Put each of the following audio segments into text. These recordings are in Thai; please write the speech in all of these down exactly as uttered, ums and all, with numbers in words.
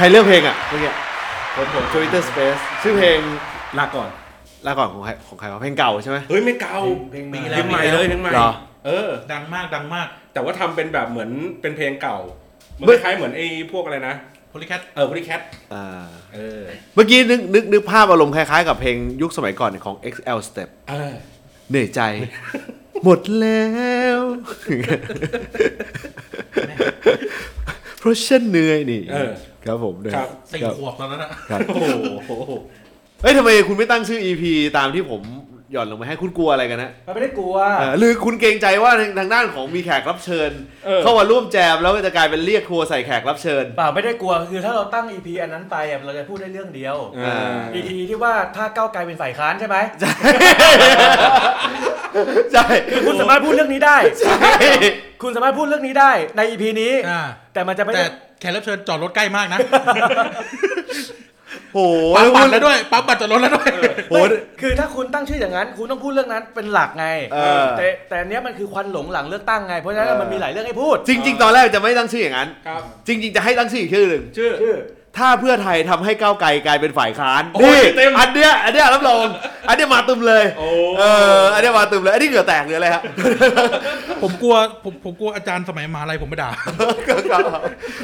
ใครเลือกเพลงอ่ะเมื่อกี้ผมผม Twitter Space ชื่อเพลงลาก่อนลาก่อนของใครของใครวะเพลงเก่าใช่ไหมเฮ้ยไม่เก่าเพลงใหม่เลยเพลงใหม่เออดังมากดังมากแต่ว่าทำเป็นแบบเหมือนเป็นเพลงเก่ามันคล้ายเหมือนไอ้พวกอะไรนะPolycat เออ Polycat อ่าเออเมื่อกี้นึกนึกนึกภาพอารมณ์คล้ายๆกับเพลงยุคสมัยก่อนของ เอ็กซ์ แอล Step เออเหนื่อยใจหมดแล้วเพราะฉันเหนื่อยนี่ครับผมด้วยครับสี่ขวบแล้วนะครับโอ้โหเฮ้ยทำไมคุณไม่ตั้งชื่อ อี พี ตามที่ผมหย่อนลงมาให้คุณกลัวอะไรกันฮะไม่ได้กลัวหรือคุณเกรงใจว่าทางด้านของมีแขกรับเชิญ เ, เข้ามาร่วมแจมแล้วก็จะกลายเป็นเรียกครัวใส่แขกรับเชิญเปล่าไม่ได้กลัวคือถ้าเราตั้ง อี พี อันนั้นไปเราจะพูดได้เรื่องเดียว อี พี ที่ว่าถ้าก้าวไกลเป็นฝ่ายค้านใช่ไหมใช่ ใช่คุณสามารถพูดเรื่องนี้ได้ใช่คุณสามารถพูดเรื่องนี้ได้ใน อี พี นี้แต่มันจะไม่แต่แขกรับเชิญจอดรถใกล้มากนะโอ้โหปั๊มบัตรแล้วด้วยปั๊มบัตรจอดรถแล้วด้วยโหคือถ้าคุณตั้งชื่ออย่างนั้นคุณต้องพูดเรื่องนั้นเป็นหลักไงแต่แต่เนี้ยมันคือควันหลงหลังเลือกตั้งไงเพราะฉะนั้นมันมีหลายเรื่องให้พูดจริงๆตอนแรกจะไม่ตั้งชื่ออย่างนั้นครับจริงๆจะให้ตั้งชื่ออีกชื่อนึงชื่อถ้าเพื่อไทยทำให้ก้าวไกลกลายเป็นฝ่ายค้านนี่อันเนี้ยอันเนี้ยรับรองอันเนี้ยมาตึมเลยเอออันเนี้ยมาตึมเลยอันนี้เหงื่อแตกหรืออะไรฮะผมกลัวผมผมกลัวอาจารย์สมัยมหาวิทยาลัยผมไม่ด่า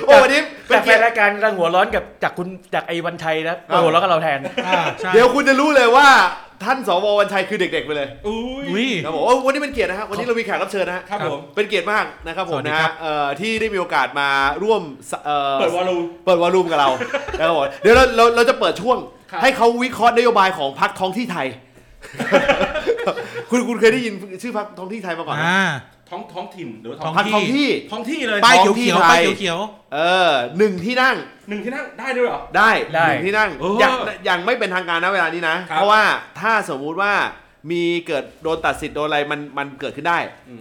โอ้วันนี้แต่แฟนรายการกำลังหัวร้อนกับจากคุณจากไอ้วันชัยนะหัวร้อนกับเราแทนเดี๋ยวคุณจะรู้เลยว่าท่านสววันชัยคือเด็กๆไปเลยอุ้ยครับผมวันนี้เป็นเกียรตินะครับวันนี้เรามีแขกรับเชิญนะครับผมเป็นเกียรติมากนะครับผมนะเอ่อที่ได้มีโอกาสมาร่วมเอ่อเปิดวอลลุ่มเปิดวอลลุ่มกับเรานะครับผมเดี๋ยวเราเราเราจะเปิดช่วงให้เขาวิเคราะห์นโยบายของพรรคท้องที่ไทยคุณคุณเคยได้ยินชื่อพรรคท้องที่ไทยมาก่อนอ่าท้องท้องถิ่นหรือท้องท้องที่ท้องที่เลยป้ายเขียวๆป้ายเขียวๆเออหนึ่งที่นั่งหนึ่งที่นั่งได้ด้วยเหรอได้หนึ่งที่นั่งอย่างอย่างไม่เป็นทางการนะเวลานี้นะเพราะว่าถ้าสมมุติว่ามีเกิดโดนตัดสิทธิ์โดนอะไรมันมันเกิดขึ้นได้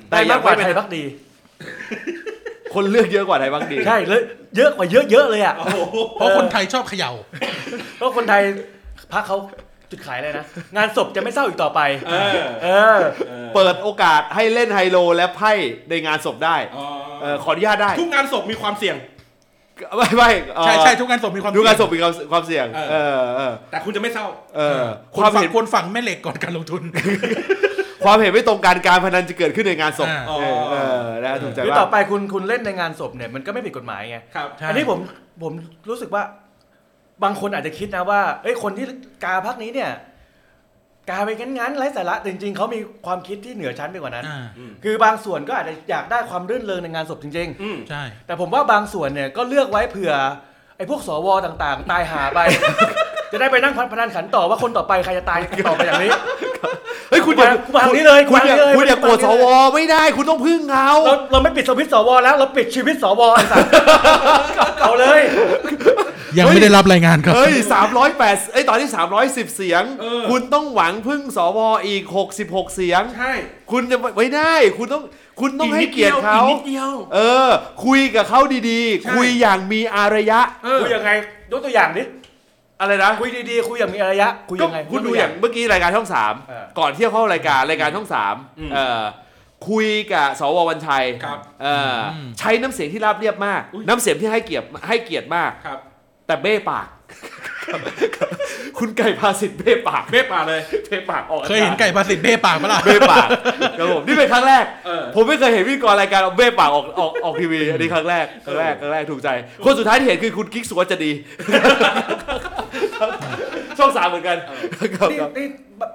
แต่มากกว่าไทยพักดีคนเลือกเยอะกว่าไทยพักดีใช่เลยเยอะกว่าเยอะๆเลยอ่ะเพราะคนไทยชอบเขย่าเพราะคนไทยพรรคเค้าจุดขายเลยนะงานศพจะไม่เศร้าอีกต่อไปเออเออเปิดโอกาสให้เล่นไฮโลและไพ่ในงานศพได้เออขออนุญาตได้ทุกงานศพมีความเสี่ยงไม่ไม่ใช่ใช่ทุกงานศพมีความทุกงานศพมีความเสี่ยงเออแต่คุณจะไม่เศร้าเออความเห็นคนฝั่งแม่เหล็กก่อนการลงทุนความเห็นไม่ตรงกันการพนันจะเกิดขึ้นในงานศพเออเออนะถูกใจว่าต่อไปคุณคุณเล่นในงานศพเนี่ยมันก็ไม่ผิดกฎหมายไงอันนี้ผมผมรู้สึกว่าบางคนอาจจะคิดนะว่าเอ้ยคนที่กาพรรคนี้เนี่ยกาไปงั้นๆไร้สาระจริงๆเขามีความคิดที่เหนือชั้นไปกว่านั้นคือบางส่วนก็อาจจะอยากได้ความรื่นเริงในงานศพจริงๆใช่แต่ผมว่าบางส่วนเนี่ยก็เลือกไว้เผื่อไอ้พวกสวต่างๆตายหาไป จะได้ไปนั่งพนันขันต่อว่าคนต่อไปใครจะตายต่อไปอย่างนี้เฮ้ยคุณอย่าคุณอย่างนี้เลยคุณอย่ากลัวสวไม่ได้คุณต้องพึ่งเขาเราเราไม่ปิดสวิตช์สวแล้วเราปิดชีวิตสวไอ้สัสเก่าเลยยังไม่ได้รับรายงานครับเฮ้ยสามร้อยแปดสิบไอ้ตอนที่สามร้อยสิบเสียงคุณต้องหวังพึ่งสวอีกหกสิบหกเสียงใช่คุณจะไม่ได้คุณต้องคุณต้องให้เกียรติเขาเออคุยกับเขาดีๆคุยอย่างมีอารยะคุยยังไงยกตัวอย่างดิอะไรนะคุยดีๆคุยอย่างมีอารยะคุยยังไงคุณดูอย่างเมื่อกี้รายการช่องสามก่อนเที่ยวเข้ารายการรายการช่องสามเออคุยกับสววันชัยใช้น้ำเสียงที่ราบเรียบมากน้ำเสียงที่ให้เกียรติให้เกียรติมากแต่เบ้ปากคุณไก่ภาสิทธิ์เบ้ปากเบ้ปากเลยเบ้ปากออกเคยเห็นไก่ภาสิทธิ์เบ้ปากมั้ยล่ะเบ้ปากครับผมนี่เป็นครั้งแรกผมไม่เคยเห็นวิกรรายการเอาเบ้ปากออกออกออกทีวีอันนี้ครั้งแรกครั้งแรกครั้งแรกถูกใจคนสุดท้ายที่เห็นคือคุณกิ๊กสุวัจดีช่องสามเหมือนกันนี่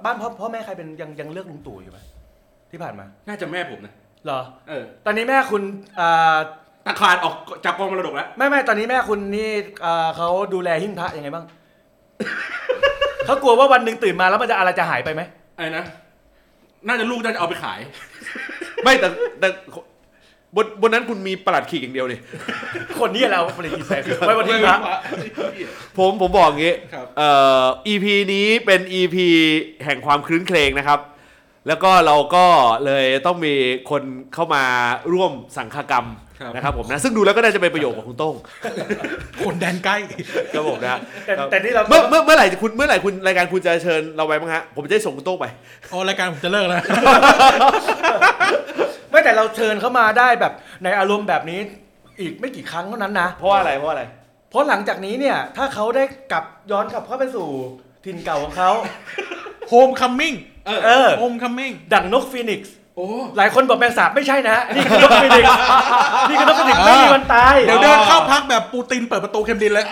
บ้านพ่อแม่ใครเป็นยังยังเลือกลุงตู่อยู่มั้ยที่ผ่านมาน่าจะแม่ผมนะเหรอเออตอนนี้แม่คุณอ่าตัดขาดออกจากกองมรดกแล้วไม่ไม่ตอนนี้แม่คุณนี่เขาดูแลหิ้งพระยังไงบ้าง เขากลัวว่าวันหนึ่งตื่นมาแล้วมันจะอะไรจะหายไปไหมอะไรนะน่าจะลูกน่าจะเอาไปขาย ไม่แต่แต่บนบนนั้นคุณมีปลัดขีดอย่างเดียวเลยคนนี้เราปลัดขีดใส่ไว้บนหิ้งพระผมผมบอกงี้เอ่อ อี พี นี้เป็น อี พี แห่งความคลื้นเครงนะครับแล้วก็เราก็เลยต้องมีคนเข้ามาร่วมสังฆกรรมนะครับผมนะซึ่งดูแล้วก็น่าจะเป็นประโยชน์ของคุณโต้งคนแดนใกล้ครับผมนะแต่แต่นี่เราเมื่อเมื่อเมื่อไหร่คุณเมื่อไหร่คุณรายการคุณจะเชิญเราไปบ้างฮะผมจะได้ส่งคุณโต้งไปอ๋อรายการผมจะเลิกแล้วไม่แต่เราเชิญเข้ามาได้แบบในอารมณ์แบบนี้อีกไม่กี่ครั้งเท่านั้นนะเพราะอะไรเพราะอะไร เพราะหลังจากนี้เนี่ยถ้าเขาได้กลับย้อนกลับเข้าไปสู่ถิ่นเก่าของเขา Home Coming เออเออ Home Coming ดั่งนกฟีนิกซ์โอ้หลายคนบอกแมงสาบไม่ใช่นะนี่คือนกฟีนิกซ์นี่คือนกฟีนิกซ์ไม่มีวันตายเดี๋ยวเดินเข้าพักแบบปูตินเปิดประตูเคมดินเลย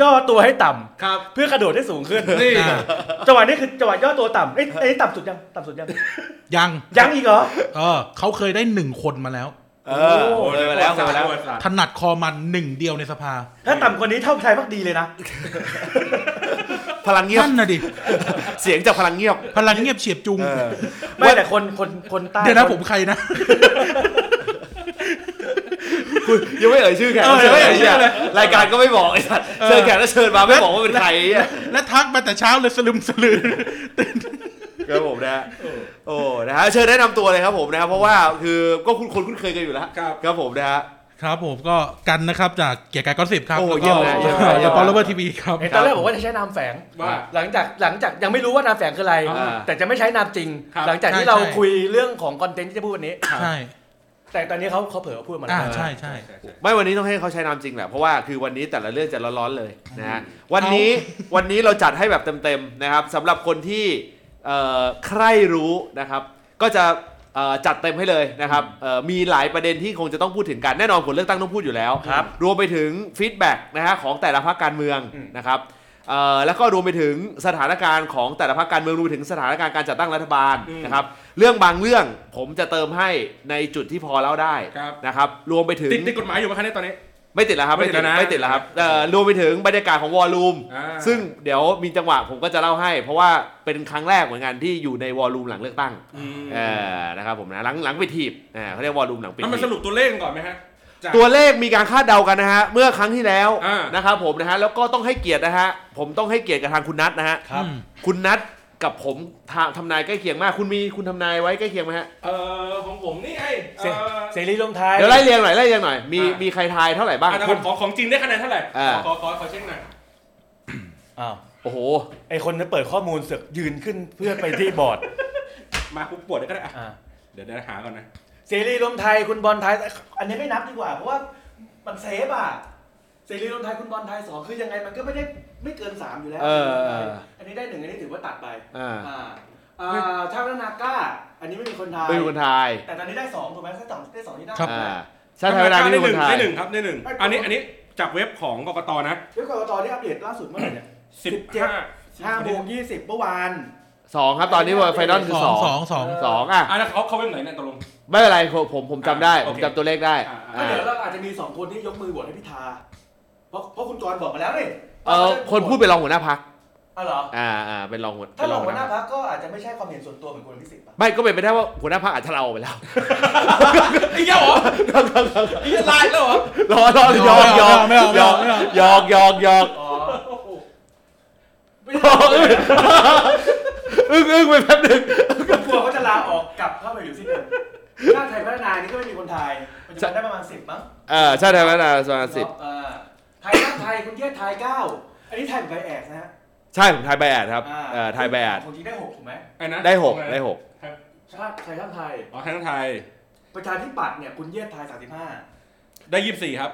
ย่อตัวให้ต่ำเพื่อกระโดดให้สูงขึ้นนี่จังหวะนี้คือจังหวะย่อตัวต่ำไอ้ไอ้ต่ำสุดยังต่ำสุดยังยังยังอีกเหรอเออเขาเคยได้หนึ่งคนมาแล้วเออโหเลยมาแล้วมาแล้วถนัดคอมันหนึ่งเดียวในสภาถ้าต่ำกว่านี้เท่าไทยพักดีเลยนะพลังเงียบนั่นน่ะดิเสียงจากพลังเงียบพลังเงียบเฉียบจุงไม่แต่คนคนคนใต้เดี๋ยวนะผมใครนะยังไม่เอ่ยชื่อแขกยังไม่เอ่ยชื่อเลยรายการก็ไม่บอกไอ้สัสเชิญแขกแล้วเชิญมาไม่บอกว่าเป็นใครและทักมาแต่เช้าเลยสลึมสลือตื่นครับผมนะโอ้นะฮะเชิญแนะนำตัวเลยครับผมนะครับเพราะว่าคือก็คุ้นคนคุ้นเคยกันอยู่แล้วครับผมนะฮะครับผมก็กันนะครับจากเกียร์กายก้อนสิบครับโอ้เยี่ยมเลยอย่าปอลเลอร์ทีวีครับตอนแรกบอกว่าจะใช้นามแฝงว่าหลังจากหลังจากยังไม่รู้ว่านามแฝงคืออะไรแต่จะไม่ใช้นามจริงหลังจากที่เราคุยเรื่องของคอนเทนต์ที่จะพูดวันนี้ใช่แต่ตอนนี้เขาเขาเผลอพูดมาแล้วใช่ใช่ไม่วันนี้ต้องให้เขาใช้นามจริงแหละเพราะว่าคือวันนี้แต่ละเรื่องจะร้อนๆเลยนะฮะวันนี้วันนี้เราจัดให้แบบเต็มๆนะครับสำหรับคนที่ใครรู้นะครับก็จะจัดเต็มให้เลยนะครับมีหลายประเด็นที่คงจะต้องพูดถึงกันแน่นอนผลเลือกตั้งต้องพูดอยู่แล้วรวมไปถึงฟีดแบ็กนะฮะของแต่ละพรรคการเมืองนะครับแล้วก็รวมไปถึงสถานการณ์ของแต่ละพรรคการเมืองรวมถึงสถานการณ์การจัดตั้งรัฐบาลนะครับเรื่องบางเรื่องผมจะเติมให้ในจุดที่พอเล่าได้นะครับรวมไปถึงติดกฎหมายอยู่ไหมคะในตอนนี้ไม่ติดแล้วครับไม่ติดไม่ติดแล้วครับรวมไปถึงบรรยากาศของวอลลุ่มซึ่งเดี๋ยวมีจังหวะผมก็จะเล่าให้เพราะว่าเป็นครั้งแรกเหมือนกันที่อยู่ในวอลลุ่มหลังเลือกตั้งนะครับผมนะหลังหลังไปถีบเขาเรียกวอลลุ่มหลังไปถีบเอามาสรุปตัวเลขก่อนไหมฮะตัวเลขมีการคาดเดากันนะฮะเมื่อครั้งที่แล้วนะครับผมนะฮะแล้วก็ต้องให้เกียรตินะฮะผมต้องให้เกียรติกับทางคุณนัทนะฮะคุณนัทกับผมทำนายใกล้เคียงมากคุณมีคุณทำนายไว้ใกล้เคียงไหมฮะเออของผมนี่ไงเสรีรวมไทยเดี๋ยวไล่เรียงหน่อยไล่เรียงหน่อยมีมีใครทายเท่าไหร่บ้างขอของจริงได้คะแนนเท่าไหร่ขอขอขอเช็คหน่อยอ้าวโอ้โหไอคนนั้นเปิดข้อมูลเสือกยืนขึ้นเพื่อไปที่บอร์ดมาคุกปวดก็ได้อ่ะเดี๋ยวเดี๋ยวหาก่อนนะเสรีรวมไทยคุณบอลไทยอันนี้ไม่นับดีกว่าเพราะว่ามันเซฟอ่ะเสรีรวมไทยคุณบอลไทยสองคือยังไงมันก็ไม่ได้ไม่เกินสามอยู่แล้วอันนี้ได้หนึ่งอันนี้ถือว่าตัดไปอ่าอ่าชาติพัฒนากล้าอันนี้ไม่มีคนไทยไม่มีคนไทยแต่ตอนนี้ได้สองถูกมั้ยถ้าสองได้สองนี่ได้ครับชาติพัฒนากล้าได้หนึ่งได้หนึ่งครับได้หนึ่งอันนี้อันนี้จากเว็บของกกตนะเว็บกกตนี่อัปเดตล่าสุดเมื่อไหร่เนี่ยสิบเจ็ด ห้าโมงยี่สิบเมื่อวานสองครับตอนนี้ไฟนอลคือสอง สอง สอง สองอ่ะอ่ะแล้วเขาเขาเว็บไหนเนี่ยตกลงไม่เป็นไรผมผมจำได้ผมจำตัวเลขได้ก็เดี๋ยวเราอาจจะมีสองคนที่ยกมือโหวตให้พิธาเพราะเพราะคุณจรบอกมาแล้วนี่เออคนพูดเป็นรองหัวหน้าพรรคอ๋อเหรออ่าๆเป็นรองหัวถ้ารองหัวหน้าพรรคก็อาจจะไม่ใช่ความเห็นส่วนตัวเหมือนคุณพิสิทธิ์ป่ะไม่ก็เป็นไปได้ว่าหัวหน้าพรรคอาจจะเราไปแล้วไอ้เหี้ยเหรอไอ้เหี้ยลายแล้วเหรอรอรอยอกยอกไม่เอายอกยอกยอกยอกอ๋ออึ้งๆไปแป๊บนึงกลัวเขาจะลาออกกลับเข้าไปอยู่ที่เดิมชาติไทยพัฒนานี่ก็ไม่มีคนไทยมันจะได้ประมาณสิบมั้งเออชาติไทยพัฒนาประมาณสิบเออไทยทั้งไทยคุณเทียไทยเก้าอันนี้ไทยเป็นไบแอดนะฮะใช่ผมไทยไบแอดครับเอ่อไทยไบแอดผมจริงได้หกถูกมั้ยไอ้นะได้หกได้หกชาติไทยทั้งไทยอ๋อไทยทั้งไทยประชาธิปัตย์เนี่ยคุณเทียไทยสามสิบห้าได้ยี่สิบสี่ครับ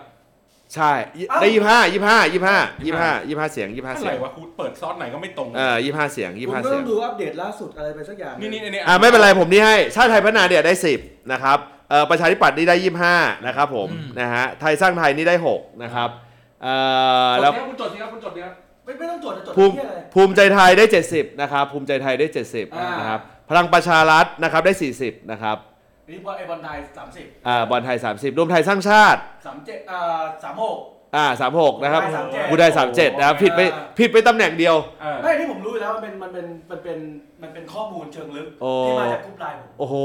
ใช่ได้ยี่สิบห้า ยี่สิบห้า ยี่สิบห้า ยี่สิบห้า ยี่สิบห้าเสียงยี่สิบห้าเสียงอะไรวะคุณเปิดซอสไหนก็ไม่ตรงเออยี่สิบห้าเสียงยี่สิบห้าเสียงคุณดูอัปเดตล่าสุดอะไรไปสักอย่างนี่ๆๆอ่ะไม่เป็นไรผมนี่ให้ชาติไทยพัฒนาเนี่ยได้สิบนะครับเอ่อประชาธิปัตย์นี่ได้ยี่สิบห้านะครับผมนะฮะไทยสร้างไทยนี่ได้หกนะครับเอ่อแล้วคุณจดสิครับคุณจดเนี่ยไม่ไม่ต้องจดจะจดที่อะไรภูมิใจไทยได้เจ็ดสิบนะครับภูมิใจไทยได้เจ็ดสิบนะครับพลังประชารัฐนะครับได้สี่สิบนะครับนี่บอลไอบอลไทยสามสิบอ่าบอลไทยสามสิบรวมไทยสร้างชาติสามสิบเจ็ดอ่าสามสิบหกอ่าสามสิบหกนะครับภูมิใจสามสิบเจ็ดนะครับผิดไปผิดไปตำแหน่งเดียวไม่ที่ผมรู้แล้วมันเป็นมันเป็นมันเป็นมันเป็นข้อมูลเชิงลึกที่มาจากกลุ่มไลน์โอ้โห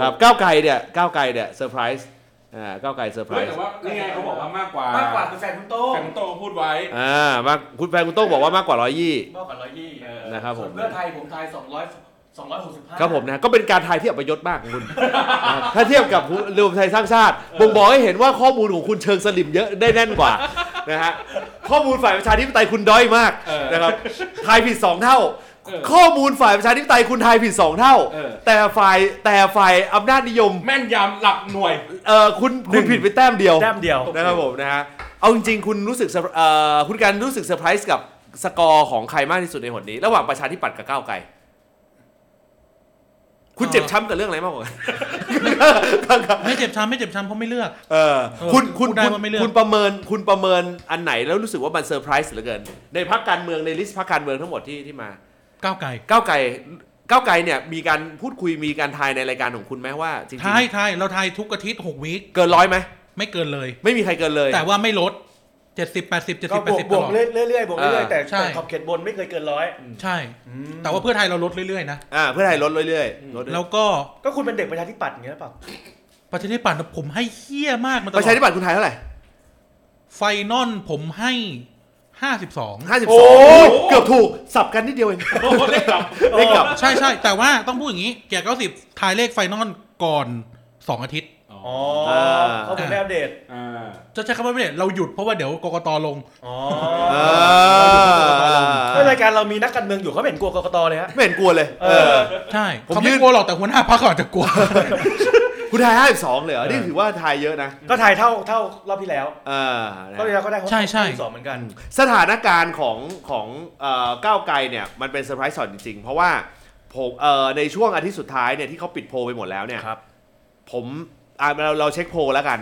ครับก้าวไกลเนี่ยก้าวไกลเนี่ยเซอร์ไพรส์อ่าก้าวไกลเซอร์ไพรส์แต่ว่านี่ไงเขาบอกว่ามากกว่ามากกว่าคือแฟนคุณโต้งแฟนคุณโต้งพูดไว้อ่ามากคุณแฟนคุณโต้งบอกว่ามากกว่าหนึ่งร้อยยี่สิบมากกว่าหนึ่งร้อยยี่สิบนะครับผมเพื่อไทยผมไทยสองร้อย สองร้อยหกสิบห้าครับผมนะก็เป็นการทายที่อัปยศมากของคุณถ้าเทียบกับรวมไทยสร้างชาติบ่งบอกให้เห็นว่าข้อมูลของคุณเชิงสลิมเยอะได้แน่นกว่านะฮะข้อมูลฝ่ายประชาธิปไตยคุณด้อยมากนะครับทายผิดสองเท่า ข้อมูลฝ่ายประชาธิปไตยคุณทายผิดสองเท่าแต่ฝ่ายแต่ฝ่ายอำนาจนิยมแม่นยำหลักหน่วยเออคุณคุณผิดไปแต้มเดียวแต้มเดียวนะครับผมนะฮะเอาจริงๆคุณรู้สึกเอ่อคุณการรู้สึกเซอร์ไพรส์กับสกอร์ของใครมากที่สุดในหนนี้ระหว่างประชาธิปัตย์กับก้าวไกลคุณเจ็บช้ำกับเรื่องอะไรมากกว่าไม่เจ็บช้ำไม่เจ็บช้ำเพราะไม่เลือกเออคุณคุณคุณประเมินคุณประเมินอันไหนแล้วรู้สึกว่ามันเซอร์ไพรส์เหลือเกินในพรรคการเมืองในลิสต์พรรคการเมืองทั้งหมดที่ที่มาก้าวไกลก้าวไกลก้าวไกลเนี่ยมีการพูดคุยมีการทายในรายการของคุณไหมว่าจริงๆทายทายเราทายทุกอาทิตย์หกวีคเกินร้อยไหมไม่เกินเลยไม่มีใครเกินเลยแต่ว่าไม่ลดเจ็ดสิบ แปดสิบ เจ็ดสิบ แปดสิบตลอดบวกเรื่อยๆบวกเรื่อยๆแต่ขอบเขตบนไม่เคยเกินหนึ่งร้อยใช่แต่ว่าเพื่อไทยเราลดเรื่อยๆนะอ่าเพื่อไทยลดเรื่อยๆแล้วก็ก็คุณเป็นเด็กประชาธิปัตย์อย่างเงี้ยหรือเปล่าประชาธิปัตย์ผมให้เหี้ยมากมันประชาธิปัตย์คุณไทยเท่าไหร่ไฟนอลผมให้ห้าสิบสอง ห้าสิบสองโอ้เกือบถูกสับกันนิดเดียวเองเลขกลับเลขกลับใช่ๆแต่ว่าต้องพูดอย่างงี้แกเก้าสิบทายเลขไฟนอลก่อนสองอาทิตย์อ๋อเขาเป็นอัปเดตจะใช้คำว่าอัปเดตเราหยุดเพราะว่าเดี๋ยวกกตลงอ๋อรายการเรามีนักการเมืองอยู่เขาไม่เห็นกลัวกกตเลยฮะไม่เห็นกลัวเลยเออใช่ผมไม่กลัวหรอกแต่หัวหน้าพรรคก่อนจะกลัวคุณทายห้าสิบสองเลยเหรอนี่ถือว่าทายเยอะนะก็ทายเท่าเท่ารอบที่แล้วรอบที่แล้วก็ได้ห้าสิบสองเหมือนกันสถานการณ์ของของก้าวไกลเนี่ยมันเป็นเซอร์ไพรส์สอดจริงๆเพราะว่าผมในช่วงอาทิตย์สุดท้ายเนี่ยที่เขาปิดโพลไปหมดแล้วเนี่ยผมเราเราเช็คโพลแล้วกัน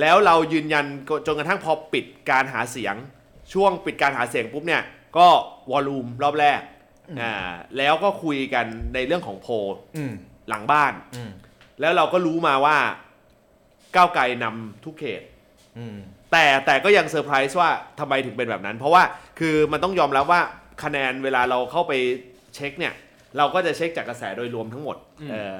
แล้วเรายืนยันจนกระทั่งพอปิดการหาเสียงช่วงปิดการหาเสียงปุ๊บเนี่ยก็วอลลุ่มรอบแรกอ่าแล้วก็คุยกันในเรื่องของโพลหลังบ้านแล้วเราก็รู้มาว่าก้าวไกลนำทุกเขตแต่แต่ก็ยังเซอร์ไพรส์ว่าทำไมถึงเป็นแบบนั้นเพราะว่าคือมันต้องยอมรับว่าคะแนนเวลาเราเข้าไปเช็คเนี่ยเราก็จะเช็คจากกระแสโดยรวมทั้งหมด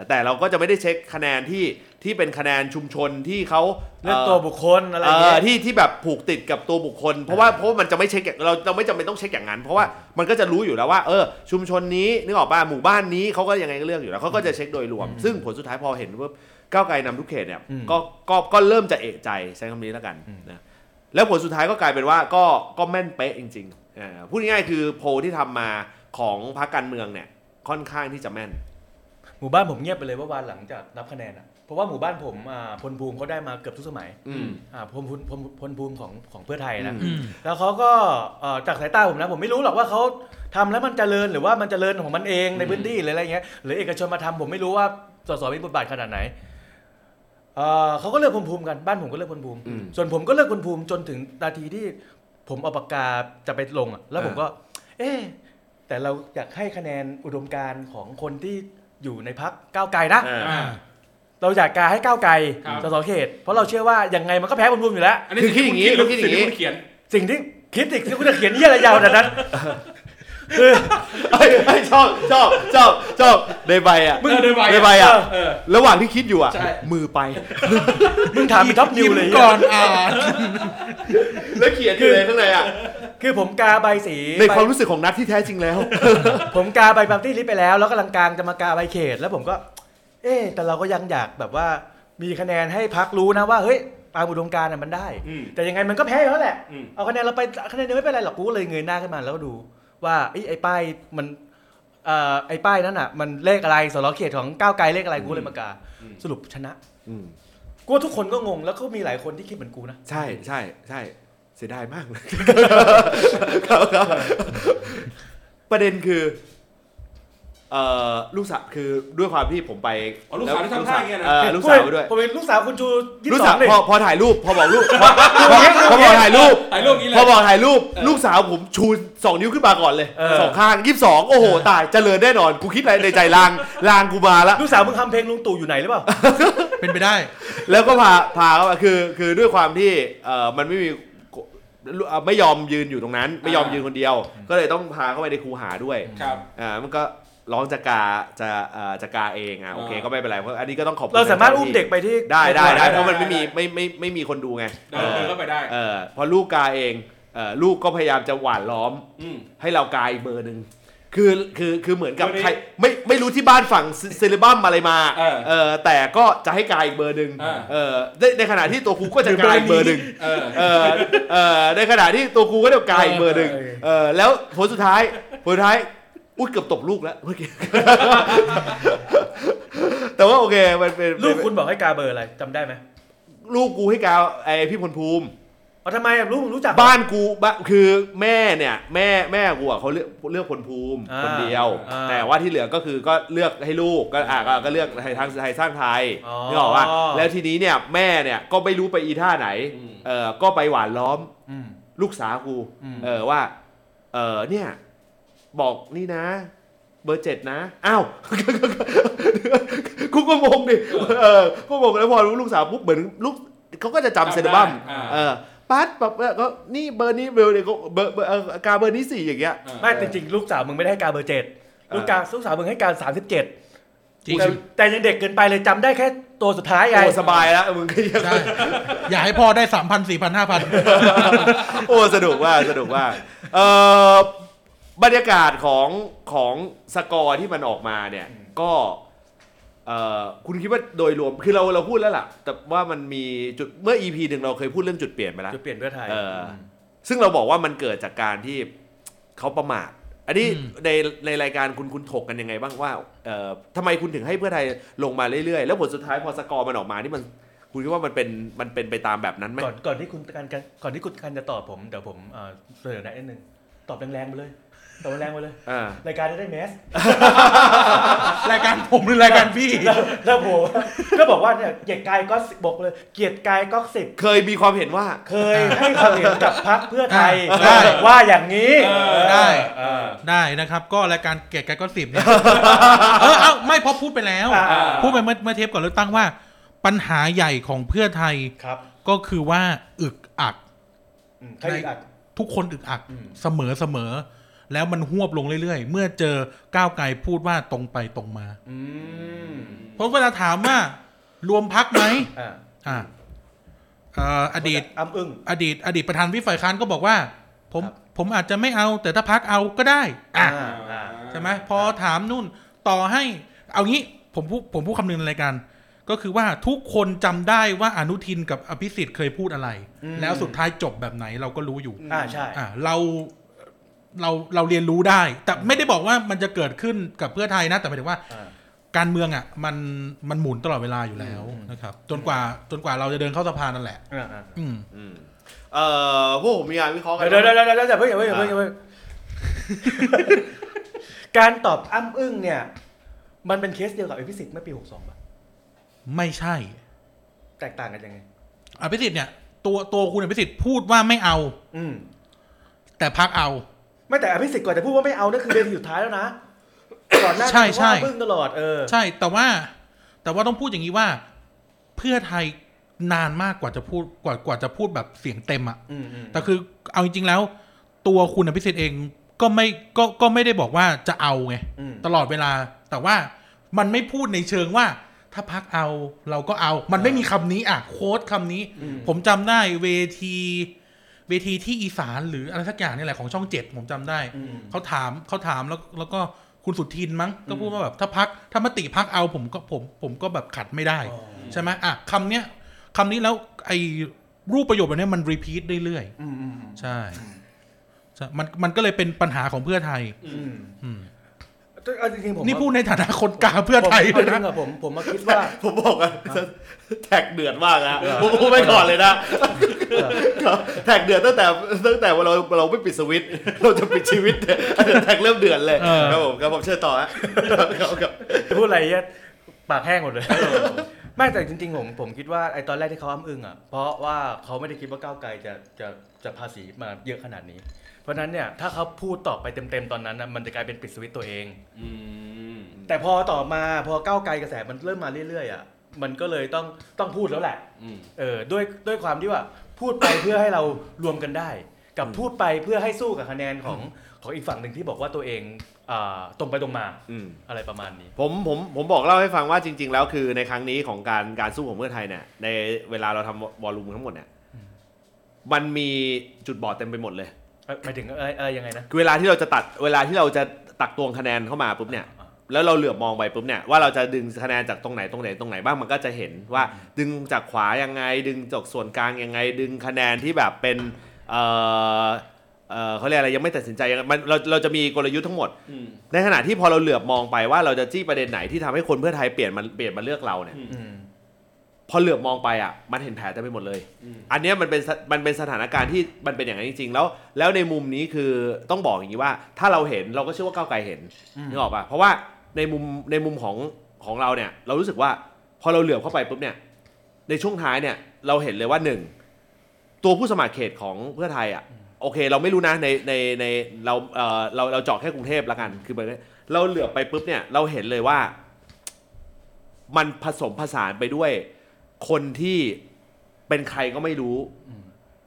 แต่เราก็จะไม่ได้เช็คคะแนนที่ที่เป็นคะแนนชุมชนที่เขาเลือกตัวบุคคลอะไรอย่างเงี้ยที่ที่แบบผูกติดกับตัวบุคคลเพราะว่าเพราะมันจะไม่เช็คเราเราไม่จำเป็นต้องเช็คอย่างนั้นเพราะว่ามันก็จะรู้อยู่แล้วว่าเออชุมชนนี้นึกออกป่ะหมู่บ้านนี้เขาก็ยังไงก็เลือกอยู่แล้วเขาก็จะเช็คโดยรวมซึ่งผลสุดท้ายพอเห็นว่าก้าวไกลนำทุกเขตเนี่ยก็ก็ก็เริ่มจะเอะใจใช้คำนี้แล้วกันนะแล้วผลสุดท้ายก็กลายเป็นว่าก็ก็แม่นเป๊ะจริงๆพูดง่ายๆคือโพลที่ทำมาของพรรคการเมืองเนี่ยค่อนข้างที่จะแม่นหมู่บ้านผมเงียบไปเลยว่าวันหลังจากนับคะแนนอ่ะเพราะว่าหมู่บ้านผมอ่าพลภูมิเขาได้มาเกือบทุกสมัยอ่าพลภูมิพลภูมิของของเพื่อไทยนะแล้วเขาก็อ่าจากสายตาผมนะผมไม่รู้หรอกว่าเขาทำแล้วมันเจริญหรือว่ามันเจริญของมันเองในพื้นที่หรืออะไรเงี้ยหรือเอกชนมาทำผมไม่รู้ว่าสสมีบทบาทขนาดไหนอ่าเขาก็เลือกพลภูมิกันบ้านผมก็เลือกพลภูมิส่วนผมก็เลือกพลภูมิจนถึงนาทีที่ผมเอาปากกาจะไปลงอ่ะแล้วผมก็เอ๊ะแต่เราอยากให้คะแนนอุดมการณ์ของคนที่อยู่ในพรรคก้าวไกลนะเราอยากการให้ก้าวไกลสสเขตเพราะเราเชื่อว่ายังไงมันก็แพ้บนรวมอยู่แล้วคือคิดอย่างนี้แล้วคิดอย่างนี้สิ่งที่คิดอีกที่คุณจะเขียนนี่อะไรยาวขนาดนั้นคือไอ้ชอบชอบชอบชอบในใบอ่ะในใบอ่ะระหว่างที่คิดอยู่อ่ะมือไปมึงถามท็อปนิวเลยก่อนอ่านแล้วเขียนอยู่เลยข้างในอ่ะคือผมกาใบสีในความรู้สึกของนัทที่แท้จริงแล้วผมกาใบบัมตี้ลิสไปแล้วแล้วกำลังกลางจะมากาใบเขตแล้วผมก็เอ๊แต่เราก็ยังอยากแบบว่ามีคะแนนให้พรรครู้นะว่าเฮ้ยตามอุดมการณ์มันได้แต่ยังไงมันก็แพ้อยู่แล้วแหละเอาคะแนนเราไปคะแนนไม่เป็นไรหรอกกูเลยเงยหน้าขึ้นมาแล้วดูว่าไอ้ไอ้ป้ายมันเอ่อไอ้ป้ายนั้นน่ะมันเลขอะไรสลเขตของก้าวไกลเลขอะไรกูเลยมากาสรุปชนะกูทุกคนก็งงแล้วก็มีหลายคนที่คิดเหมือนกูนะใช่ใช่ใช่เสียดายมากเลยประเด็นคือเอ่อลูกสาวคือด้วยความที่ผมไปลูกสาวที่ทำท่าอย่างเงี้ยนะลูกสาวด้วยผมเป็นลูกสาวคุณชูยี่สิบสองเลยพอถ่ายรูปพอบอกลูกพอบอกถ่ายรูปถ่ายรูปนี้เลยพอบอกถ่ายรูปลูกสาวผมชูสองนิ้วขึ้นมาก่อนเลยสองข้างยี่สิบสองโอ้โหตายเจริญแน่นอนกูคิดอะไรในใจลางลางกูมาละลูกสาวมึงทำเพลงลุงตู่อยู่ไหนหรือเปล่าเป็นไปได้แล้วก็พาพาเขาคือคือด้วยความที่เอ่อมันไม่มีไม่ยอมยืนอยู่ตรงนั้นไม่ยอมยืนคนเดียวก็เลยต้องพาเข้าไปในคูหาด้วยครับอ่ามันก็ร้องจะกาจะเอ่อจะกาเองอ่ะโอเคก็ไม่เป็นไรเพราะอันนี้ก็ต้องขอบคุณเราสามารถอุ้มเด็กไปที่ได้ได้ได้เพราะมันไม่มีไม่ไม่ไม่มีคนดูไงเดินก็ไปได้เออพอลูกกาเองเอ่อลูกก็พยายามจะหว่านล้อมให้เรากาอีกเบอร์นึงคือคือคือเหมือนกับใครไม่ไม่รู้ที่บ้านฝั่งเซเลบัมอะไรมาเออแต่ก็จะให้กายอีกเบอร์นึงเออในขณะที่ตัวครูก็จะกายอีกเบอร์นึงเออเออในขณะที่ตัวครูก็จะกายอีกเบอร์นึงเออแล้วผลสุดท้ายผลท้าย อุ้ยเกือบตกลูกแล้วเมื่อกี้แต่ว่าโอเคมันเป็นลูกคุณบอกให้กาเบอร์อะไรจำได้ไหมลูกกูให้กาไอพี่พลภูมิอ๋อทำไมลูกมึงรู้จักบ้านกูคือแม่เนี่ยแม่แม่กูอ่ะเขาเลือกเลือกพลภูมิคนเดียวแต่ว่าที่เหลือก็คือก็เลือกให้ลูกก็อ่ะก็เลือกไทยทางไทยสร้างไทยนึกออกป่ะแล้วทีนี้เนี่ยแม่เนี่ยก็ไม่รู้ไปอีท่าไหนเออก็ไปหวานล้อมลูกสาวกูเออว่าเออเนี่ยบอกนี่นะเบอร์เจ็ดนะอ้าวกูก็งงดิเออกูงงแล้วพอรู้ลูกสาวปุ๊บเหมือนลูกเขาก็จะจำเซนต์บัมเออปัดแบบก็นี่เบอร์นี้เบอร์เนี่ยก็เบอร์เออกาเบอร์นี้สี่อย่างเงี้ยไม่จริงๆลูกสาวมึงไม่ได้ให้กาเบอร์เจ็ดลูกกาลูกสาวมึงให้กาสามสิบเจ็ดแต่ยังเด็กเกินไปเลยจำได้แค่ตัวสุดท้ายไงโอ้สบายแล้วมึงก็ยังอย่าให้พ่อได้ สามพัน สี่พัน ห้าพัน โอ้สนุกว่าสนุกว่าเออบรรยากาศของของสกอร์ที่มันออกมาเนี่ยก็เอ่อคุณคิดว่าโดยรวมคือเราเราพูดแล้วล่ะแต่ว่ามันมีจุดเมื่อ อี พี หนึ่งเราเคยพูดเรื่องจุดเปลี่ยนไปแล้วจุดเปลี่ยนเพื่อไทยเออซึ่งเราบอกว่ามันเกิดจากการที่เขาประมาทอันนี้ในในรายการคุณคุณถกกันยังไงบ้างว่าเอ่อทำไมคุณถึงให้เพื่อไทยลงมาเรื่อยๆแล้วผลสุดท้ายพอสกอร์มันออกมานี่มันคุณคิดว่ามันเป็นมันเป็นไปตามแบบนั้นไหมก่อนก่อนที่คุณการก่อนที่คุณการจะตอบผมเดี๋ยวผมเอ่อเสนอแนะนิดนึงตอบแรงๆไปเลยตอบแรงไปเลยรายการจะได้แมสรายการผมหรือรายการพี่แล้วผมก็บอกว่าเนี่ยเกียรติกายก็บอกเลยเกียรติกายก็สิบเคยมีความเห็นว่าเคยให้ความเห็นกับพรรคเพื่อไทยว่าอย่างนี้ได้ได้นะครับก็รายการเกียรติกายก็สิบเนี่ยเออเอ้าไม่พอพูดไปแล้วพูดไปเมื่อเมื่อเทปก่อนเลือกตั้งว่าปัญหาใหญ่ของเพื่อไทยก็คือว่าอึกอักทุกคนอึกอักเสมอเสมอแล้วมันหวบลงเรื่อยๆเมื่อเจอก้าวไกลพูดว่าตรงไปตรงมาเพราะเวลาถามว่ารวมพรรคไหมอ่าอดีตอดีตอดีตประธานวิปฝ่ายค้านก็บอกว่าผมผมอาจจะไม่เอาแต่ถ้าพรรคเอาก็ได้อ่าใช่ไหมพอถามนู่นต่อให้เอางี้ผมพูดผมพูดคำนึงในรายการก็คือว่าทุกคนจำได้ว่าอนุทินกับอภิสิทธิ์เคยพูดอะไรแล้วสุดท้ายจบแบบไหนเราก็รู้อยู่อ่าใช่อ่าเราเราเราเรียนรู้ได้แต่ไม่ได้บอกว่ามันจะเกิดขึ้นกับเพื่อไทยนะแต่หมายถึงว่าการเมืองอ่ะมันมันหมุนตลอดเวลาอยู่แล้วนะครับจนกว่าจนกว่าเราจะเดินเข้าสภานั่นแหละอืมอืมเอ่อพวกผมมีงานวิเคราะห์กันเดี๋ยวๆๆๆอย่าเพิ่งอย่าเพิ่งอย่าเพิ่งการตอบอ้ำอึ้งเนี่ยมันเป็นเคสเดียวกับอภิสิทธิ์เมื่อปีหกสิบสองป่ะไม่ใช่แตกต่างกันยังไงอภิสิทธิ์เนี่ยตัวตัวคุณอภิสิทธิ์พูดว่าไม่เอาอืมแต่พรรคเอาไม่แต่อภิสิทธิ์ก่อนจะพูดว่าไม่เอานั่นคือเวทีสุดท้ายแล้วนะก่อนหน้านี้ว่าพึ่งตลอดเออใช่แต่ว่าแต่ว่าต้องพูดอย่างนี้ว่าเพื่อไทยนานมากกว่าจะพูดกว่ากว่าจะพูดแบบเสียงเต็มอ่ะแต่คือเอาจริงๆแล้วตัวคุณอภิสิทธิ์เองก็ไม่ก็ก็ไม่ได้บอกว่าจะเอาไงตลอดเวลาแต่ว่ามันไม่พูดในเชิงว่าถ้าพรรคเอาเราก็เอามันไม่มีคำนี้อ่ะโค้ดคำนี้ผมจำได้เวทีเวทีที่อีสานหรืออะไรสักอย่างนี่แหละของช่องเจ็ดผมจำได้เขาถามเขาถามแล้วแล้วก็คุณสุทินมั้งก็พูดว่าแบบถ้าพักถ้ามติพักเอาผมก็ผมผมก็แบบขัดไม่ได้ใช่ไหมอ่ะคำเนี้ยคำนี้แล้วไอ้รูปประโยคแบบนี้มันรีพีทเรื่อยๆใช่ใช่มันมันก็เลยเป็นปัญหาของเพื่อไทยนี่พูดในฐานะคนกาเพื่อไทยเลยนะผมผมมาคิดว่าผมบอกอ่ะแท็กเดือดมากนะผมพูดไม่ก่อนเลยนะแท็กเดือดตั้งแต่ตั้งแต่ว่าเราเราไม่ปิดสวิตช์เราจะปิดชีวิตแท็กเริ่มเดือดเลยครับผมครับผมเชิญต่อฮะพูดอะไรเนี่ยปากแห้งหมดเลยไม่แต่จริงๆผมผมคิดว่าไอ้ตอนแรกที่เขาอ้ำอึ้งอ่ะเพราะว่าเขาไม่ได้คิดว่าก้าวไกลจะจะจะภาษีมาเยอะขนาดนี้เพราะนั้นเนี่ยถ้าเขาพูดตอบไปเต็มๆตอนนั้นนะมันจะกลายเป็นปิดสวิตช์ตัวเองแต่พอต่อมาพอก้าวไกลกระแสมันเริ่มมาเรื่อยๆอ่ะมันก็เลยต้องต้องพูดแล้วแหละเออด้วยด้วยความที่ว่าพูดไป เพื่อให้เรารวมกันได้กับพูดไปเพื่อให้สู้กับคะแนนของของอีกฝั่งหนึ่งที่บอกว่าตัวเองอ่าตรงไปตรงมาอะไรประมาณนี้ผมผมผมบอกเล่าให้ฟังว่าจริงๆแล้วคือในครั้งนี้ของการการสู้ของเพื่อไทยเนี่ยในเวลาเราทำวอลลุ่มทั้งหมดเนี่ยมันมีจุดบอดเต็มไปหมดเลยหมายถึงอะไรอะไรยังไงนะเวลาที่เราจะตัดเวลาที่เราจะตักตวงคะแนนเข้ามาปุ๊บเนี่ยแล้วเราเหลือบมองไปปุ๊บเนี่ยว่าเราจะดึงคะแนนจากตรงไหนตรงไหนตรงไหนบ้างมันก็จะเห็นว่าดึงจากขวายังไงดึงจากส่วนกลางยังไงดึงคะแนนที่แบบเป็นเอ่อ เขาเรียกอะไรยังไม่ตัดสินใจมันเราเราจะมีกลยุทธ์ทั้งหมดในขณะที่พอเราเหลือบมองไปว่าเราจะจี้ประเด็นไหนที่ทำให้คนเพื่อไทยเปลี่ยนมันเปลี่ยนมาเลือกเราเนี่ยพอเหลือบมองไปอ่ะมันเห็นแผลเต็มไปหมดเลยอันนี้มันเป็นมันเป็นสถานการณ์ที่มันเป็นอย่างนั้นจริงๆแล้วแล้วในมุมนี้คือต้องบอกอย่างนี้ว่าถ้าเราเห็นเราก็เชื่อว่าก้าวไกลเห็นนึกออกป่ะเพราะว่าในมุมในมุมของของเราเนี่ยเรารู้สึกว่าพอเราเหลือบเข้าไปปุ๊บเนี่ยในช่วงท้ายเนี่ยเราเห็นเลยว่าหนึ่งตัวผู้สมัครเขตของเพื่อไทยอ่ะโอเคเราไม่รู้นะในในในเราเออเราเราเจาะแค่กรุงเทพละกันคือแบบนี้เราเหลือบไปปุ๊บเนี่ยเราเห็นเลยว่ามันผสมผสานไปด้วยคนที่เป็นใครก็ไม่รู้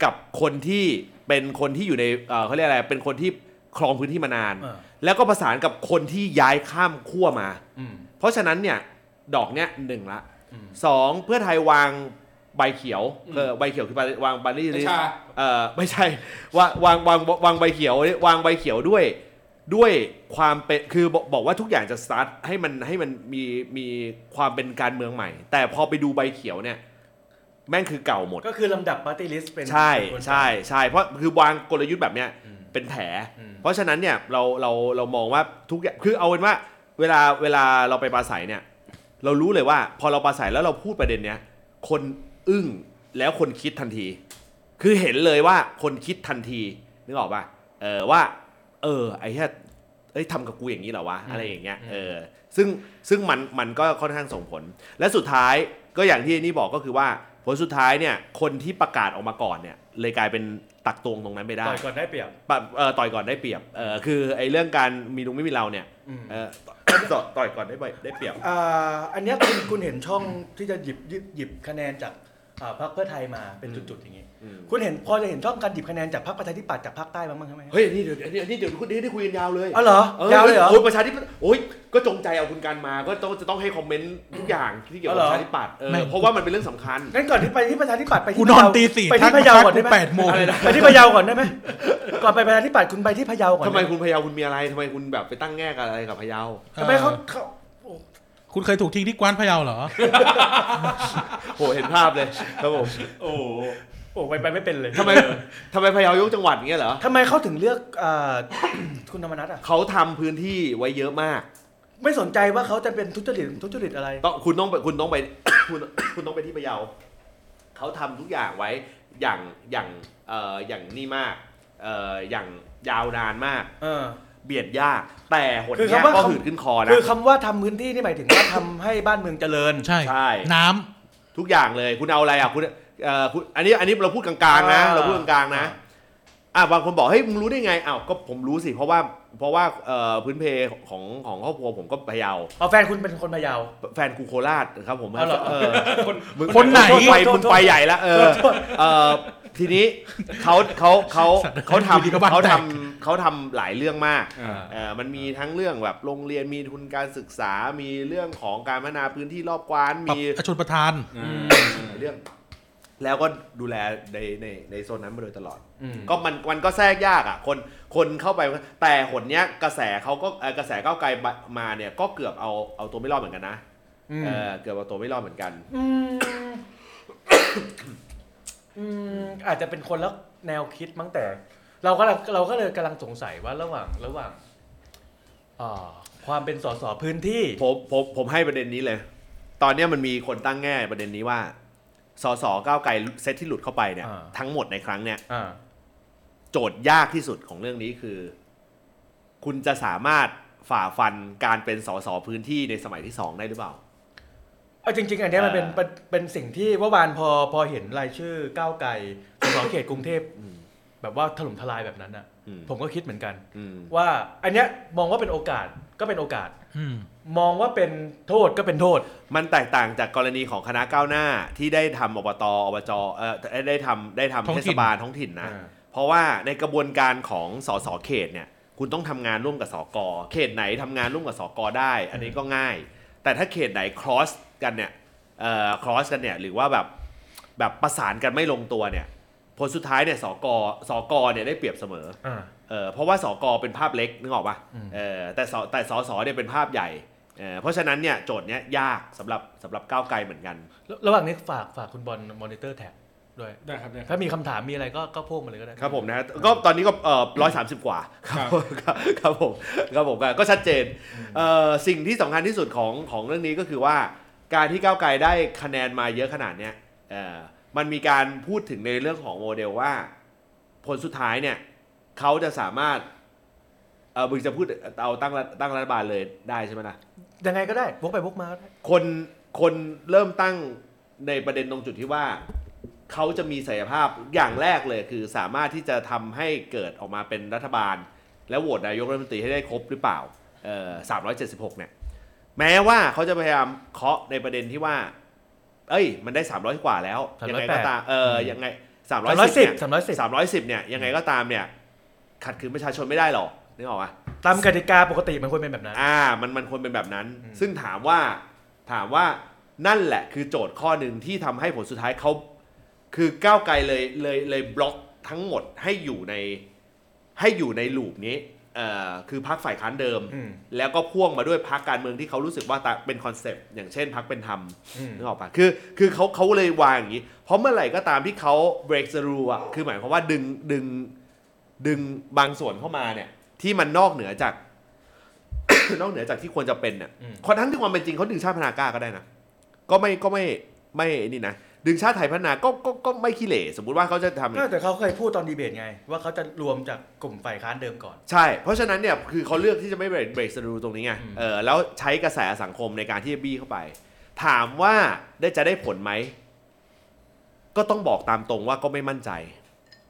กับคนที่เป็นคนที่อยู่ในเออเขาเรียกอะไรเป็นคนที่ครองพื้นที่มานานแล้วก็ผสานกับคนที่ย้ายข้ามขั้วมาเพราะฉะนั้นเนี่ยดอกเนี้ยหนึ่งละสองเพื่อไทยวางใบเขียวเออใบเขียวคือวางบัลลี่ลิสเออไม่ใช่ว่าวางวางวางใบเขียววางใบเขียวด้วยด้วยความเป็นคือบอกว่าทุกอย่างจะสตาร์ทให้มันให้มันมีมีความเป็นการเมืองใหม่แต่พอไปดูใบเขียวเนี่ยแม่งคือเก่าหมดก็คือลำดับปาร์ตี้ลิสต์เป็นใช่ใช่ใช่เพราะคือวางกลยุทธ์แบบเนี้ยเป็นแผลเพราะฉะนั้นเนี่ยเราเราเรามองว่าทุกอย่างคือเอาเป็นว่าเวลาเวลาเราไปปราศัยเนี่ยเรารู้เลยว่าพอเราปราศัยแล้วเราพูดประเด็นเนี้ยคนอึ้งแล้วคนคิดทันทีคือเห็นเลยว่าคนคิดทันทีนึกออกป่ะเออว่าเออไอ้เหี้ยเอ้ยทำกับกูอย่างนี้เหรอวะอะไรอย่างเงี้ยเออซึ่งซึ่งมันมันก็ค่อนข้างส่งผลและสุดท้ายก็อย่างที่นี่บอกก็คือว่าผลสุดท้ายเนี่ยคนที่ประกาศออกมาก่อนเนี่ยเลยกลายเป็นตักตวงตรงนั้นไม่ได้ต่อยก่อนได้เปรียบเออต่อยก่อนได้เปรียบเออคือไอ้เรื่องการมีลุงไม่มีเราเนี่ยเออต่อยก่อนได้ได้เปรียบอ่าอันเนี้ยคุณคุณเห็นช่องที่จะหยิบหยิบคะแนนจากพรรคเพื่อไทยมาเป็นจุดๆอย่างนี้คุณเห็นพอจะเห็นช่องการหยิบคะแนนจากพรรคประชาธิปัตย์จากภาคใต้บ้างมั้งใช่ไหมเฮ้ยนี่เดี๋ยวนี่นี่เดี๋ยวคุณนี่ได้คุยกันยาวเลยอ๋อเหรอยาวเลยเหรอโอ้ยประชาธิปัตย์โอ้ยก็จงใจเอาคุณการมาก็ต้องจะต้องให้คอมเมนต์ทุกอย่างที่เกี่ยวกับประชาธิปัตย์เออเพราะว่ามันเป็นเรื่องสำคัญงั้นก่อนที่ไปที่ประชาธิปัตย์ไปที่พะเยาไปที่พะเยาก่อนได้ไหมไปที่พะเยาก่อนได้ไหมก่อนไปประชาธิปัตย์คุณไปที่พะเยาก่อนทำไมคุณพะเยาคุณมีอะไรทำไมคุณแบบไปตั้งแง่อะไรกับพะเยาทำไมเขาคุณเคยถูกทิ้งที่กวานพะเยาเหรอโหเห็นภาพเลยครับผมโอ้โอ้ไปไปไม่เป็นเลยทำไมทำไมพะเยายกจังหวัดอย่างเงี้ยเหรอทำไมเขาถึงเลือกเอ่อคุณธรรมนัสอ่ะเขาทำพื้นที่ไว้เยอะมากไม่สนใจว่าเขาจะเป็นทุจริตทุจริตอะไรต้องคุณต้องคุณต้องไปคุณคุณต้องไปที่พะเยาเขาทำทุกอย่างไว้อย่างอย่างเอ่ออย่างนี่มากเอ่ออย่างยาวนานมากเออเบียดยากแต่หดยากก็หืดขึ้นคอนะคือคำว่าทำพื้นที่นี่หมายถึงว่าทำให้บ้านเมืองเจริญใช่น้ำทุกอย่างเลยคุณเอาอะไรอ่ะคุณเอ่อคุณอันนี้อันนี้เราพูดกลางๆนะเราพูดกลางๆนะอ่ะบางคนบอกเฮ้ยมึงรู้ได้ไงอ้าวก็ผมรู้สิเพราะว่าเพราะว่าเอ่อพื้นเพของของครอบครัวผมก็พะเยาเอาแฟนคุณเป็นคนพะเยาแฟนกูโคราชครับผมเออคนไหนไปคุณไปใหญ่ละเออเอ่อทีนี้เขาเขาเขาเขาทำเขาทำเขาทำหลายเรื่องมากเออมันมีทั้งเรื่องแบบโรงเรียนมีทุนการศึกษามีเรื่องของการพัฒนาพื้นที่รอบกว้านมีชลประทานเรื่องแล้วก็ดูแลในในในโซนนั้นมาโดยตลอดก็มันมันก็แทรกยากอ่ะคนคนเข้าไปแต่หนเนี้ยกระแสเขาก็กระแสก้าวไกลมาเนี่ยก็เกือบเอาเอาตัวไม่รอดเหมือนกันนะเออเกือบเอาตัวไม่รอดเหมือนกันอืมอาจจะเป็นคนละแนวคิดมั้งแต่เราก็เราก็เลยกำลังสงสัยว่าระหว่างระหว่างอ่าความเป็นสสพื้นที่ผมผมผมให้ประเด็นนี้เลยตอนนี้มันมีคนตั้งแง่ประเด็นนี้ว่าสสก้าวไกลเซตที่หลุดเข้าไปเนี่ยทั้งหมดในครั้งเนี่ยโจทย์ยากที่สุดของเรื่องนี้คือคุณจะสามารถฝ่าฟันการเป็นสสพื้นที่ในสมัยที่สองได้หรือเปล่าเอาจริงๆอันนี้มันเป็นเป็นสิ่งที่ว่าวานพอพอเห็นรายชื่อก้าวไกลสสเขตกรุงเทพแบบว่าถล่มทลายแบบนั้นอ่ะผมก็คิดเหมือนกันว่าอันเนี้ยมองว่าเป็นโอกาสก็เป็นโอกาสมองว่าเป็นโทษก็เป็นโทษมันแตกต่างจากกรณีของคณะก้าวหน้าที่ได้ทำอบตอบจเอ่อได้ทำได้ทำเทศบาลท้องถิ่นนะเพราะว่าในกระบวนการของสสเขตเนี่ยคุณต้องทำงานร่วมกับสกเขตไหนทำงานร่วมกับสกได้อันนี้ก็ง่ายแต่ถ้าเขตไหน cross กันเนี่ยเอ่อ cross กันเนี่ยหรือว่าแบบแบบประสานกันไม่ลงตัวเนี่ยผลสุดท้ายเนี่ยสกสกเนี่ยได้เปรียบเสมอเออเพราะว่าสกเป็นภาพเล็กนึกออกป่ะเออแต่สแต่สสเนี่ยเป็นภาพใหญ่เออเพราะฉะนั้นเนี่ยโจทย์เนี้ยยากสำหรับสำหรับก้าวไกลเหมือนกันระหว่างนี้ฝากฝากคุณบอลมอนิเตอร์แท็ก ด้วยได้ครับถ้ามีคำถามมีอะไรก็ก็พ่วงมาเลยก็ได้ครับผมนะฮะก็ตอนนี้ก็เอ่อหนึ่งร้อยสามสิบกว่าครับครับผมครับผมก็ชัดเจนเอ่อสิ่งที่สำคัญที่สุดของของเรื่องนี้ก็คือว่าการที่ก้าวไกลได้คะแนนมาเยอะขนาดเนี้ยเอ่อมันมีการพูดถึงในเรื่องของโมเดลว่าผลสุดท้ายเนี่ยเขาจะสามารถเอ่อมึงจะพูดเอาตั้งตั้งรัฐบาลเลยได้ใช่มั้ยนะยังไงก็ได้วกไปวกมาคนคนเริ่มตั้งในประเด็นตรงจุดที่ว่าเขาจะมีศักยภาพอย่างแรกเลยคือสามารถที่จะทำให้เกิดออกมาเป็นรัฐบาลและโหวตนายกรัฐมนตรีให้ได้ครบหรือเปล่าเอ่อสามร้อยเจ็ดสิบหกเนี่ยแม้ว่าเขาจะพยายามเคาะในประเด็นที่ว่าเอ้ยมันได้สามร้อยกว่าแล้วยังไงก็ตามเออยังไงสามร้อยสิบ สามร้อยสิบ สามร้อยสิบเนี่ยยังไงก็ตามเนี่ยขัดขืนประชาชนไม่ได้หรอกนึกออกป่ะตามกติกาปกติมันควรเป็นแบบนั้นอ่ามันมันควรเป็นแบบนั้นซึ่งถามว่าถามว่านั่นแหละคือโจทย์ข้อหนึ่งที่ทำให้ผลสุดท้ายเขาคือก้าวไกลเลยเลยเลยบล็อกทั้งหมดให้อยู่ในให้อยู่ในลูปนี้เอ่อคือพรรคฝ่ายค้านเดิมแล้วก็พ่วงมาด้วยพรรคการเมืองที่เขารู้สึกว่าเป็นคอนเซ็ปต์อย่างเช่นพรรคเป็นธรรมนึกออกป่ะคือคือเขาเขาเลยวางอย่างนี้เพราะเมื่อไหร่ก็ตามที่เขา break through อ่ะคือหมายความว่าดึงดึงดึงบางส่วนเข้ามาเนี่ยที่มันนอกเหนือจาก นอกเหนือจากที่ควรจะเป็นเนี่ยคนทั้งที่ความเป็นจริงเขาดึงชาติพัฒนากล้าก็ได้นะก็ไม่ก็ไม่ไม่นี่นะดึงชาติไทยพัฒนาก็ก็ก็ไม่ขี้เหร่สมมุติว่าเขาจะทำแต่เขาเคยพูดตอนดีเบตไงว่าเขาจะรวมจากกลุ่มฝ่ายค้านเดิมก่อนใช่เพราะฉะนั้นเนี่ยคือเขาเลือกที่จะไม่เบรกเบรกสรูตรงนี้ไงเออแล้วใช้กระแสสังคมในการที่จะบี้เข้าไปถามว่าได้จะได้ผลไหมก็ต้องบอกตามตรงว่าก็ไม่มั่นใจ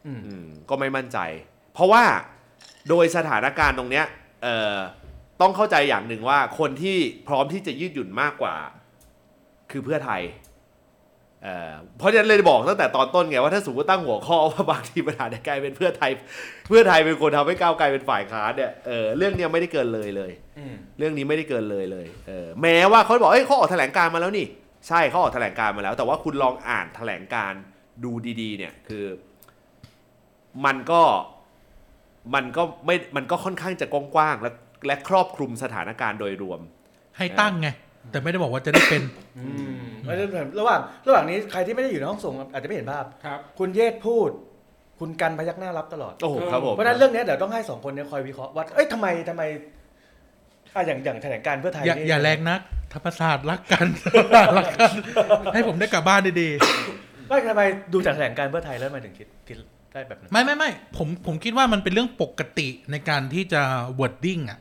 อืมก็ไม่มั่นใจเพราะว่าโดยสถานการณ์ตรงเนี้ยเอ่อต้องเข้าใจอย่างหนึ่งว่าคนที่พร้อมที่จะยืดหยุ่นมากกว่าคือเพื่อไทยเอ่อเพราะฉะนั้นเลยบอกตั้งแต่ตอนต้นไงว่าถ้าสมมุติตั้งหัวข้อว่าบางทีปัญหาในกลายเป็นเพื่อไทยเพื่อไทยเป็นคนทำให้ก้าวไกลเป็นฝ่ายค้านเนี่ยเออเรื่องนี้ไม่ได้เกินเลยเลยเรื่องนี้ไม่ได้เกินเลยเลยเออแม้ว่าเขาบอกเอ้ยเขาออกแถลงการมาแล้วนี่ใช่เขาออกแถลงการมาแล้วแต่ว่าคุณลองอ่านแถลงการดูดีๆเนี่ยคือมันก็มันก็ไม่มันก็ค่อนข้างจะกว้างๆและและครอบคลุมสถานการณ์โดยรวมให้ตั้งไงแต่ไม่ได้บอกว่าจะได้เป็นระหว่างระหว่างนี้ใครที่ไม่ได้อยู่ในห้องส่งอาจจะไม่เห็นภาพคุณเยศพูดคุณกันพยักหน้ารับตลอดโอ้โหครับผมเพราะฉะนั้นเรื่องนี้เดี๋ยวต้องให้สองคนนี้คอยวิเคราะห์ว่าเอ้ยทำไมทำไมอ่ะอย่างอย่างแถลงการเพื่อไทยนี่อย่าแรงนักธรรมศาสตร์รักกันรักกันให้ผมได้กลับบ้านดีๆว่าทำไมดูจากแถลงการเพื่อไทยแล้วมาถึงคิดคิดได้แบบนั้นไม่ไม่ไม่ผมผมคิดว่ามันเป็นเรื่องปกติในการที่จะ wording อ่ะ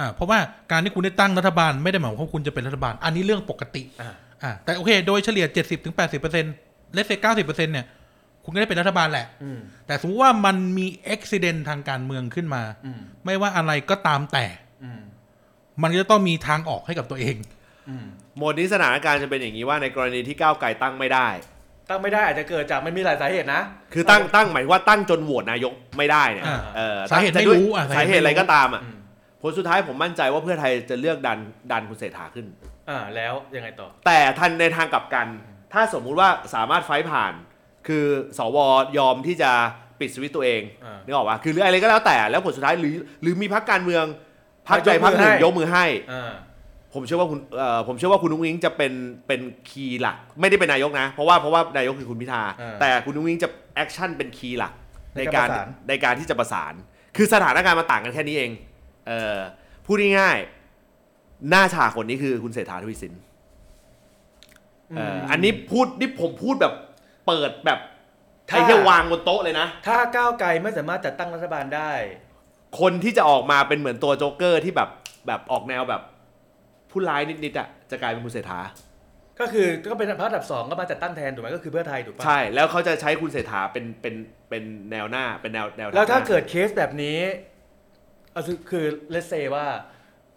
อ่าเพราะว่าการที่คุณได้ตั้งรัฐบาลไม่ได้หมายความว่าคุณจะเป็นรัฐบาลอันนี้เรื่องปกติอ่าแต่โอเคโดยเฉลี่ย เจ็ดสิบถึงแปดสิบเปอร์เซ็นต์ และเศษ เก้าสิบเปอร์เซ็นต์ เนี่ยคุณก็ได้เป็นรัฐบาลแหละแต่สมมุติว่ามันมี accident ทางการเมืองขึ้นมาไม่ว่าอะไรก็ตามแต่มันก็จะต้องมีทางออกให้กับตัวเองโหมดนี้สถานการณ์จะเป็นอย่างนี้ว่าในกรณีที่ก้าวไกลตั้งไม่ได้ตั้งไม่ได้อาจจะเกิดจากมันมีหลายสาเหตุนะคือตั้งตั้งหมายว่าตั้งจนโหวตนายกไม่ได้เนี่ยสาเหตุไม่รู้อ่ะสาเหตุอะไรก็ตามอ่ะผลสุดท้ายผมมั่นใจว่าเพื่อไทยจะเลือกดันดันคุณเศรษฐาขึ้นอ่าแล้วยังไงต่อแต่ทันในทางกลับกันถ้าสมมุติว่าสามารถไฟผ่านคือสวยอมที่จะปิดสวิตช์ตัวเองนึกออกป่ะคือเรื่องอะไรก็แล้วแต่แล้วผลสุดท้ายหรือหรือมีพรรคการเมืองพรรคใดพรรคหนึ่งยกมือให้ผมเชื่อว่าคุณเอ่อผมเชื่อว่าคุณนุ้งอิงจะเป็นเป็นคีย์หลักไม่ได้เป็นนายกนะเพราะว่าเพราะว่านายกคือคุณพิธาแต่คุณนุ้งอิงจะแอคชั่นเป็นคีย์หลักในการในการที่จะประสานคือสถานการณ์มันต่างกันแค่นี้เองเอ่อพูดง่ายๆหน้าฉากคนนี้คือคุณเศรษฐาทวีสินเอ่ออันนี้พูดนี่ผมพูดแบบเปิดแบบไอ้ที่วางบนโต๊ะเลยนะถ้าก้าวไกลไม่สามารถจัดตั้งรัฐบาลได้คนที่จะออกมาเป็นเหมือนตัวโจ๊กเกอร์ที่แบบแบบออกแนวแบบผู้ร้ายนิดๆอ่ะจะกลายเป็นคุณเศรษฐาก็คือก็เป็นพรรคอันดับสองก็มาจัดตั้งแทนถูกมั้ยก็คือเพื่อไทยถูกป่ะใช่แล้วเขาจะใช้คุณเศรษฐาเป็นเป็นเป็นแนวหน้าเป็นแนวแนวแล้วถ้าเกิดเคสแบบนี้ก็คือเลสเซว่า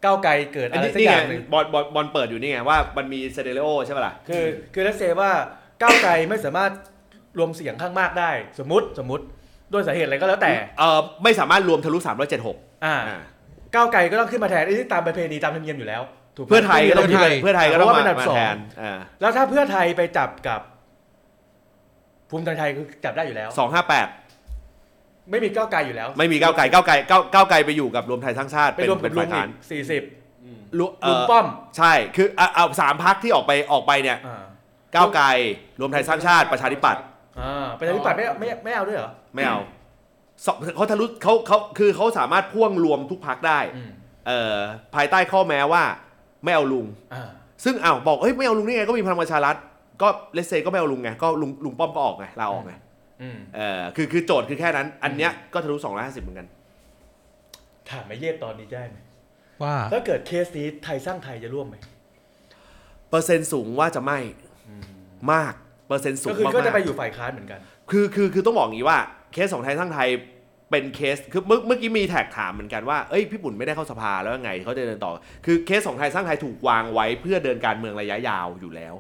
ก้าวไกลเกิดอะไรสักอย่างนึงบอลบอลเปิดอยู่นี่ไงว่ามันมีเซเนเรโอใช่ป่ะล่ะคือคือเลสเซว่าก้าวไกลไม่สามารถรวมเสียงข้างมากได้สมมุติสมมุติด้วยสาเหตุอะไรก็แล้วแต่เอ่อไม่สามารถรวมทะลุสามร้อยเจ็ดสิบหกอ่าก้าวไกลก็ต้องขึ้นมาแทนนี่ตามประเพณีตามธรรมเนียมอยู่แล้วเพื่อไทยก็ต้องเพื่อไทยก็ต้องมาแทนแล้วถ้าเพื่อไทยไปจับกับภูมิใจไทยคือจับได้อยู่แล้วสองห้าแปดไม่มีก้าวไกลอยู่แล้วไม่มีก้าวไกลก้าวไกลก้าวไกลไปอยู่กับรวมไทยสร้างชาติเป็นเป็นฝ่ายค้านสี่สิบอืมลุงป้อมใช่คือเอาสามพรรคที่ออกไปออกไปเนี่ยก้าวไกลรวมไทยสร้างชาติประชาธิปัตย์ อ่าประชาธิปัตย์ไม่ไม่ไม่เอาด้วยเหรอไม่เอาเขาทะลุเขาเขาคือเขาสามารถพ่วงรวมทุกพรรคได้เอ่อภายใต้ข้อแม้ว่าไม่เอาลุงซึ่งอ้าวบอกเฮ้ยไม่เอาลุงนี่ไงก็มีพลังประชารัฐก็เลสเซก็ไม่เอาลุงไงก็ลุงลุงป้อมก็ออกไงลาออกไงเอ่อคือคือโจทย์คือแค่นั้นอันเนี้ยก็ทะลุสองร้อยห้าสิบเหมือนกันถามไอ้เยศตอนนี้ได้ไหมว่าถ้าเกิดเคสนี้ไทยสร้างไทยจะร่วมไหมเปอร์เซ็นต์สูงว่าจะไม่มากเปอร์เซ็นต์สูงมากก็คือก็จะไปอยู่ฝ่ายค้านเหมือนกันคือคือคือต้องบอกอย่างนี้ว่าเคสของไทยสร้างไทยเป็นเคสคือเมื่อเมื่อกี้มีแท็กถามเหมือนกันว่าเอ้ยพี่ปุ่นไม่ได้เข้าสภาแล้วยังไงเขาจะเดินต่อคือเคสของไทยสร้างไทยถูกวางไว้เพื่อเดินการเมืองระยะยาวอยู่แล้ว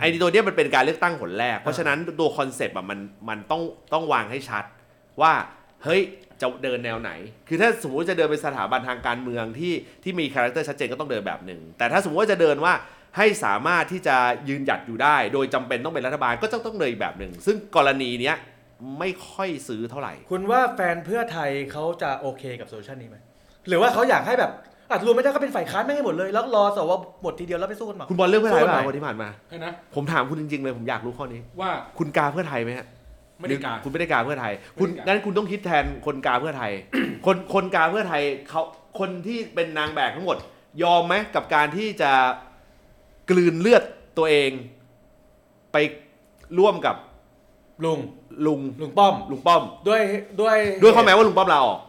ไอ้ตัวเนี้ยมันเป็นการเลือกตั้งหนแรกเพราะฉะนั้นตัวคอนเซปต์อ่ะมันมันต้องต้องวางให้ชัดว่าเฮ้ยจะเดินแนวไหนคือถ้าสมมุติจะเดินเป็นสถาบันทางการเมืองที่ที่มีคาแรคเตอร์ชัดเจนก็ต้องเดินแบบหนึ่งแต่ถ้าสมมุติว่าจะเดินว่าให้สามารถที่จะยืนหยัดอยู่ได้โดยจำเป็นต้องเป็นรัฐบาลก็ต้องต้องเดินแบบหนึ่งซึ่งกรณีเนี้ยไม่ค่อยซื้อเท่าไหร่คุณว่าแฟนเพื่อไทยเขาจะโอเคกับโซลูชันนี้ไหมหรือว่าเขาอยากให้แบบอ่ะรวมไม่ได้ก็เป็นฝ่ายค้านไม่ให้หมดเลยแล้วรอสวหมดทีเดียวแล้วไปสู้กันหมดคุณบอลเลือกเพื่อไทยป่ะวันที่ผ่านมาใช่นะผมถามคุณจริงๆเลยผมอยากรู้ข้อนี้ว่าคุณกาเพื่อไทยไหมฮะไม่ได้กาคุณไม่ได้กาเพื่อไทยคุณงั้นคุณต้องคิดแทนคนกาเพื่อไทย คนคนกาเพื่อไทยเขาคนที่เป็นนางแบกทั้งหมดยอมไหมกับการที่จะกลืนเลือดตัวเองไปร่วมกับลุงลุงลุงป้อมลุงป้อมด้วยด้วยด้วยข้อแม้ว่าลุงป้อมลาออก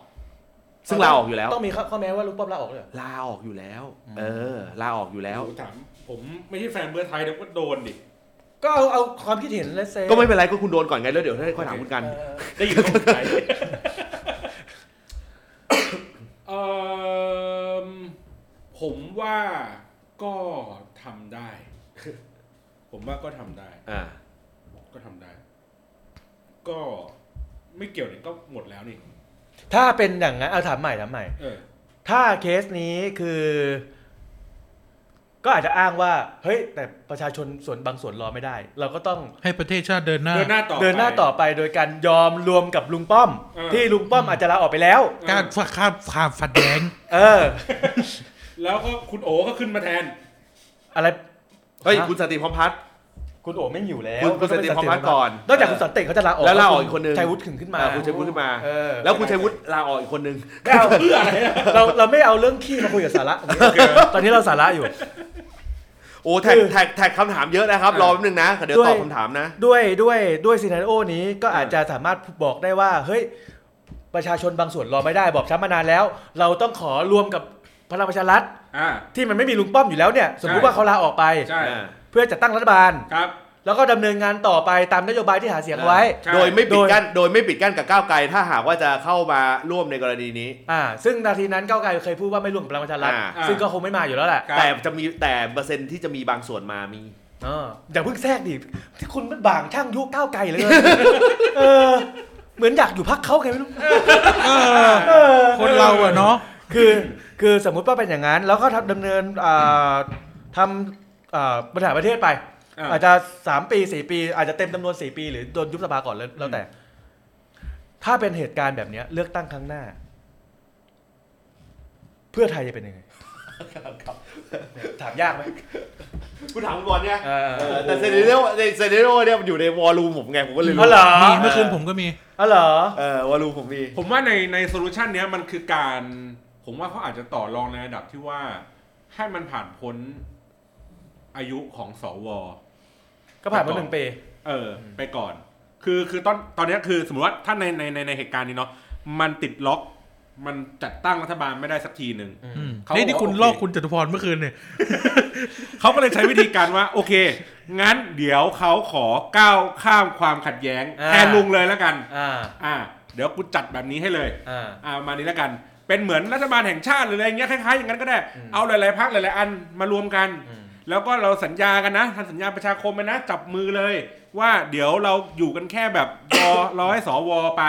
ซึ่งลาออกอยู่แล้วต้องมีข้อแม้ว่าลุงป้อมลาออกเลยลาออกอยู่แล้วเออลาออกอยู่แล้วถามผมไม่ใช่แฟนเพื่อไทยเดี๋ยวก็โดนดิก็เอาเอาความคิดเห็นและเซก็ไม่เป็นไรก็คุณโดนก่อนไงแล้วเดี๋ยวค่อยถามคุณกันได้ยินตรงใจเอ่อผมว่าก็ทำได้ผมว่าก็ทำได้อ่าก็ทำได้ก็ไม่เกี่ยวนี่ก็หมดแล้วนี่ถ้าเป็นอย่างนั้นเอาถามใหม่ถามใหม่ถ้าเคสนี้คือก็อาจจะอ้างว่าเฮ้ยแต่ประชาชนส่วนบางส่วนรอไม่ได้เราก็ต้องให้ประเทศชาติเดินหน้าเดินหน้าต่อเดินหน้าต่อไปโดยการยอมรวมกับลุงป้อมที่ลุงป้อมอาจจะลาออกไปแล้วการฝ่าข้ามข้ามฝัดแดงเออแล้วก็คุณโอ๋ก็ขึ้นมาแทนอะไรเฮ้ยคุณสันติพรหมพัฒน์คุณโอ๋ไม่อยู่แล้วคุณสันติพรหมพัฒน์ก่อนนอกจากคุณสันติเขาจะลาออกแล้วลาออกอีกคนนึงชัยวุฒิขึ้นขึ้นมาคุณชัยวุฒิขึ้นมาแล้วคุณชัยวุฒิลาออกอีกคนนึงเอาเพื่ออะไรเราเราไม่เอาเรื่องขี้มาคุยกับสาระตอนนี้เราสาระอยู่โอ้แท็กแท็กแท็กคำถามเยอะนะครับรอแป๊บนึงนะเดี๋ยวตอบคำถามนะด้วยด้วยด้วยซีนาริโอนี้ก็อาจจะสามารถบอกได้ว่าเฮ้ยประชาชนบางส่วนรอไม่ได้บอกช้ำมานานแล้วเราต้องขอรวมกับพลังประชารัฐที่มันไม่มีลุงป้อมอยู่แล้วเนี่ยสมมุติว่าเขาลาออกไปเพื่อจะตั้งรัฐบาลแล้วก็ดำเนินงานต่อไปตามนโยบายที่หาเสียงไว้โดยไม่ปิดกั้นโดยไม่ปิดกั้นกับก้าวไกลถ้าหากว่าจะเข้ามาร่วมในกรณีนี้ซึ่งนาทีนั้นก้าวไกลเคยพูดว่าไม่ร่วมกับพลังประชารัฐซึ่งก็คงไม่มาอยู่แล้วแหละแต่จะมีแต่เปอร์เซ็นต์ที่จะมีบางส่วนมามีอย่าเพิ่งแทรกดิที่คุณมันบางช่างยุก้าวไกลเลยเหมือนอยากอยู่พรรคเขาไงไม่รู้คนเราอะเนาะคือคือสมมุติว่าเป็นอย่างนั้นแล้วก็ดำเนินทำปัญหาประเทศไปอาจจะสามปีสี่ปีอาจจะเต็มจำนวนสี่ปีหรือโดนยุบสภาก่อนแล้วแต่ถ้าเป็นเหตุการณ์แบบนี้เลือกตั้งครั้งหน้าเพื่อไทยจะเป็นยังไงถามยากไหมคุณถามก่อนเนี่ยแต่เซเนโร่เซเนโร่เนี่ยมันอยู่ในวอลลุ่มผมไงผมก็เลยรู้มีเมื่อคืนผมก็มีอ๋อเหรอเออวอลลุ่มผมมีผมว่าในในโซลูชันเนี้ยมันคือการผมว่าเขาอาจจะต่อรองในระดับที่ว่าให้มันผ่านพ้นอายุของสวก็ผ่านมาหนึ่งปีเออไปก่อนคือคือตอนตอนนี้คือสมมติว่าถ้าในในในเหตุการณ์นี้เนาะมันติดล็อกมันจัดตั้งรัฐบาลไม่ได้สักทีหนึ่งนี่ที่คุณลอกคุณจตุพรเมื่อคืนเนี่ยเขาก็เลยใช้วิธีการว่าโอเคงั้นเดี๋ยวเขาขอก้าวข้ามความขัดแย้งแทนลุงเลยแล้วกันอ่าเดี๋ยวกูจัดแบบนี้ให้เลยอ่ามานี้แล้วกันเป็นเหมือนรัฐบาลแห่งชาติหรืออะไรเงี้ยคล้ายๆอย่างนั้นก็ได้เอาหลายๆพรรคหลายๆอันมารวมกันแล้วก็เราสัญญากันนะทำสัญญาประชาคมนะจับมือเลยว่าเดี๋ยวเราอยู่กันแค่แบบรอรอให้สวไป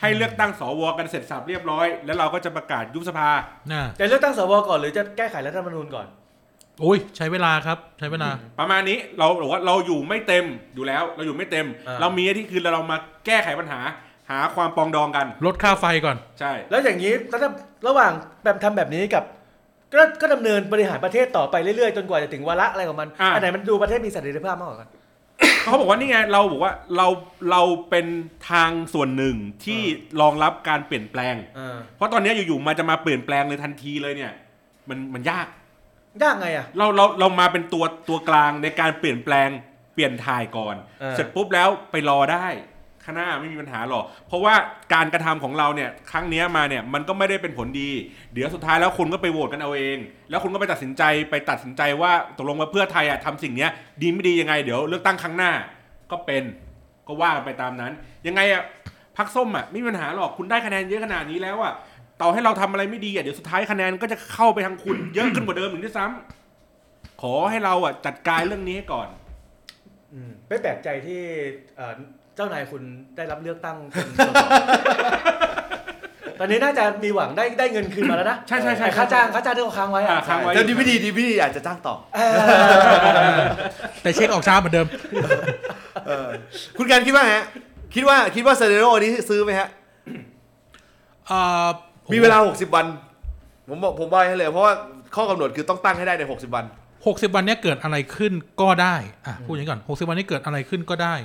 ให้เลือกตั้งสวกันเสร็จสรรพเรียบร้อยแล้วเราก็จะประกาศยุบสภาจะเลือกตั้งสวก่อนหรือจะแก้ไขรัฐธรรมนูญก่อนโอ้ยใช้เวลาครับใช้เวลาประมาณนี้เราบอกว่าเราอยู่ไม่เต็มอยู่แล้วเราอยู่ไม่เต็มเรามีที่คือเรามาแก้ไขปัญหาหาความปองดองกันลดค่าไฟก่อนใช่แล้วอย่างนี้ถ้าระหว่างแบบทำแบบนี้กับก็ก็ดำเนินบริหารประเทศต่อไปเรื่อยๆจนกว่าจะถึงวาระอะไรของมันอันไหนมันดูประเทศมีเสถียรภาพมากกว่ากัน เขาบอกว่านี่ไงเราบอกว่าเราเราเป็นทางส่วนหนึ่งที่รองรับการเปลี่ยนแปลงเพราะตอนนี้อยู่ๆมาจะมาเปลี่ยนแปลงเลยทันทีเลยเนี่ยมันมันยากยากไงอ่ะเราเราเรามาเป็นตัวตัวกลางในการเปลี่ยนแปลงเปลี่ยนถ่ายก่อนเสร็จปุ๊บแล้วไปรอได้ข้างหน้าไม่มีปัญหาหรอกเพราะว่าการกระทำของเราเนี่ยครั้งนี้มาเนี่ยมันก็ไม่ได้เป็นผลดีเดี๋ยวสุดท้ายแล้วคนก็ไปโหวตกันเอาเองแล้วคนก็ไปตัดสินใจไปตัดสินใจว่าตกลงว่าเพื่อไทยอ่ะทำสิ่งนี้ดีไม่ดียังไงเดี๋ยวเลือกตั้งครั้งหน้าก็เป็นก็ว่าไปตามนั้นยังไงอ่ะพรรคส้มอ่ะไม่มีปัญหาหรอกคุณได้คะแนนเยอะขนาดนี้แล้วอ่ะต่อให้เราทำอะไรไม่ดีอ่ะเดี๋ยวสุดท้ายคะแนนก็จะเข้าไปทางคุณ เยอะขึ้นกว่าเดิมอีกด้วยซ้ำขอให้เราอ่ะจัดการเรื่องนี้ให้ก่อนไม่แปลกใจที่เจ้านายคุณได้รับเลือกตั้งคนสอบ ตอนนี้น่าจะมีหวังได้ได้เงินคืนมาแล้วนะ ใช่ใช่ใช่ค่าจ้างค่าจ้างที่เขาค้างไว้อะค้างไว้แต่ดีไม่ดีดีไม่ดีอาจจะจ้างต่อ แต่เช็คออกช้าเหมือนเดิม คุณการคิดว่าฮะคิดว่าคิดว่าเซเนโรนี้ซื้อไหมฮะ มีเวลาหกสิบวันผมบอกผมบอกให้เลยเพราะว่าข้อกำหนดคือต้องตั้งให้ได้ในหกสิบวันหกสิบวันนี้เกิดอะไรขึ้นก็ได้อ่ะพูดอย่างนี้ก่อนหกสิบวันนี้เกิดอะไรขึ้นก็ได้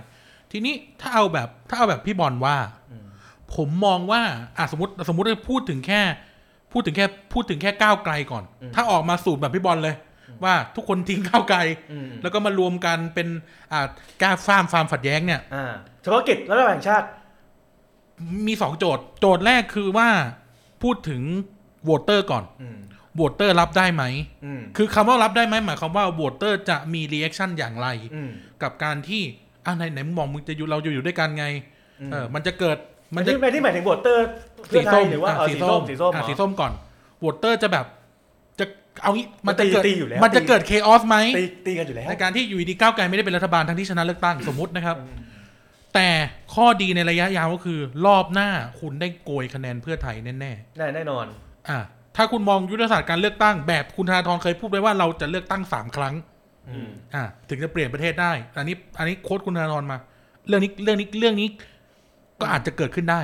ทีนี้ถ้าเอาแบบถ้าเอาแบบพี่บอลว่าผมมองว่าอ่ะสมมติสมมติเราพูดถึงแค่พูดถึงแค่พูดถึงแค่ก้าวไกลก่อนถ้าออกมาสูตรแบบพี่บอลเลยว่าทุกคนทิ้งก้าวไกลแล้วก็มารวมกันเป็นอ่ะก้าวฟาร์มฟาร์มฝัดแย้งเนี่ยเฉพาะกิจแล้วแบ่งชาติมีสองโจทย์โจทย์แรกคือว่าพูดถึงโหวตเตอร์ก่อนโหวตเตอร์รับได้ไหมคือคำว่ารับได้ไหมหมายความว่าโหวตเตอร์จะมีรีแอคชั่นอย่างไรกับการที่อ่ะไหนไหนมึงมองมึงจะอยู่เราอยู่ด้วยกันไงเออมันจะเกิดมันจะไม่ได้หมายถึงโหวตเตอร์สีส้มหรือว่าสีส้มสีส้มสีส้มก่อนโหวตเตอร์จะแบบจะเอางี้มันจะเกิดมันจะเกิดเคออสไหมตีกันอยู่แล้วในการที่อยู่ดีก้าวไกลไม่ได้เป็นรัฐบาลทั้งที่ชนะเลือกตั้งสมมตินะครับแต่ข้อดีในระยะยาวก็คือรอบหน้าคุณได้โกยคะแนนเพื่อไทยแน่แน่แน่นอนอ่ะถ้าคุณมองยุทธศาสตร์การเลือกตั้งแบบคุณธนาธรเคยพูดไว้ว่าเราจะเลือกตั้งสามครั้งอ่าถึงจะเปลี่ยนประเทศได้อันนี้อันนี้โค้ชคุณธนาธรมาเรื่องนี้เรื่องนี้เรื่องนี้ก็อาจจะเกิดขึ้นได้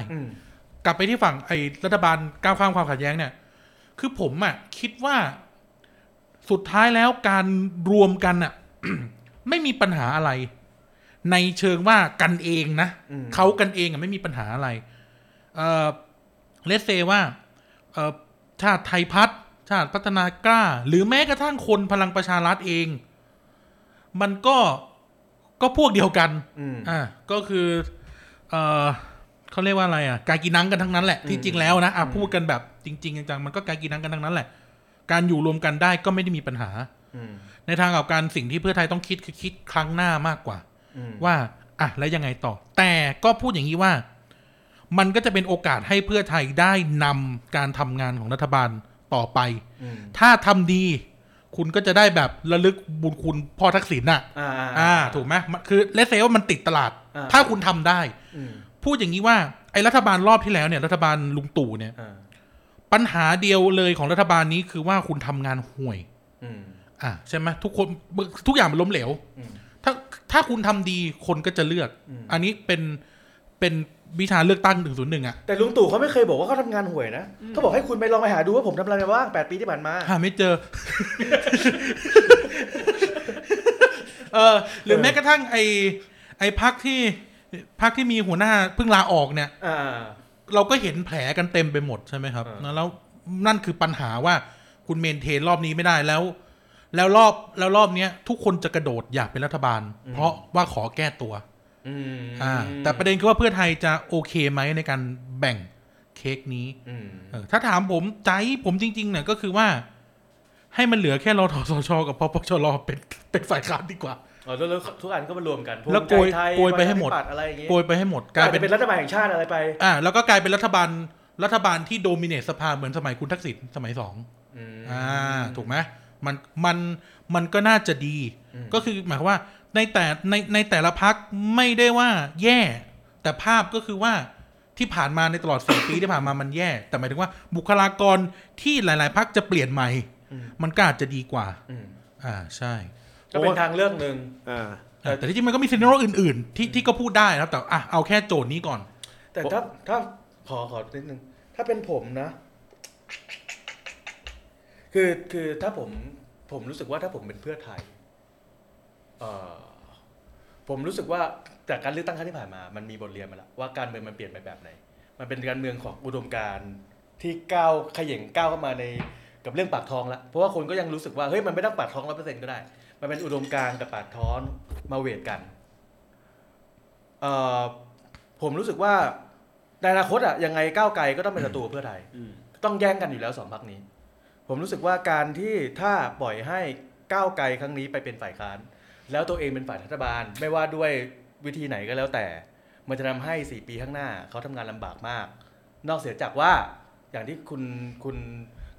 กลับไปที่ฝั่งไอ้รัฐบาลก้าวข้ามความขัดแย้งเนี่ยคือผมอ่ะคิดว่าสุดท้ายแล้วการรวมกันอ่ะ ไม่มีปัญหาอะไรในเชิงว่ากันเองนะเขากันเองอ่ะไม่มีปัญหาอะไรเอ่อเลทเซว่าเอ่อชาติไทยพัฒน์ชาติพัฒนากล้าหรือแม้กระทั่งคนพลังประชารัฐเองมันก็ก็พวกเดียวกันอ่าก็คือเอ่อเขาเรียกว่าอะไรอ่ะการกินนังกันทั้งนั้นแหละที่จริงแล้วนะอ่ะพูดกันแบบจริงๆจังๆมันก็การกินนังกันทั้งนั้นแหละการอยู่รวมกันได้ก็ไม่ได้มีปัญหาในทางกับการสิ่งที่เพื่อไทยต้องคิดคือคิดครั้งหน้ามากกว่าว่าอ่ะแล้วยังไงต่อแต่ก็พูดอย่างนี้ว่ามันก็จะเป็นโอกาสให้เพื่อไทยได้นำการทำงานของรัฐบาลต่อไปถ้าทำดีคุณก็จะได้แบบระลึกบุญคุณพ่อทักษิณน่ะอ่าถูกไหมคือเลสเซว่ามันติดตลาดถ้าคุณทำได้พูดอย่างนี้ว่าไอ้รัฐบาลรอบที่แล้วเนี่ยรัฐบาลลุงตู่เนี่ยปัญหาเดียวเลยของรัฐบาลนี้คือว่าคุณทำงานห่วยอ่าใช่ไหมทุกคนทุกอย่างมันล้มเหลวถ้าถ้าคุณทำดีคนก็จะเลือกอันนี้เป็นเป็นวิชาเลือกตั้งหนึ่งศูนย์หนึ่งอ่ะแต่ลุงตู่เขาไม่เคยบอกว่าเขาทำงานห่วยนะเขาบอกให้คุณไปลองไปหาดูว่าผมทำอะไรมาบ้างแปดปีที่ผ่านมาหาไม่เจอ เออหรือแม้กระทั่งไอ้ไอ้พรรคที่พรรคที่มีหัวหน้าเพิ่งลาออกเนี่ยเราก็เห็นแผลกันเต็มไปหมดใช่ไหมครับแล้วนั่นคือปัญหาว่าคุณเมนเทนรอบนี้ไม่ได้แล้วแล้วรอบแล้วรอบเนี้ยทุกคนจะกระโดดอยากเป็นรัฐบาลเพราะว่าขอแก้ตัวอ่าแต่ประเด็นคือว่าเพื่อไทยจะโอเคไหมในการแบ่งเค้กนี้ถ้าถามผมใจผมจริงๆเนี่ยก็คือว่าให้มันเหลือแค่รอทสชกับพปชรเป็นเป็นฝ่ายค้านดีกว่าอ๋อแล้วทุกอันก็มารวมกันแล้วโกยโกยไปให้หมดโกยไปให้หมดกลายเป็นรัฐบาลแห่งชาติอะไรไปอ่าแล้วก็กลายเป็นรัฐบาลรัฐบาลที่โดมิเนตสภาเหมือนสมัยคุณทักษิณสมัยสองอ่าถูกไหมมันมันมันก็น่าจะดีก็คือหมายความว่าในแต่ในในแต่ละพรรคไม่ได้ว่าแย่แต่ภาพก็คือว่าที่ผ่านมาในตลอดสี่ ปีที่ผ่านมามันแย่แต่หมายถึงว่าบุคลากรที่หลายๆพรรคจะเปลี่ยนใหม่มันก็อาจจะดีกว่าอ่าใช่ก็เป็นทางเลือกนึงอ่าแต่ที่จริงมันก็มีซีนาริโออื่นๆที่ที่ก็พูดได้นะครับแต่อ่ะเอาแค่โจทย์นี้ก่อนแต่ถ้าถ้าขอขอนิดนึงถ้าเป็นผมนะคือคือถ้าผมผมรู้สึกว่าถ้าผมเป็นเพื่อไทย ผมรู้สึกว่าจากการเลือกตั้งครั้งที่ผ่านมามันมีบทเรียนมาแล้วว่าการเมืองมันเปลี่ยนไปแบบไหนมันเป็นการเมืองของอุดมการณ์ที่ก้าวเขย่งก้าวเข้ามาในกับเรื่องปากท้องละเพราะว่าคนก็ยังรู้สึกว่าเฮ้ยมันไม่ต้องปากท้อง หนึ่งร้อยเปอร์เซ็นต์ ก็ได้มันเป็นอุดมการณ์กับปากท้องมาเวทกันเอ่อผมรู้สึกว่าในอนาคตอ่ะยังไงก้าวไกลก็ต้องเป็นศัตรูเพื่อไทยต้องแย่งกันอยู่แล้วสองพรรคนี้ผมรู้สึกว่าการที่ถ้าปล่อยให้ก้าวไกลครั้งนี้ไปเป็นฝ่ายค้านแล้วตัวเองเป็นฝ่ายรัฐบาลไม่ว่าด้วยวิธีไหนก็แล้วแต่มันจะทำให้สี่ปีข้างหน้าเขาทำงานลำบากมากนอกเสียจากว่าอย่างที่คุณคุณ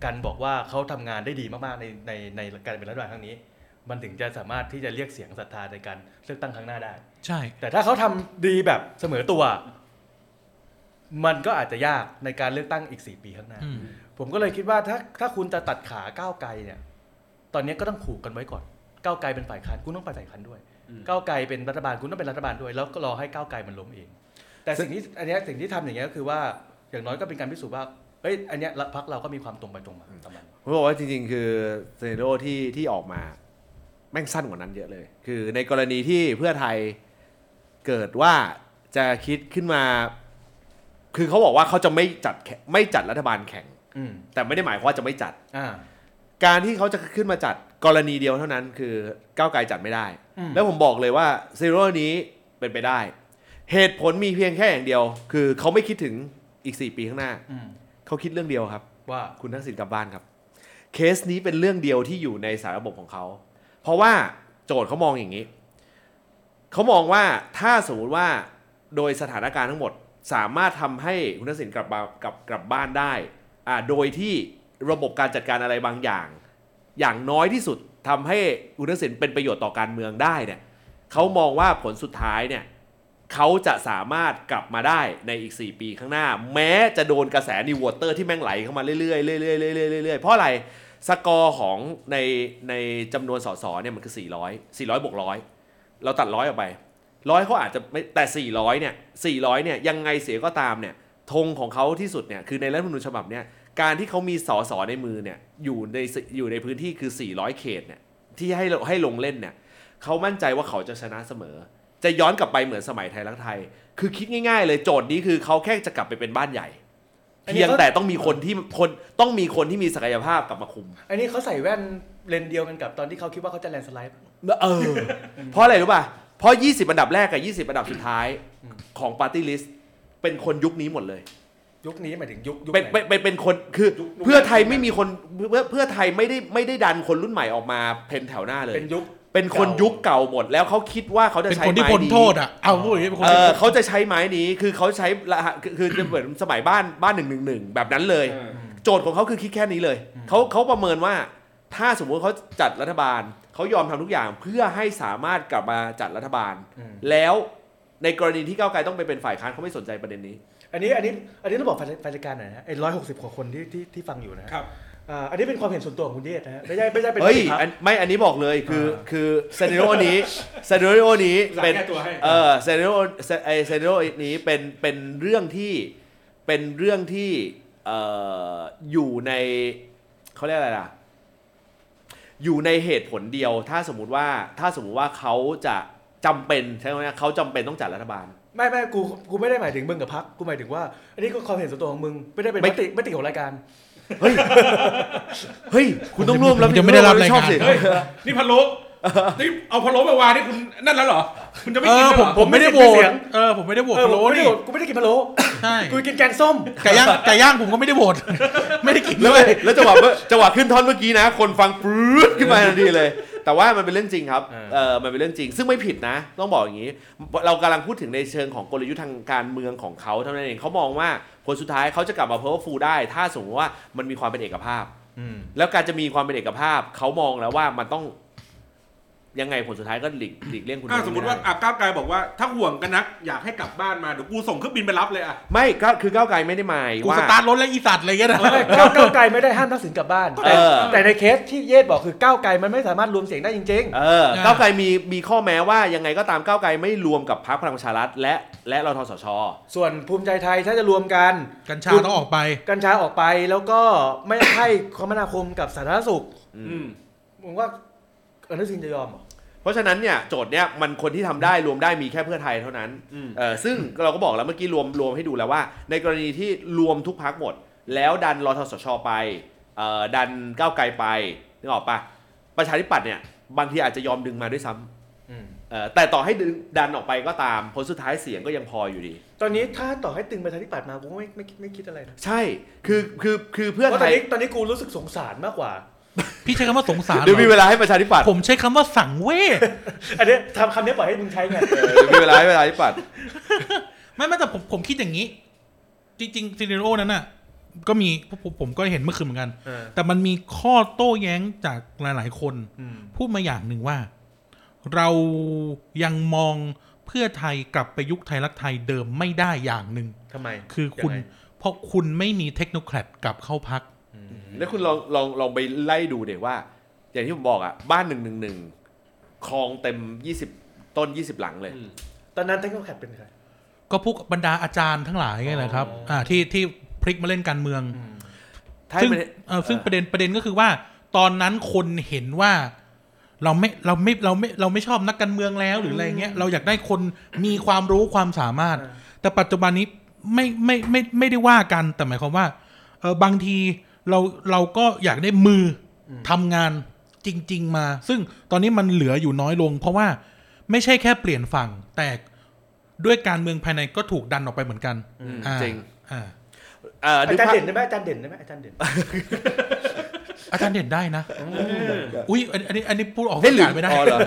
กันบอกว่าเขาทำงานได้ดีมากๆในในในการเป็นรัฐบาลครั้งนี้มันถึงจะสามารถที่จะเรียกเสียงศรัทธาในการเลือกตั้งครั้งหน้าได้ใช่แต่ถ้าเขาทำดีแบบเสมอตัวมันก็อาจจะยากในการเลือกตั้งอีกสี่ปีข้างหน้าผมก็เลยคิดว่าถ้าถ้าคุณจะตัดขาก้าวไกลเนี่ยตอนนี้ก็ต้องผูกกันไว้ก่อนก้าวไกลเป็นฝ่ายค้านคุณต้องไปฝ่ายค้านด้วยก้าวไกลเป็นรัฐบาลคุณต้องเป็นรัฐบาลด้วยแล้วก็รอให้ก้าวไกลมันล้มเองแต่สิ่งที่อันนี้สิ่งที่ทำอย่างเงี้ยก็คือว่าอย่างน้อยก็เป็นการพิสูจน์ว่าเอ้ยอันเนี้ยพรรคเราก็มีความตรงไปตรงมาประมาณผมบอกว่าจริงๆคือเซเนโรที่ที่ออกมาแม่งสั้นกว่านั้นเยอะเลยคือในกรณีที่เพื่อไทยเกิดว่าจะคิดขึ้นมาคือเขาบอกว่าเขาจะไม่จัดไม่จัดรัฐบาลแข่งแต่ไม่ได้หมายความว่าจะไม่จัดการที่เขาจะขึ้นมาจัดกรณีเดียวเท่านั้นคือก้าวไกลจัดไม่ได้แล้วผมบอกเลยว่าซีโร่นี้เป็นไปได้เหตุผลมีเพียงแค่อย่างเดียวคือเขาไม่คิดถึงอีกสี่ปีข้างหน้าเขาคิดเรื่องเดียวครับว่าคุณทักษิณกลับบ้านครับเคสนี้เป็นเรื่องเดียวที่อยู่ในสารระบบของเขาเพราะว่าโจทย์เขามองอย่างนี้เขามองว่าถ้าสมมติว่าโดยสถานการณ์ทั้งหมดสามารถทำให้คุณทักษิณกลับบ้านกลับกลับบ้านได้อ่าโดยที่ระบบการจัดการอะไรบางอย่างอย่างน้อยที่สุดทำให้คุณทักษิณเป็นประโยชน์ต่อการเมืองได้เนี่ยเขามองว่าผลสุดท้ายเนี่ยเขาจะสามารถกลับมาได้ในอีกสี่ปีข้างหน้าแม้จะโดนกระแสนิววอเตอร์ที่แม่งไหลเข้ามาเรื่อยๆเรื่อยๆเรื่อยๆเรื่อยๆเพราะอะไรสกอร์ของในในจำนวนสสเนี่ยมันคือสี่ร้อย สี่ร้อยบวกหนึ่งร้อยเราตัดหนึ่งร้อยออกไปร้อยเขาอาจจะไม่แต่สี่ร้อยเนี่ยสี่ร้อยเนี่ยยังไงเสียก็ตามเนี่ยธงของเขาที่สุดเนี่ยคือในรัฐธรรมนูญฉบับเนี่ยการที่เขามีสสในมือเนี่ยอยู่ในอยู่ในพื้นที่คือสี่ร้อยเขตเนี่ยที่ให้ให้ลงเล่นเนี่ยเขามั่นใจว่าเขาจะชนะเสมอจะย้อนกลับไปเหมือนสมัยไทยรักไทยคือคิดง่ายๆเลยโจทย์นี้คือเขาแค่จะกลับไปเป็นบ้านใหญ่เพียงแต่ต้องมีคนที่คนต้องมีคนที่มีศักยภาพกลับมาคุมอันนี้เขาใส่แว่นเลนเดียวกันกับตอนที่เขาคิดว่าเขาจะแลนสไลด์เออ เพราะอะไรรู้ป่ะเพราะยี่สิบอันดับแรกกับยี่สิบอันดับสุดท้ายของปาร์ตี้ลิสต์เป็นคนยุคนี้หมดเลยยุคนี้หมายถึงยุคยุคไหนเป็นเป็นเป็นคนคือเพื่อไทยไม่มีคนเพื่อเพื่อไทยไม่ได้ไม่ได้ดันคนรุ่นใหม่ออกมาเพนแถวหน้าเลยเป็นยุคเป็นคนยุคเก่าหมดแล้วเขาคิดว่าเขาจะใช้ไม้นี้เป็นคนที่พ้นโทษอ่ะเอาพูดอย่างนี้เป็นคนเออเขาจะใช้ไม้นี้คือเขาใช้คือจะเหมือนสมัยบ้านบ้านหนึ่งหนึ่งหนึ่งแบบนั้นเลยโจทย์ของเขาคือคิดแค่นี้เลยเขาเขาประเมินว่าถ้าสมมติเขาจัดรัฐบาลเขายอมทำทุกอย่างเพื่อให้สามารถกลับมาจัดรัฐบาลแล้วในกรณีที่ก้าวไกลต้องไปเป็นฝ่ายค้านเขาไม่สนใจประเด็นนี้อันนี้อันนี้อันนี้ต้องบอกฝ่ายรายการหน่อยนะไอ้หนึ่งร้อยหกสิบกว่าคนที่ที่ที่ฟังอยู่นะครับอ่าอันนี้เป็นความเห็นส่วนตัวของคุณเดชนะฮะไม่ใช่ไม่ใช่เป็นเฮ้ยไม่อันนี้บอกเลยคือคือเซเนโร่นี้เซเนโร่นี้เป็นเออเซเนโร่ไอ้เซเนโร่นี้เป็นเป็นเรื่องที่เป็นเรื่องที่เอ่ออยู่ในเค้าเรียกอะไรล่ะอยู่ในเหตุผลเดียวถ้าสมมุติว่าถ้าสมมุติว่าเขาจะจำเป็นใช่ไหมเขาจำเป็นต้องจัดรัฐบาลไม่ไม่กูกูไม่ได้หมายถึงมึงกับพรรคกูหมายถึงว่าอันนี้ก็ความเห็นส่วนตัวของมึงไม่ได้เป็นมติมติของรายการเฮ้ยเฮ้ยคุณต้องร่วมแล้วจะไม่ได้รับรายการเฮ้ยนี่พะโล้นี่เอาพะโล้มาวางนี่คุณนั่นแล้วเหรอคุณจะไม่กินแล้วเหรอผมไม่ได้โหวตเออผมไม่ได้โหวตพะโล้นี่กูไม่ได้กินพะโล้ใช่กูกินแกงส้มไก่ย่างไก่ย่างผมก็ไม่ได้โหวตไม่ได้กินเลยแล้วจังหวะจังหวะขึ้นท่อนเมื่อกี้นะคนฟังปรื๊ดขึ้นมาทันทีเลยแต่ว่ามันเป็นเรื่องจริงครับเออมันเป็นเรื่องจริงซึ่งไม่ผิดนะต้องบอกอย่างนี้เรากำลังพูดถึงในเชิงของกลยุทธ์ทางการเมืองของเขาเท่านั้นเองเขามองว่าผลสุดท้ายเขาจะกลับมาเพอร์ฟูลได้ถ้าสมมติว่ามันมีความเป็นเอกภาพแล้วการจะมีความเป็นเอกภาพเขามองแล้วว่ามันต้องยังไงผลสุดท้ายก็หลีกหลีกเลี่ยงคุณสมมติว่าก้าวไกลบอกว่าถ้าห่วงกันนักอยากให้กลับบ้านมาเดี๋ยวกูส่งเครื่องบินไปรับเลยอ่ะไม่ก็คือก้าวไกลไม่ได้หมายว่ากูสตาร์ทรถแล้วอีสัตว์อะไรเงี้ยนะก้าวไกลไม่ได้ห้ามทักษิณกลับบ้านแต่ในเคสที่เยศบอกคือก้าวไกลมันไม่สามารถรวมเสียงได้จริงๆก้าวไกลมีมีข้อแม้ว่ายังไงก็ตามก้าวไกลไม่รวมกับพรรคพลังประชารัฐและและรทสช.ส่วนภูมิใจไทยถ้าจะรวมกันกัญชาต้องออกไปกัญชาออกไปแล้วก็ไม่ให้คมนาคมกับสาธารณสุขผมว่าอนุทินจะยอมเหรอ เพราะฉะนั้นเนี่ยโจทย์เนี่ยมันคนที่ทำได้รวมได้มีแค่เพื่อไทยเท่านั้นเออซึ่งเราก็บอกแล้วเมื่อกี้รวมรวมให้ดูแล้วว่าในกรณีที่รวมทุกพรรคหมดแล้วดันรทสชไปเอ่อดันก้าวไกลไปนึกออกปะประชาธิปัตย์เนี่ยบางทีอาจจะยอมดึงมาด้วยซ้ำเอ่อแต่ต่อให้ดันออกไปก็ตามผลสุดท้ายเสียงก็ยังพออยู่ดีตอนนี้ถ้าต่อให้ตึงประชาธิปัตย์มากูไม่ไม่ไม่คิดอะไรนะใช่คือคือคือเพื่อไทยตอนนี้ตอนนี้กูรู้สึกสงสารมากกว่าพี่ใช้คำว่าสงสารเดี๋ยวมีเวลาให้ประชาธิปัตย์ผมใช้คำว่าสังเวชอันนี้ทำคำนี้ปล่อยให้มึงใช้ไงเดี๋ยวมีเวลาให้ประชาธิปัตย์ไม่ไม่แต่ผมผมคิดอย่างนี้จริงๆซีเนโอนั้นน่ะก็มีผมก็เห็นเมื่อคืนเหมือนกันแต่มันมีข้อโต้แย้งจากหลายๆคนพูดมาอย่างหนึ่งว่าเรายังมองเพื่อไทยกลับไปยุคไทยรักไทยเดิมไม่ได้อย่างหนึ่งทำไมคือคุณเพราะคุณไม่มีเทคโนแครดกลับเข้าพรรคแล้วคุณลองลองลองไปไล่ดูเดี๋ยวว่าอย่างที่ผมบอกอ่ะบ้านหนึ่งหนึ่งหนึ่งคลองเต็มยี่สิบต้นยี่สิบหลังเลยตอนนั้นเทคโนแครดเป็นใครก็พวกบรรดาอาจารย์ทั้งหลายไงแหละครับอ่าที่ที่พลิกมาเล่นการเมืองซึ่งซึ่งประเด็นประเด็นก็คือว่าตอนนั้นคนเห็นว่าเราไม่เราไม่เราไม่เราไม่ชอบนักการเมืองแล้วหรืออะไรเงี้ยเราอยากได้คนมีความรู้ความสามารถแต่ปัจจุบันนี้ไม่ไม่ไม่ไม่ได้ว่ากันแต่หมายความว่าเออบางทีเราเราก็อยากได้มือทำงานจริงๆมาซึ่งตอนนี้มันเหลืออยู่น้อยลงเพราะว่าไม่ใช่แค่เปลี่ยนฝั่งแต่ด้วยการเมืองภายในก็ถูกดันออกไปเหมือนกันจริงอ่าอาจารย์เด่นได้ไหมอาจารย์เด่นได้ไหมอาจารย์เด่นอาจารย์เด่นได้นะอุ้ยอันนี้อันนี้พูดออกไม่ได้ไม่ได้อ๋อเหรอ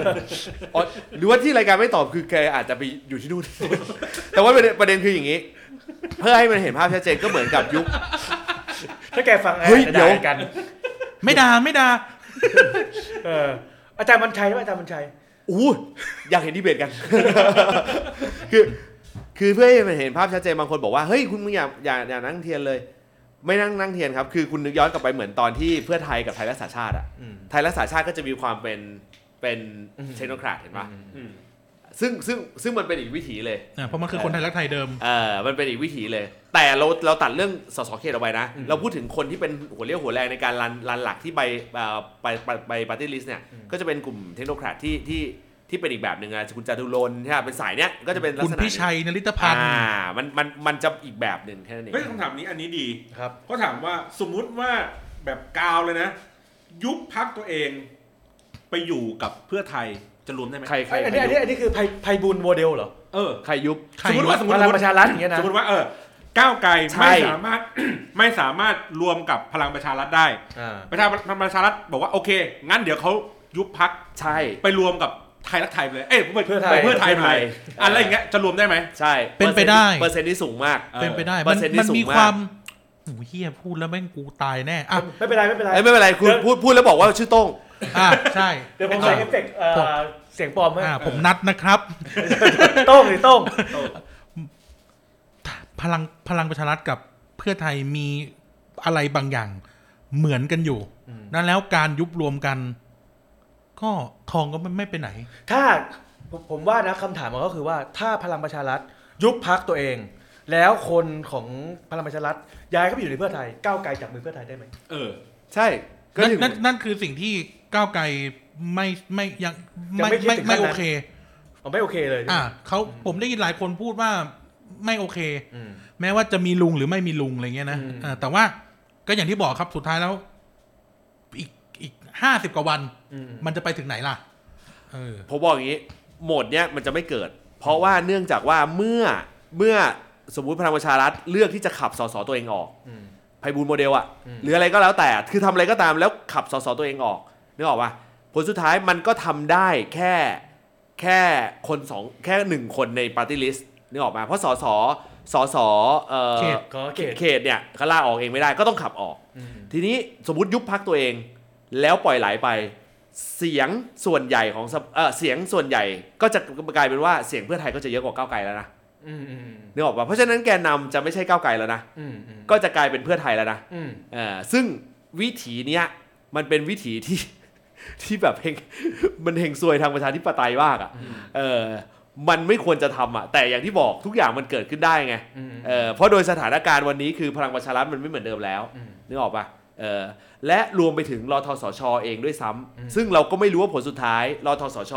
อ๋อหรือว่าที่รายการไม่ตอบคือแกอาจจะไปอยู่ที่นู่นแต่ว่าประเด็นคืออย่างนี้เพื่อให้มันเห็นภาพชัดเจนก็เหมือนกับยุคถ้าแกฟังอะไรจะด่ากันไม่ด่าไม่ด่าอาจารย์บรรชัยได้อาจารย์บรรชัยอู้อยากเห็นดีเบตกันคือคือเพื่อให้เห็นภาพชัดเจนบางคนบอกว่าเฮ้ยคุณมึงอย่าอย่าอย่านั่งเทียนเลยไม่นั่งนั่งเทียนครับคือคุณนึกย้อนกลับไปเหมือนตอนที่เพื่อไทยกับไทยรักษาชาติอ่ะไทยรักษาชาติก็จะมีความเป็นเป็นเทคโนแครดเห็นป่ะซึ่งซึ่งซึ่งมันเป็นอีกวิถีเลยเพราะมันคือคนไทยรักไทยเดิมเออมันเป็นอีกวิถีเลยแต่เราเราตัดเรื่องสสเขตออกไปนะเราพูดถึงคนที่เป็นหัวเรี่ยวหัวแรงในการรันรันหลักที่ไปไปไปปาร์ตี้ลิสต์เนี่ยก็จะเป็นกลุ่มเทคโนแครดที่ที่ที่เป็นอีกแบบหนึ่งอ่ะคุณจตุรนต์ใช่ป่ะเป็นสายเนี้ยก็จะเป็นลักษณะคุณพิชัยนฤทธพันธ์อ่ามันมันมันจะอีกแบบนึงแค่นั้นเองเฮ้ยคำถามนี้อันนี้ดีครับก็ถามว่าสมมุติว่าแบบกาวเลยนะยุบพรรคตัวเองไปอยู่กับเพื่อไทยจะรวมได้มั้ยใครๆอันนี้อันนี้อันนี้คือไพไพบูลย์โมเดลเหรอเออใครยุบสมมุติว่าสมมุติพลังประชารัฐอย่างเงี้ยนะสมมุติว่าเออก้าวไกลไม่สามารถไม่สามารถรวมกับพลังประชารัฐได้ประชาประชารัฐบอกว่าโอเคงั้นเดี๋ยวเค้ายุบพรรคใช่ไปรวมกับไทยรักไทยเลยเอ้ยเพื่อไทยเพื่อไทยไปอะไรอย่างเงี้ยจะรวมได้ไหมใช่เป็นไปได้เปอร์เซ็นต์ที่สูงมากเป็นไปได้มันมีความโอ้ยเฮียพูดแล้วแม่งกูตายแน่อ่ะไม่เป็นไรไม่เป็นไรไม่เป็นไรคุณพูดพูดแล้วบอกว่าชื่อโต้งอ่าใช่เดี๋ยวผมใส่เอฟเฟกต์เสียงปลอมให้อ่าผมนัดนะครับโต้งหรือโต้งพลังพลังประชารัฐกับเพื่อไทยมีอะไรบางอย่างเหมือนกันอยู่นั่นแล้วการยุบรวมกันก็ทองก็ไม่ไปไหนถ้าผมว่านะคำถามมันก็คือว่าถ้าพลังประชารัฐยุบพรรคตัวเองแล้วคนของพลังประชารัฐย้ายเข้าไปอยู่ในเพื่อไทยก้าวไกลจับมือเพื่อไทยได้ไหมเออใช่นั่นนั่นนั่นคือสิ่งที่ก้าวไกลไม่ไม่ยังไม่ไม่ไม่โอเคผมไม่โอเคเลยอ่าเขาผมได้ยินหลายคนพูดว่าไม่โอเคแม้ว่าจะมีลุงหรือไม่มีลุงอะไรเงี้ยนะอ่าแต่ว่าก็อย่างที่บอกครับสุดท้ายแล้วอีกห้าสิบกว่าวันมันจะไปถึงไหนล่ะเออผมบอกอย่างงี้โหมดเนี้ยมันจะไม่เกิดเพราะว่าเนื่องจากว่าเมื่อเมื่อสมมุติพลังประชารัฐเลือกที่จะขับสสตัวเองออกอืมไพบูลย์โมเดลอ่ะหรืออะไรก็แล้วแต่คือทำอะไรก็ตามแล้วขับสสตัวเองออกนึกออกป่ะผลสุดท้ายมันก็ทำได้แค่แค่คนสองแค่หนึ่งคนในปาร์ตี้ลิสต์นึกออกป่ะเพราะสสสสเอ่อเขตเขตเขตเนี่ยเขาลาออกเองไม่ได้ก็ต้องขับออกทีนี้สมมุติยุบพรรคตัวเองแล้วปล่อยไหลไปเสียงส่วนใหญ่ของเออเสียงส่วนใหญ่ก็จะกลายเป็นว่าเสียงเพื่อไทยก็จะเยอะกว่าก้าวไกลแล้วนะนึกออกป่ะเพราะฉะนั้นแกนนำจะไม่ใช่ก้าวไกลแล้วนะก็จะกลายเป็นเพื่อไทยแล้วนะเออซึ่งวิถีเนี้ยมันเป็นวิถีที่ที่แบบเฮงมันเฮงซวยทางประชาธิปไตยมากอ่ะเออมันไม่ควรจะทำอ่ะแต่อย่างที่บอกทุกอย่างมันเกิดขึ้นได้ไงเออเพราะโดยสถานการณ์วันนี้คือพลังประชารัฐมันไม่เหมือนเดิมแล้วนึกออกป่ะ และรวมไปถึงรทสช.เองด้วยซ้ำซึ่งเราก็ไม่รู้ว่าผลสุดท้ายรทสช.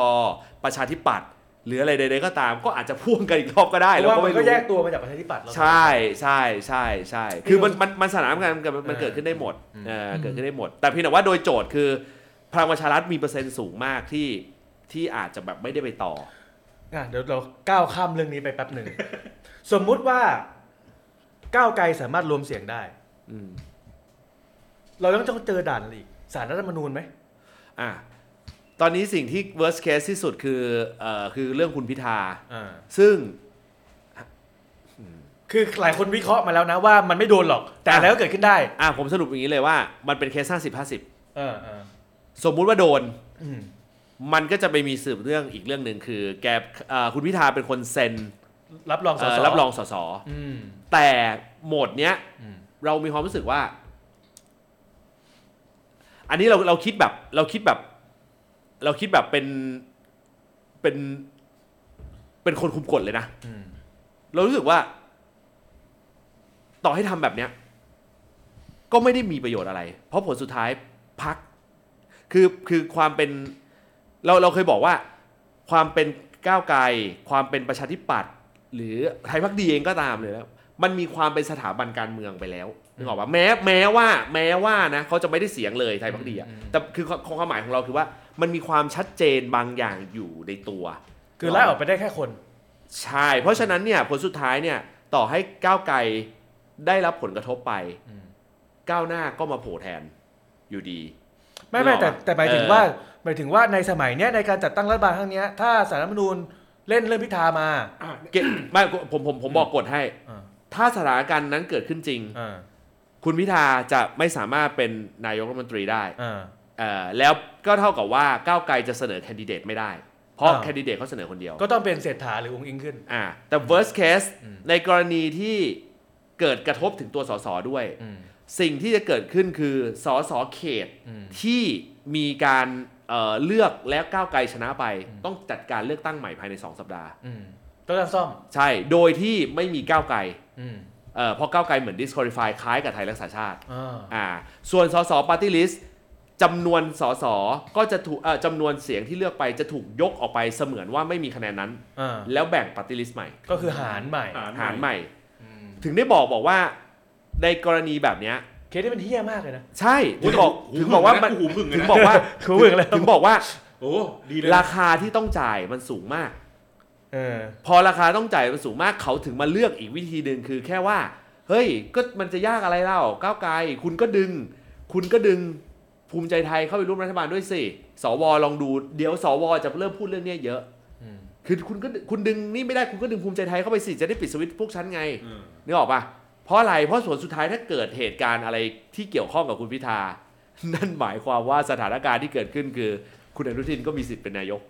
ประชาธิปัตย์หรืออะไรใดๆก็ตามก็อาจจะพ่วงกันอีกรอบก็ได้แล้วก็ไม่รู้มันก็แยกตัวมาจากประชาธิปัตย์ใช่ใช่ใช่ใช่คือมันมันมันสนามกันมันเกิดขึ้นได้หมดเออเกิดขึ้นได้หมดแต่เพียงแต่ว่าโดยโจทย์คือพลังประชารัฐมีเปอร์เซ็นต์สูงมากที่ที่อาจจะแบบไม่ได้ไปต่ออ่ะเดี๋ยวเราก้าวข้ามเรื่องนี้ไปแป๊บหนึ่ง สมมุติว่าก้าวไกลสามารถรวมเสียงได้เราต้องต้องเจอด่านอะไรอีกศาลรัฐธรรมนูญไหมอ่ะตอนนี้สิ่งที่ worst case ที่สุดคือเอ่อคือเรื่องคุณพิธาซึ่งคือหลายคนวิเคราะห์มาแล้วนะว่ามันไม่โดนหรอกแต่แล้วเกิดขึ้นได้อ่ะผมสรุปอย่างนี้เลยว่ามันเป็นเคส ห้าสิบห้าสิบ เออๆสมมุติว่าโดนมันก็จะไปมีสืบเรื่องอีกเรื่องนึงคือแกคุณพิธาเป็นคนเซ็นรับรองสสรับรองสสแต่โหมดเนี้ยเรามีความรู้สึกว่าอันนี้เราเราคิดแบบเราคิดแบบเราคิดแบบเป็นเป็นเป็นคนคุมกฎเลยนะเรารู้สึกว่าต่อให้ทำแบบเนี้ยก็ไม่ได้มีประโยชน์อะไรเพราะผลสุดท้ายพรรคคือคือความเป็นเราเราเคยบอกว่าความเป็นก้าวไกลความเป็นประชาธิปัตย์หรือไทยพรรคดีเองก็ตามเลยแล้วมันมีความเป็นสถาบันการเมืองไปแล้วนึกออกป่ะแม้แม้ว่าแม้ว่านะเขาจะไม่ได้เสียงเลยไทยพรรคดีอ่ะแต่คือความหมายของเราคือว่ามันมีความชัดเจนบางอย่างอยู่ในตัวคือไล่ออกไปได้แค่คนใช่เพราะฉะนั้นเนี่ยผลสุดท้ายเนี่ยต่อให้ก้าวไกลได้รับผลกระทบไปก้าวหน้าก็มาโผล่แทนอยู่ดีไม่ไม่แต่แต่หมายถึงว่าหมายถึงว่าในสมัยเนี้ยในการจัดตั้งรัฐบาลครั้งเนี้ยถ้าศาลรัฐธรรมนูญเล่นเรื่องพิธามาไม่ผมผมผมบอกกฎให้ถ้าสถานการณ์นั้นเกิดขึ้นจริงคุณพิธาจะไม่สามารถเป็นนายกรัฐมนตรีได้แล้วก็เท่ากับว่าก้าวไกลจะเสนอแคนดิเดตไม่ได้เพราะแคนดิเดตเขาเสนอคนเดียวก็ต้องเป็นเศรษฐาหรือองค์อิงขึ้นแต่ worst case ในกรณีที่เกิดกระทบถึงตัวสสด้วยสิ่งที่จะเกิดขึ้นคือสสเขตที่มีการเอ่อเลือกแล้วก้าวไกลชนะไปต้องจัดการเลือกตั้งใหม่ภายในสองสัปดาห์ต้องการซ่อมใช่โดยที่ไม่มีก้าวไกลเอ่อเพราะก้าวไกลเหมือน disqualify คล้ายกับไทยรักษาชาติอ่าส่วนสส party list จำนวนสสก็จะถูกเอ่อจำนวนเสียงที่เลือกไปจะถูกยกออกไปเสมือนว่าไม่มีคะแนนนั้นแล้วแบ่ง party list ใหม่ก็คือหารใหม่หารใหม่ถึงได้บอกบอกว่าในกรณีแบบเนี้ยเคสนี้มันเหี้ยมากเลยนะใช่ถึงบอกถึงบอกว่ามันถึงบอกว่าถึงบอกว่าโอ้ดีเลยราคาที่ต้องจ่ายมันสูงมากเออพอราคาต้องจ่ายมันสูงมากเขาถึงมาเลือกอีกวิธีนึงคือแค่ว่าเฮ้ยก็มันจะยากอะไรเล่าก้าวไกลคุณก็ดึงคุณก็ดึงภูมิใจไทยเข้าไปร่วมรัฐบาลด้วยสิสวลองดูเดี๋ยวสวจะเริ่มพูดเรื่องนี้เยอะคือคุณก็คุณดึงนี่ไม่ได้คุณก็ดึงภูมิใจไทยเข้าไปสิจะได้ปิดสวิตช์พวกฉันไงนึกออกป่ะเพราะอะไรเพราะส่วนสุดท้ายถ้าเกิดเหตุการณ์อะไรที่เกี่ยวข้องกับคุณพิธานั่นหมายความว่าสถานการณ์ที่เกิดขึ้นคือคุณอนุทินก็มีสิทธิ์เป็นนายก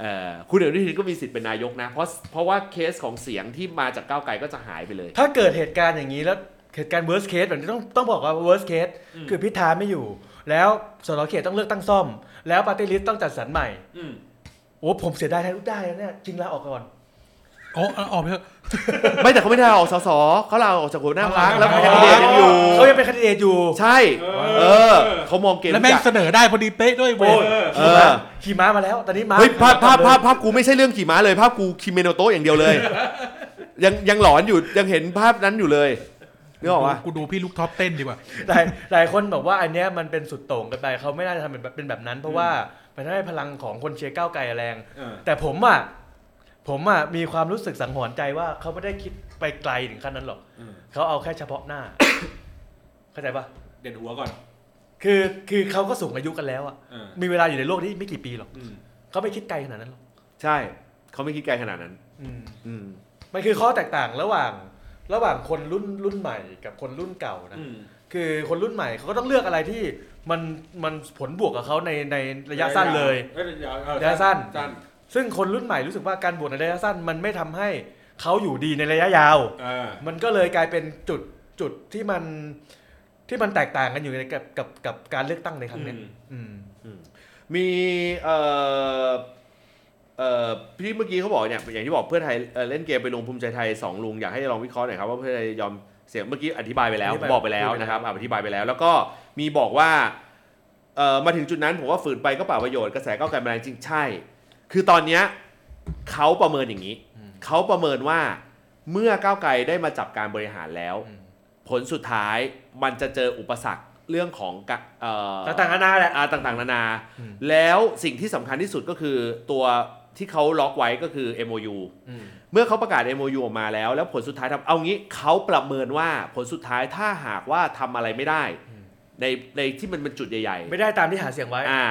เอ่อคุณอนุทินก็มีสิทธิ์เป็นนายกนะเพราะเพราะว่าเคสของเสียงที่มาจากก้าวไกลก็จะหายไปเลยถ้าเกิดเหตุการณ์อย่างนี้แล้วเหตุการณ์ worst case แบบนี้ต้องต้องบอกว่า worst case คือพิธาไม่อยู่แล้วสสเขตต้องเลือกตั้งซ่อมแล้วปาร์ตี้ลิสต์ต้องจัดสรรใหม่โอ้ผมเสียดายแทนได้แล้วเนี่ยจริงลาออกก่อนอ๋อออกไปเถอะไม่แต่เขาไม่ได้ออกสสเขาลาออกจากหัวหน้าพรรคแล้วเป็นแคนดิเดตยังอยู่เขายังเป็นแคนดิเดตอยู่ใช่เออเขามองเกมแล้วแม่งเสนอได้พอดีเป๊ะด้วยเว้ยขี่ม้ามาแล้วตอนนี้ม้าเฮ้ยภาพภาพภาพภาพกูไม่ใช่เรื่องขี่ม้าเลยภาพกูคิเมโนโตะอย่างเดียวเลยยังยังหลอนอยู่ยังเห็นภาพนั้นอยู่เลยนึกออกป่ะกูดูพี่ลูกท็อปเต้นดีกว่าหลายหลายคนบอกว่าอันเนี้ยมันเป็นสุดโต่งกันไปเขาไม่น่าจะทำเป็นเป็นแบบนั้นเพราะว่ามันได้พลังของคนเชียร์ก้าวไกลแรงแต่ผมอ่ะผมอ่ะมีความรู้สึกสังหรณ์ใจว่าเขาไม่ได้คิดไปไกลถึงขั้นนั้นหรอกเขาเอาแค่เฉพาะหน้า เข้าใจปะเด่นหัวก่อนคือคือเขาก็สูงอายุกันแล้วอ่ะมีเวลาอยู่ในโลกนี้ไม่กี่ปีหรอกเขาไม่คิดไกลขนาดนั้นหรอกใช่เขาไม่คิดไกลขนาดนั้นมันคือข้อแตกต่างระหว่างระหว่างคนรุ่นรุ่นใหม่กับคนรุ่นเก่านะคือคนรุ่นใหม่เขาก็ต้องเลือกอะไรที่มันมันผลบวกกับเขาในในระยะสั้นเลยระยะสั้นซึ่งคนรุ่นใหม่รู้สึกว่าการบวชในระยะสั้นมันไม่ทำให้เขาอยู่ดีในระยะยาวมันก็เลยกลายเป็นจุดจุดที่มันที่มันแตกต่างกันอยู่ในกับกับกับการเลือกตั้งในครั้งนี้มีเอ่อเอ่อพี่เมื่อกี้เขาบอกเนี่ยอย่างที่บอกเพื่อไทยเล่นเกมไปลงภูมิใจไทยสองลุงอยากให้ลองวิเคราะห์หน่อยครับว่าเพื่อไทยยอม เสียงเมื่อกี้อธิบายไปแล้วบอกไปแล้วนะครับอธิบายไปแล้วแล้วก็มีบอกว่าเอ่อมาถึงจุดนั้นผมว่าฝืนไปก็เปล่าประโยชน์กระแสก้าวไกลมาแรงจริงใช่คือตอนเนี้ยเขาประเมินอย่างนี้เขาประเมินว่าเมื่อก้าวไกลได้มาจับการบริหารแล้วผลสุดท้ายมันจะเจออุปสรรคเรื่องของเอ่อต่างๆนานาแหละต่างๆนานาแล้วสิ่งที่สำคัญที่สุดก็คือตัวที่เขาล็อกไว้ก็คือ เอ็ม โอ ยู เมื่อเขาประกาศ เอ็ม โอ ยู ออกมาแล้วแล้วผลสุดท้ายทำเอางี้เขาประเมินว่าผลสุดท้ายถ้าหากว่าทำอะไรไม่ได้ในในที่มันเป็นจุดใหญ่ๆไม่ได้ตามที่หาเสียงไว้อ่า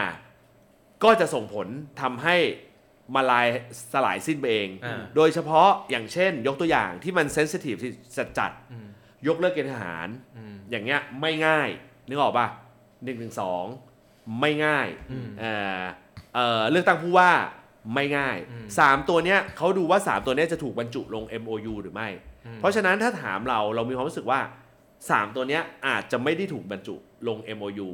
ก็จะส่งผลทำให้มาลายสลายสิ้นไปเองโดยเฉพาะอย่างเช่นยกตัวอย่างที่มันเซนซิทีฟจัดๆยกเลิกเกณฑ์ทหารอย่างเงี้ยไม่ง่ายนึกออกป่ะหนึ่ง หนึ่ง สองไม่ง่ายเอ่อเอ่อเลือกตั้งผู้ว่าไม่ง่ายสามตัวเนี้ยเขาดูว่าสามตัวเนี้ยจะถูกบรรจุลง เอ็ม โอ ยู หรือไม่เพราะฉะนั้นถ้าถามเราเรามีความรู้สึกว่าสามตัวเนี้ยอาจจะไม่ได้ถูกบรรจุลง เอ็ม โอ ยู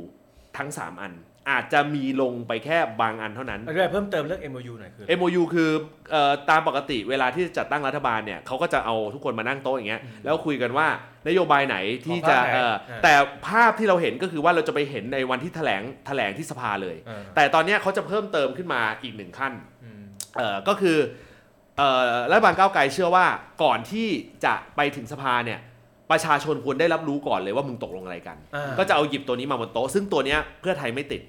ทั้งสามอันอาจจะมีลงไปแค่บางอันเท่านั้นอะไรเพิ่มเติมเรื่อง เอ็ม โอ ยู หน่อยคือ เอ็ม โอ ยู คือเอ่อตามปกติเวลาที่จัดตั้งรัฐบาลเนี่ยเขาก็จะเอาทุกคนมานั่งโต๊ะอย่างเงี้ยแล้วคุยกันว่านโยบายไหนที่จะเอ่อแต่ภาพที่เราเห็นก็คือว่าเราจะไปเห็นในวันที่แถลงแถลงที่สภาเลยแต่ตอนเนี้ยเขาจะเพิ่มเติมขึ้นมาอีกหนึ่งขั้นเอ่อก็คือเอ่อรัฐบาลก้าวไกลเชื่อว่าก่อนที่จะไปถึงสภาเนี่ยประชาชนควรได้รับรู้ก่อนเลยว่ามึงตกลงอะไรกันก็จะเอาหยิบตัวนี้มาบนโต๊ะซึ่งตัวเนี้ยเพื่อไทยไม่ติด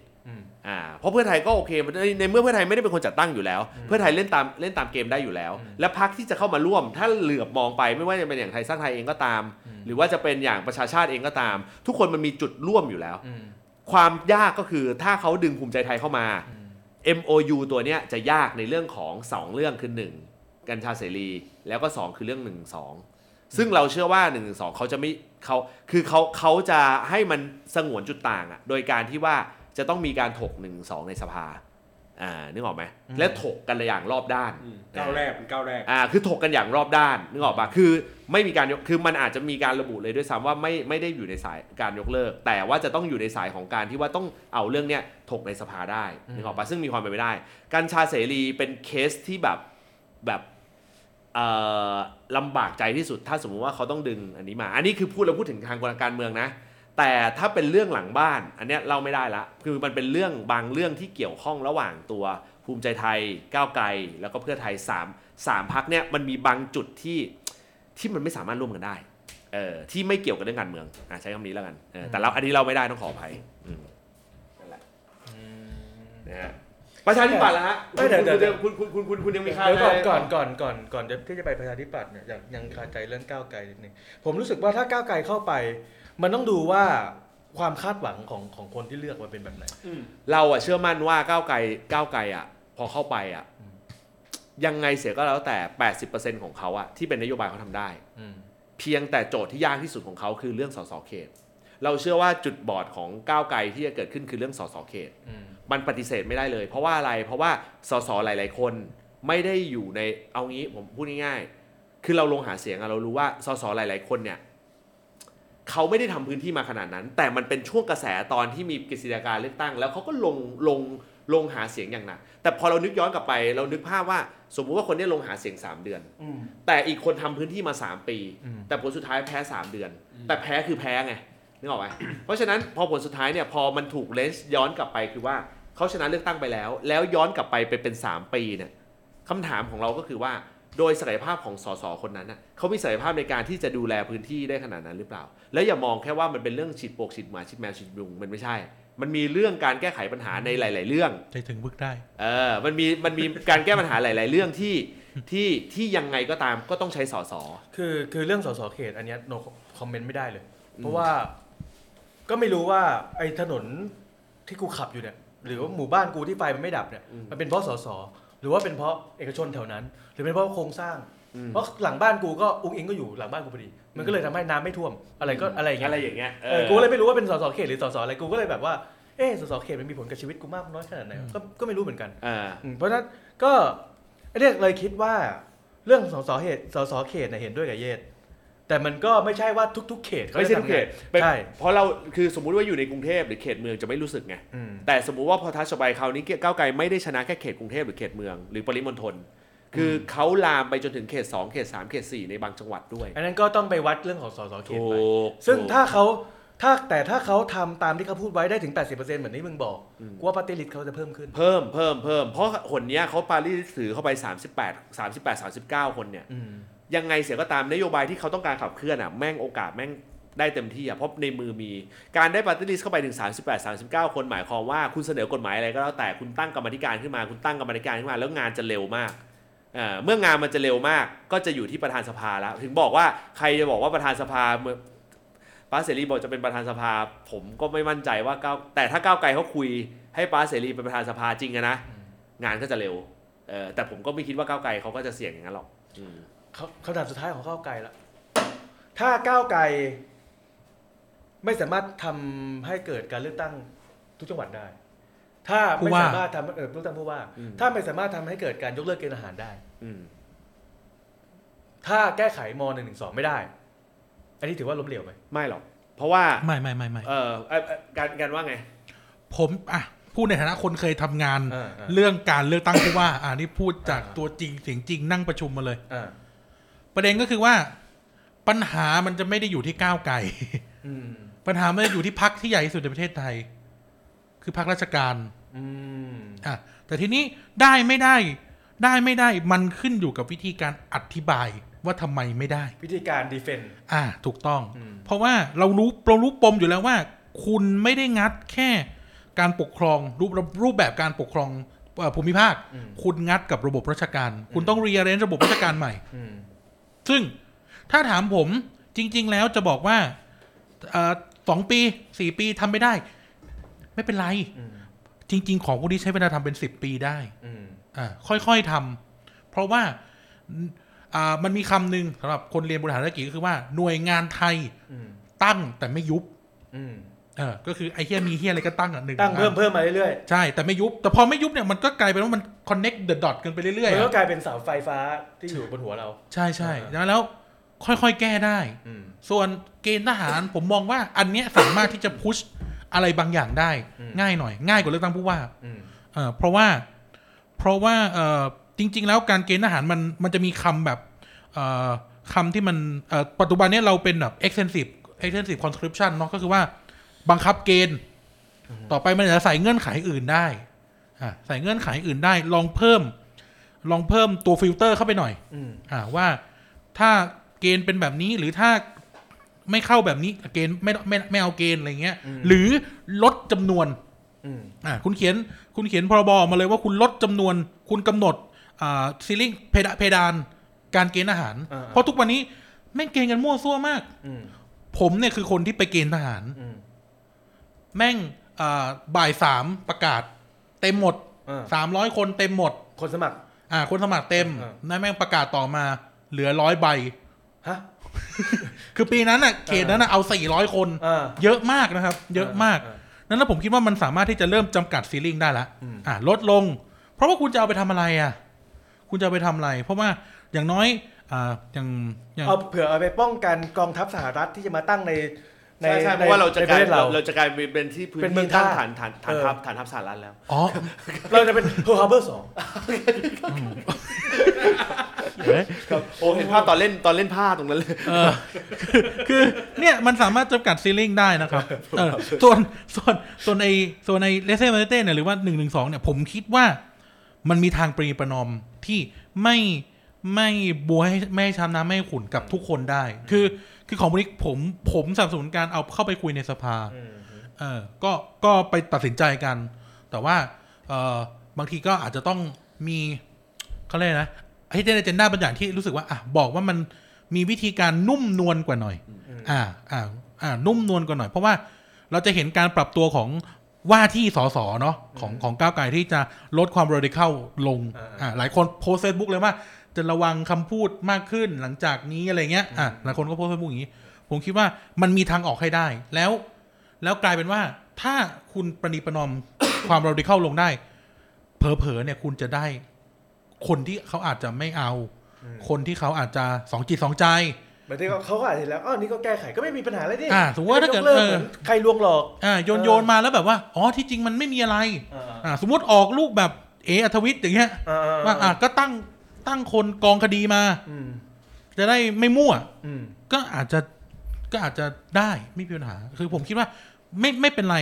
อ่าเพราะเพื่อไทยก็โอเคในเมื่อเพื่อไทยไม่ได้เป็นคนจัดตั้งอยู่แล้วเพื่อไทยเล่นตามเล่นตามเกมได้อยู่แล้วและพรรคที่จะเข้ามาร่วมถ้าเหลือบมองไปไม่ว่าจะเป็นอย่างไทยสร้างไทยเองก็ตามหรือว่าจะเป็นอย่างประชาชาติเองก็ตามทุกคนมันมีจุดร่วมอยู่แล้วความยากก็คือถ้าเขาดึงภูมิใจไทยเข้ามา เอ็ม โอ ยู ตัวเนี้ยจะยากในเรื่องของสองเรื่องคือหนึ่งกัญชาเสรีแล้วก็สองคือเรื่องหนึ่ง สองซึ่งเราเชื่อว่าหนึ่ง หนึ่ง สองเขาจะไม่เขาคือเขาเขาจะให้มันสงวนจุดต่างอ่ะโดยการที่ว่าจะต้องมีการถกหนึ่ง สองในสภาอ่านึกออกไหมและถกกันอย่างรอบด้านก้าวแรกเป็นก้าวแรกอ่าคือถกกันอย่างรอบด้านนึกออกป่ะคือไม่มีการคือมันอาจจะมีการระบุเลยด้วยซ้ำว่าไม่ไม่ได้อยู่ในสายการยกเลิกแต่ว่าจะต้องอยู่ในสายของการที่ว่าต้องเอาเรื่องเนี้ยถกในสภาได้นึกออกป่ะซึ่งมีความเป็นไปได้กัญชาเสรีเป็นเคสที่แบบแบบลำบากใจที่สุดถ้าสมมุติว่าเขาต้องดึงอันนี้มาอันนี้คือพูดเราพูดถึงทางการเมืองนะแต่ถ้าเป็นเรื่องหลังบ้านอันเนี้ยเล่าไม่ได้ละคือมันเป็นเรื่องบางเรื่องที่เกี่ยวข้องระหว่างตัวภูมิใจไทยก้าวไกลแล้วก็เพื่อไทยสาม สามพรรคเนี่ยมันมีบางจุดที่ที่มันไม่สามารถร่วมกันได้เออที่ไม่เกี่ยวกับเรื่องการเมืองอ่ะใช้คำนี้แล้วกันเออแต่เราอันนี้เราไม่ได้ต้องขออภัยอืมนั่นแหละนะฮะประชาธิปัตย์แล้วฮะไม่เดี๋ยวเดี๋ยวคุณคุณคุณคุณคุณยังมีคาใจก่อนก่อนก่อนก่อนที่จะไปประชาธิปัตย์เนี่ยยังคาใจเรื่องก้าวไกลนิดนึงผมรู้สึกว่าถ้าก้าวไกลเข้าไปมันต้องดูว่าความคาดหวังของของคนที่เลือกมันเป็นแบบไหนเราอ่ะเชื่อมั่นว่าก้าวไกลก้าวไกลอ่ะพอเข้าไปอ่ะยังไงเสียก็แล้วแต่ แปดสิบเปอร์เซ็นต์ ของเขาอ่ะที่เป็นนโยบายเขาทำได้เพียงแต่โจทย์ที่ยากที่สุดของเขาคือเรื่องสสเขตเราเชื่อว่าจุดบอดของก้าวไกลที่จะเกิดขึ้นคือเรื่องสสเขตมันปฏิเสธไม่ได้เลยเพราะว่าอะไรเพราะว่าสสหลายๆคนไม่ได้อยู่ในเอางี้ผมพูดง่ายๆคือเราลงหาเสียงเรารู้ว่าสสหลายๆคนเนี่ยเขาไม่ได้ทำพื้นที่มาขนาดนั้นแต่มันเป็นช่วงกระแสตอนที่มีกฤษฎีกาเลือกตั้งแล้วเขาก็ลงลงลงหาเสียงอย่างหนักแต่พอเรานึกย้อนกลับไปเรานึกภาพว่าสมมุติว่าคนนี้ลงหาเสียงสามเดือนแต่อีกคนทำพื้นที่มาสามปีแต่ผลสุดท้ายแพ้สามเดือนแต่แพ้คือแพ้ไงนึกออกไหม เพราะฉะนั้นพอผลสุดท้ายเนี่ยพอมันถูกเลนส์ย้อนกลับไปคือว่าเขาชนะเลือกตั้งไปแล้วแล้วย้อนกลับไปไปเป็นสามปีเนี่ยคำถามของเราก็คือว่าโดยศักยภาพของสสคนนั้นน่ะเขามีศักยภาพในการที่จะดูแลพื้นที่ได้ขนาดนั้นหรือเปล่าแล้วอย่ามองแค่ว่ามันเป็นเรื่องฉีดปลวกฉีดหมาฉีดแมวฉีดยุงมันไม่ใช่มันมีเรื่องการแก้ไขปัญหาในหลายๆเรื่องใจถึงบึกได้เออมันมีมันมีการแก้ปัญหาหลายๆเรื่องที่ที่ที่ยังไงก็ตามก็ต้องใช้สสคือคือเรื่องสสเขตอันนี้โนคอมเมนต์ไม่ได้เลยเพราะว่าก็ไม่รู้ว่าไอ้ถนนที่กูขับอยู่เนี่ยหรือว่าหมู่บ้านกูที่ไฟมันไม่ดับเนี่ยมันเป็นเพราะสสหรือว่าเป็นเพราะเอกชนแถวนั้นหรือเป็นเพราะโครงสร้างเพราะหลังบ้านกูก็อุ้งอิงก็อยู่หลังบ้านกูพอดีมันก็เลยทำให้น้ำไม่ท่วมอะไรก็อะไรอย่างเงี้ยอะไรอย่างเงี้ยเออกูเลยไม่รู้ว่าเป็นสสเขตหรือสสอะไรกูก็เลยแบบว่าเออสสเขตมันมีผลกับชีวิตกูมากน้อยขนาดไหนก็ก็ไม่รู้เหมือนกันเพราะฉะนั้นก็เรียกเลยคิดว่าเรื่องสสเขตสสเขตเนี่ยเห็นด้วยกับเยศแต่มันก็ไม่ใช่ว่าทุกๆเขตไม่ใช่ทุกเขตใช่เพราะเราคือสมมุติว่าอยู่ในกรุงเทพหรือเขตเมืองจะไม่รู้สึกไงแต่สมมุติว่าพอทัชไปคราวนี้ก้าวไกลไม่ได้ชนะแค่เขตกรุงเทพหรือเขตเมืองหรือปริมณฑล คือเขาลามไปจนถึงเขตสองเขตสามเขตสี่ในบางจังหวัดด้วยอันนั้นก็ต้องไปวัดเรื่องของสสเขตไปซึ่งถ้าเขาถ้าแต่ถ้าเขาทำตามที่เขาพูดไว้ได้ถึง แปดสิบเปอร์เซ็นต์ เหมือนที่มึงบอกกลัวปฏิริษีเขาจะเพิ่มขึ้นเพิ่มเพิ่มเพิ่มเพราะคนเนี้ยเขาปารีสถือเข้าไปสามสิบแปด สามสิบแปด สามสิบเก้าคนเนี่ยยังไงเสียก็ตามนโยบายที่เขาต้องการขับเคลื่อนอ่ะแม่งโอกาสแม่งได้เต็มที่อ่ะเพราะในมือมีการได้ปาร์ตี้ลิสต์เข้าไปถึงสามสิบแปด สามสิบเก้าคนหมายความว่าคุณเสนอกฎหมายอะไรก็แล้วแต่คุณตั้งกรรมธิการขึ้นมาคุณตั้งกรรมธิการขึ้นมาแล้วงานจะเร็วมากเอ่อเมื่องานมันจะเร็วมากก็จะอยู่ที่ประธานสภาแล้วถึงบอกว่าใครจะบอกว่าประธานสภาป้าเสรีบอกจะเป็นประธานสภาผมก็ไม่มั่นใจว่าก้าวแต่ถ้าก้าวไกลเขาคุยให้ป้าเสรีเป็นประธานสภาจริงอะนะงานก็จะเร็วเอ่อแต่ผมก็ไม่คิดว่าก้าวไกลเขาก็จะเสี่ยงอย่างนั้นหรอกคำถามสุดท้ายของก้าวไกลละถ้าก้าวไกลไม่สามารถทำให้เกิดการเลือกตั้งทุกจังหวัดได้ถ้าไม่สามารถทำเออเลือกตั้งผู้ว่าถ้าไม่สามารถทำให้เกิดการยกเลิกเกณฑ์ทหารได้ถ้าแก้ไขม.หนึ่งหนึ่งสองไม่ได้อันนี้ถือว่าล้มเหลวไหมไม่หรอกเพราะว่าไม่ไม่ไม่ไม่เออการการว่าไงผมอ่ะพูดในฐานะคนเคยทำงานเรื่องการเลือกตั้งผู้ว่าอ่านี่พูดจากตัวจริงเสียงจริงนั่งประชุมมาเลยประเด็นก็คือว่าปัญหามันจะไม่ได้อยู่ที่ก้าวไกลปัญหามันจะอยู่ที่พรรคที่ใหญ่ที่สุดในประเทศไทยคือพรรคราชการอ่ะแต่ทีนี้ได้ไม่ได้ได้ไม่ได้มันขึ้นอยู่กับวิธีการอธิบายว่าทำไมไม่ได้วิธีการดีเฟนต์อ่ะถูกต้องเพราะว่าเรารู้เรารู้ปมอยู่แล้วว่าคุณไม่ได้งัดแค่การปกครองรูปรูปแบบการปกครองภูมิภาคคุณงัดกับระบบราชการคุณต้องรีอาเรนจ์ระบบราชการใหม่ซึ่งถ้าถามผมจริงๆแล้วจะบอกว่าสองปีสี่ปีทำไม่ได้ไม่เป็นไรจริงๆของพวกนี้ใช้เวลาทำเป็นสิบปีได้ค่อยๆทำเพราะว่ามันมีคำหนึ่งสำหรับคนเรียนบริหารธุรกิจก็คือว่าหน่วยงานไทยตั้งแต่ไม่ยุบก็คือไอ้เฮียมีเฮียอะไรก็ตั้งอ่ะหนึ่งตั้งเพิ่มเพิ่มมาเรื่อยๆใช่แต่ไม่ยุบแต่พอไม่ยุบเนี่ยมันก็กลายเป็นว่ามัน connect the dot กันไปเรื่อยๆมันก็กลายเป็นเสาไฟฟ้าที่อยู่บนหัวเราใช่ใช่แล้วค่อยๆแก้ได้ส่วนเกณฑ์ทหารผมมองว่าอันเนี้ยสามารถที่จะพุชอะไรบางอย่างได้ง่ายหน่อยง่ายกว่าเลือกตั้งผู้ว่าเพราะว่าเพราะว่าจริงๆแล้วการเกณฑ์ทหารมันมันจะมีคำแบบคำที่มันปัจจุบันเนี้ยเราเป็นแบบ extensive extensive conscription เนาะก็คือว่าบังคับเกณฑ์ต่อไปมันจะใส่เงื่อนไขอื่นได้ใส่เงื่อนไขอื่นได้ลองเพิ่มลองเพิ่มตัวฟิลเตอร์เข้าไปหน่อยว่าถ้าเกณฑ์เป็นแบบนี้หรือถ้าไม่เข้าแบบนี้เกณฑ์ไม่ไม่ไม่เอาเกณฑ์อะไรเงี้ยหรือลดจำนวนอ่าคุณเขียนคุณเขียนพรบมาเลยว่าคุณลดจำนวนคุณกำหนดอ่าซีลิ่งเพดานการเกณฑ์อาหารเพราะทุกวันนี้แม่งเกณฑ์กันมั่วซั่วมากผมเนี่ยคือคนที่ไปเกณฑ์ทหารแม่งอ่าบ่ายสามประกาศเต็มหมดสามร้อยคนเต็มหมดคนสมัครอ่าคนสมัครเต็มนั่นแม่งประกาศต่อมาเหลือร้อยใบฮะ คือปีนั้นน่ะเขตนั้นน่ะเอาสี่ร้อยคนเยอะมากนะครับเยอะมากนั้นแล้วผมคิดว่ามันสามารถที่จะเริ่มจำกัดซีลิ่งได้ละอ่ะลดลงเพราะว่าคุณจะเอาไปทำอะไรอ่ะคุณจะเอาไปทำอะไรเพราะว่าอย่างน้อยอ่าอย่างเอาเผื่อเอาไปป้องกันกองทัพสหรัฐที่จะมาตั้งในใช่ใช่เพราะว่าเราจะกลายเราจะกลายเป็นที่พื้นที่ตั้งฐานฐานฐานทัพฐานทัพสหรัฐแล้วอ๋อเราจะเป็นเพิร์ลฮาร์เบอร์สองโอ้เห็นภาพตอนเล่นตอนเล่นผ้าตรงนั้นเลยคือเนี่ยมันสามารถจำกัดซีลิ่งได้นะครับส่วนส่วนส่วนในส่วนในเลเซอร์มาร์เต้เนี่ยหรือว่าหนึ่งหนึ่งสองเนี่ยผมคิดว่ามันมีทางปรีประนอมที่ไม่ไม่บัวให้ไม่ให้ช้ำน้ำไม่ให้ขุ่นกับทุกคนได้คือคือของพวกนี้ผมผมสนับสนุนการเอาเข้าไปคุยในสภาเออก็ก็ไปตัดสินใจกันแต่ว่าเออบางทีก็อาจจะต้องมีเขาเรียกนะให้ได้ในเจนด้าบางอย่างที่รู้สึกว่าอ่ะบอกว่ามันมีวิธีการนุ่มนวลกว่าหน่อยอ่าอ่าอ่านุ่มนวลกว่าหน่อยเพราะว่าเราจะเห็นการปรับตัวของว่าที่สสเนาะของของก้าวไกลที่จะลดความ radical ลงอ่าหลายคนโพสต์ Facebook เลยว่าจะระวังคำพูดมากขึ้นหลังจากนี้อะไรเงี้ยอ่ะหลายคนก็โพสต์ Facebook อย่างนี้ผมคิดว่ามันมีทางออกให้ได้แล้วแล้วกลายเป็นว่าถ้าคุณประนีประนอม ความ radical ลงได้เผลอๆเนี่ยคุณจะได้คนที่เขาอาจจะไม่เอาคนที่เขาอาจจะสองจิตสองใจเหมือนที่เขาอาจจะเห็นแล้วอ้อนี่ก็แก้ไขก็ไม่มีปัญหาอะไรนี่อ่าสมมติว่าถ้าเกิดเออใครลวงหลอกอ่าโยนโยนมาแล้วแบบว่าอ๋อที่จริงมันไม่มีอะไรอ่าสมมติออกลูกแบบเออัธวิทย์อย่างเงี้ยว่าอ่าก็ตั้ง ตั้งคนกองคดีมาจะได้ไม่มั่วก็อาจจะก็อาจจะได้ไม่มีปัญหาคือผมคิดว่าไม่ไม่เป็นไร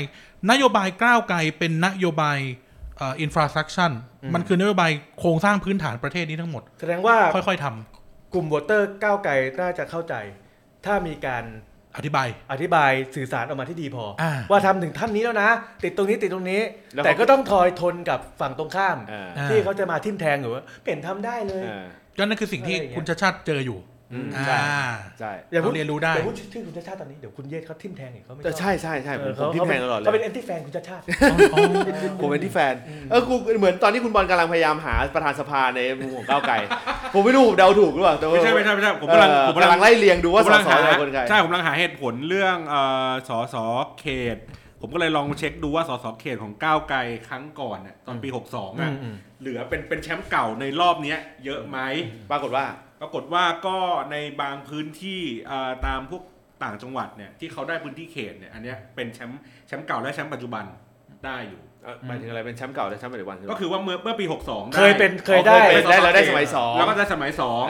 นโยบายก้าวไกลเป็นนโยบายเอ่อ infrastructure มันคือนโยบายโครงสร้างพื้นฐานประเทศนี้ทั้งหมดแสดงว่าค่อยๆทำกลุ่มโหวตเตอร์ก้าวไกลน่าจะเข้าใจถ้ามีการอธิบายอธิบายสื่อสารออกมาที่ดีพอว่าทำถึงท่านนี้แล้วนะติดตรงนี้ติดตรงนี้แต่ก็ต้องทอยทนกับฝั่งตรงข้ามที่เขาจะมาทิ่มแทงหรือว่าเป็นทำได้เลยก็นั่นคือสิ่งที่คุณชาติชาติเจออยู่ใช่ใช่อย่าพูดเรียนรู้ได้อย่าพูดชื่อคุณชาติชาติตอนนี้เดี๋ยวคุณเยศเขาทิ่มแทงอีกเขาไม่ใช่ใช่ใช่ผมทิ่มแทงตลอดเลยเขาเป็นแอนตี้แฟนคุณชาติชาติผมแอนตี้แฟนเออกูเหมือนตอนที่คุณบอลกำลังพยายามหาประธานสภาในมุมของก้าวไกลผมไม่รู้ผมเดาถูกหรือเปล่าไม่ใช่ไม่ใช่ไม่ใช่ผมกำลังผมกำลังไล่เรียงดูว่าสสอะไรคนใครใช่ผมกำลังหาเหตุผลเรื่องเอ่อสสเขตผมก็เลยลองเช็คดูว่าสสเขตของก้าวไกลครั้งก่อนน่ะตอนปีหกสิบสองอ่ะเหลือเป็นเป็นแชมป์เก่าในรอบนี้เยอะมั้ยปรากฏว่าปรากฏว่าก็ในบางพื้นที่ตามพวกต่างจังหวัดเนี่ยที่เขาได้พื้นที่เขตเนี่ยอันเนี้ยเป็นแชมป์แชมป์เก่าและแชมป์ปัจจุบันได้อยู่หมายถึงอะไรเป็นแชมป์เก่าและแชมป์ปัจจุบันก็คือว่าเมื่อเมื่อปีหกสิบสองเคยเป็นเคยได้ได้แล้วได้สมัยสองแล้วก็ได้สมัยสอง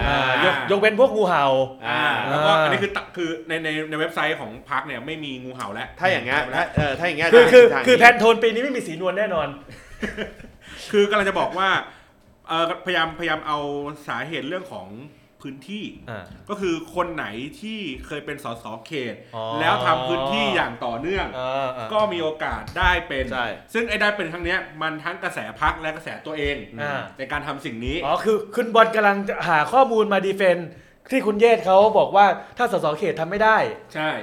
ยกเว้นพวกงูเห่าอ่าแล้วก็อันนี้คือคือในในในเว็บไซต์ของพรรคเนี่ยไม่มีงูเห่าแล้วถ้าอย่างเงี้ยเอ่อถ้าอย่างเงี้ยคือคือคือแพนโทนปีนี้ไม่มีสีนวลแน่นอนคือกำลังจะบอกว่าเอ่อพยายามพยายามเอาสาเหตุเรื่องของพื้นที่ก็คือคนไหนที่เคยเป็นสสเขตแล้วทำพื้นที่อย่างต่อเนื่องก็มีโอกาสได้เป็นซึ่งไอ้ได้เป็นครั้งนี้มันทั้งกระแสพรรคและกระแสตัวเองในการทำสิ่งนี้อ๋อคือคุณบอลกำลังหาข้อมูลมาดีเฟนที่คุณเยศเขาบอกว่าถ้าสสเขตทำไม่ได้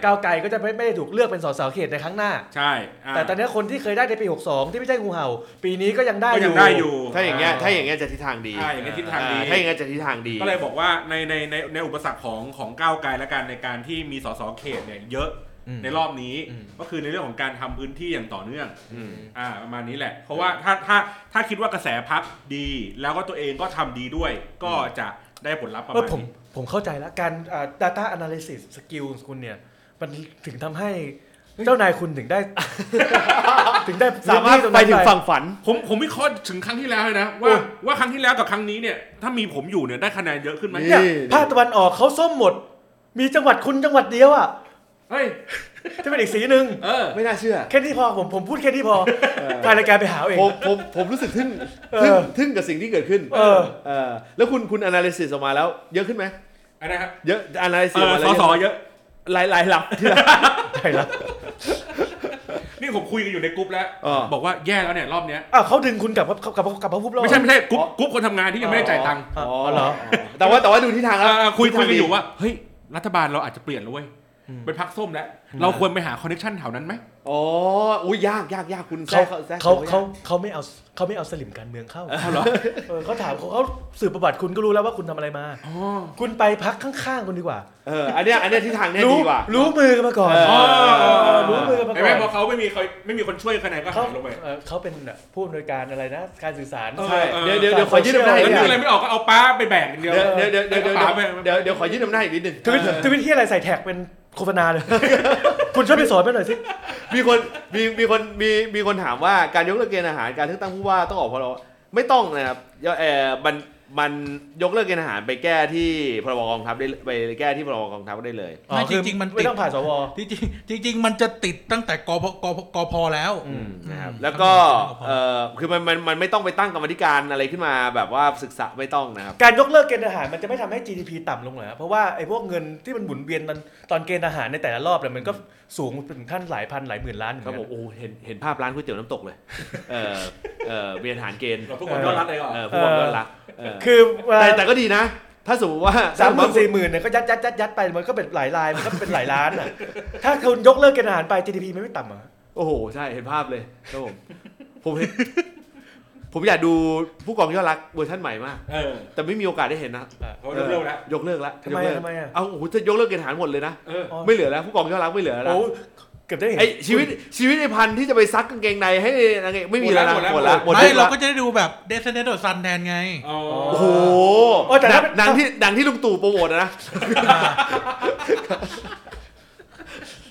ก้าวไกลก็จะไม่ได้ถูกเลือกเป็นสสเขตในครั้งหน้าใช่แต่ตอนนี้คนที่เคยได้ในปีหกสิบสองที่ไม่ใช่งูเห่าปีนี้ก็ยังได้อยู่ก็ยังได้อยู่ถ้าอย่างเงี้ยถ้าอย่างเงี้ยจะทิศทางดีอย่างเงี้ยทิศทางดีถ้าอย่างเงี้ยจะทิศทางดีก็เลยบอกว่าในในในในอุปสรรคของของก้าวไกลและกันในการที่มีสสเขตเนี่ยเยอะในรอบนี้ก็คือในเรื่องของการทำพื้นที่อย่างต่อเนื่องอ่าประมาณนี้แหละเพราะว่าถ้าถ้าถ้าคิดว่ากระแสพรรคดีแล้วก็ตัวเองก็ทำดีด้วยก็จะได้ผลลัพธ์ประมาณนี้ผมเข้าใจแล้วการอ่า data analysis skill คุณเนี่ยมันถึงทำให้เจ้านายคุณถึงได้ ถึงได้สามารถไปถึงฝั่งฝันผมผมวิเคราะห์ถึงครั้งที่แล้วเลยนะว่าว่าครั้งที่แล้วกับครั้งนี้เนี่ยถ้ามีผมอยู่เนี่ยได้คะแนนเยอะขึ้นมั้ยเนี่ยภาคตะวันออกเขาส้มหมดมีจังหวัดคุณจังหวัดเดียวอ่ะเฮ้ยจะเป็นอีกสีนึงเออไม่น่าเชื่อแค่นี้พอผมผมพูดแค่นี้พอไปรายการไปหาเองผมผมผมรู้สึกทึ่งทึ่งกับสิ่งที่เกิดขึ้นเออเออแล้วคุณคุณ analysis ออกมาแล้วเยอะขึ้นมั้ยอะไรครับเยอะอะไรเสียอะไรสอสอเยอะหลายๆหลับที่ละนี่ผมคุยกันอยู่ในกรุ๊ปแล้วบอกว่าแย่แล้วเนี่ยรอบเนี้ยอ้าวเค้าดึงคุณกลับกลับกลับมากรุ๊ปแล้วไม่ใช่ไม่ใช่กรุ๊ปกรุ๊ปคนทำงานที่ยังไม่ได้จ่ายตังค์อ๋อเหรอแต่ว่าแต่ว่าดูทิศทางแล้วคุยคุยกันอยู่ว่าเฮ้ยรัฐบาลเราอาจจะเปลี่ยนแล้วเว้ยเป็นพรรคส้มแล้วเราควรไปหาคอนเนคชั่นแถวนั้นมั้ยอ๋ออุ๊ยยากๆๆคุณแซ่เค้าเค้าเค้าไม่เอาเค้าไม่เอาสลิ่มการเมืองเข้าเค้าเหรอเออเค้าถามเค้าสืบประวัติคุณก็รู้แล้วว่าคุณทำอะไรมาอ๋อคุณไปพรรคข้างๆคุณดีกว่าเอออันเนี้ยอันเนี้ยที่ทางเนี้ยดีกว่ารู้มือกันมาก่อนอ๋อรู้มือกันมาก่อนไอ้แม่พอเค้าไม่มีไม่มีคนช่วยคะแนนก็หายลงไปเออเค้าเป็นผู้อำนวยการอะไรนะการสื่อสารใช่เดี๋ยวเดี๋ยวขอยึดอำนาจอีกนึงอะไรไม่ออกก็เอาป้าไปแบ่งกันเดียวเดี๋ยวเดี๋ยวเดี๋ยวเดี๋ยวขอยึดอำนาจอีกนิดนึงคือวิธีอะไรใส่แท็กเป็นโฆษณาเลยคุณช่วยไปสอนไปหน่อยสิมีคนมีมีคนมีมีคนถามว่าการยกเลิกเกณฑ์อาหารการเลือกตั้งผู้ว่าต้องออกพรบไม่ต้องนะครับเอ่อมันมันยกเลิกเกณฑ์อาหารไปแก้ที่พรบกองทัพได้ไปแก้ที่พรบกองทัพได้เลยอ๋อจริงๆมันไม่ต้องผ่านสวจริงๆจริงๆมันจะติดตั้งแต่กพกกพแล้วนะครับแล้วก็เอ่อคือมันมันมันไม่ต้องไปตั้งกรรมธิการอะไรขึ้นมาแบบว่าศึกษาไม่ต้องนะครับการยกเลิกเกณฑ์อาหารมันจะไม่ทำให้ จี ดี พี ต่ำลงเหรอเพราะว่าไอ้พวกเงินที่มันหมุนเวียนตอนเกณฑ์อาหารในแต่ละรอบเนี่ยมันก็สูงถึงขั้นหลายพันหลายหมื่นล้านครับผมโอ้เห็นเห็นภาพร้านก๋วยเตี๋ยวน้ำตกเลยเอ่อเอ่อเวียนอาหารเกณฑ์พวกคนยอดรักเลยก่อนเออพวกคนยอดรักคือแต่แต่ก็ดีนะถ้าสมมติว่า สามหมื่นสี่หมื่น เนี่ยก็ยัดยัดยัดยัดไปมันก็เป็นหลายลายมันก็เป็นหลายล้านอ่ะถ้าคุณยกเลิกเกณฑ์อาหารไป จี ดี พี มันไม่ต่ำอ่ะโอ้โหใช่เห็นภาพเลยครับผมผมเห็นผมอยากดูผู้กองยอดรักเวอร์ชันใหม่มากแต่ไม่มีโอกาสได้เห็นนะยกเลิกแล้วยกเลิกแล้วทำไมทำไมอ่ะเอาโอ้โหจะยกเลิกเกณฑ์อาหารหมดเลยนะไม่เหลือแล้วผู้กองยอดรักไม่เหลือแล้วเก็บได้เห็นไอ้ชีวิตชีวิตไอ้พันที่จะไปซักกางเกงในให้นางเอกไม่มีแล้วหมดแล้วหมดแล้วไม่เราก็จะได้ดูแบบ Descendants of Sun แทนไงโอ้โหแต่หนังที่หนังที่ลุงตู่โปรโมทนะ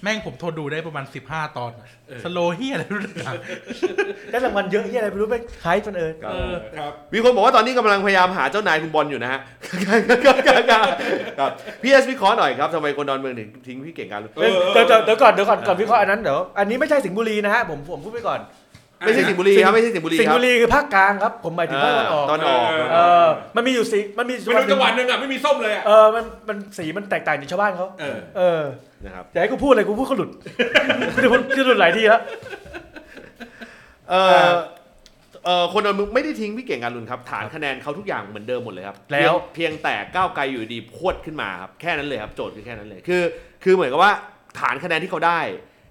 แม่งผมทนดูได้ประมาณสิบห้าตอนสโลเหี้ยอะไรรู้สึกอ่ะได้รางวัลเยอะเหี้ยอะไรไม่รู้ไปขายจนเอิญเออครับมีคนบอกว่าตอนนี้กำลังพยายามหาเจ้านายคุณบอลอยู่นะฮะครับพี่เอสวิเคราะห์หน่อยครับทำไมคนดอนเมืองถึงทิ้งพี่เก่งการเดี๋ยวเดี๋ยวก่อนเดี๋ยวก่อนก่อนวิเคราะห์อันนั้นเดี๋ยวอันนี้ไม่ใช่สิงห์บุรีนะฮะผมผมพูดไปก่อนไม่ใช่สิงห์บุรีครับไม่ใช่สิงห์บุรีครับสิงห์บุรีคือภาคกลางครับผมหมายถึงภาคตะวันออกตอนออกเออมันมีอยู่สีมันมีจังหวัดจังหวัดนึงอ่ะไม่มีส้มเลยอ่ะเออมันมันสีมันแตกต่างจากชาวบ้านเค้าเออเออนะครับแต่ให้กูพูดอะไรกูพูดเค้าหลุดคือผมคือหลุดหลายทีแล้วเออเออคนดอนเมืองไม่ได้ทิ้งพี่เก่งการุณครับฐานคะแนนเค้าทุกอย่างเหมือนเดิมหมดเลยครับแล้วเพียงแต่ก้าวไกลอยู่ดีพรวดขึ้นมาครับแค่นั้นเลยครับโจทย์คือแค่นั้นเลยคือคือเหมือนกับว่าฐานคะแนนที่เค้าได้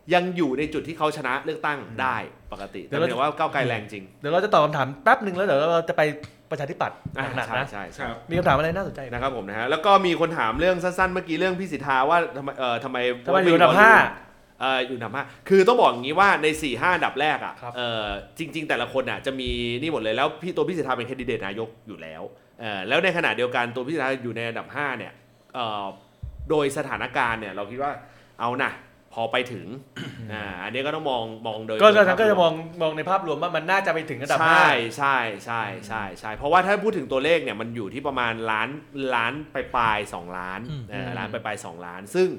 ยังอยู่ในจุดที่เขาชนะเลือกตั้งได้ปกติแต่เดี๋ยวว่าก้าวไกลแรงจริงเดี๋ยวเราจะตอบคำถามแป๊บนึงแล้วเดี๋ยวเราจะไปประชาธิปัตย์หนักๆนะใช่มีคำถามอะไรน่าสนใจนะครับผมนะฮะแล้วก็มีคนถามเรื่องสั้นๆเมื่อกี้เรื่องพี่สิทธาว่าทำไมเอ่อทำไมอยู่อันดับห้าเอ่ออยู่อันดับห้าคือต้องบอกอย่างนี้ว่าในสี่ห้าอันดับแรกอ่ะเอ่อจริงๆแต่ละคนอ่ะจะมีนี่หมดเลยแล้วพี่ตัวพี่สิทธาเป็นแคนดิเดตนายกอยู่แล้วเอ่อแล้วในขณะเดียวกันตัวพี่สิทธาอยู่ในอันดับห้าเนี่ยเอ่อโดยสถานการณ์เนี่ยเราคิดว่าเอานะพอไปถึง อ่าอันนี้ก็ต้องมองมองโดยก็ท่านก็จะมองมองในภาพรวมว่ามันน่าจะไปถึงระดับห้าใช่ใช่ใช่ใช่ใช่เพราะว่าถ้าพูดถึงตัวเลขเนี่ยมันอยู่ที่ประมาณล้านล้านปลายๆสองล้านเออล้านปลายๆสองล้านซึ่ง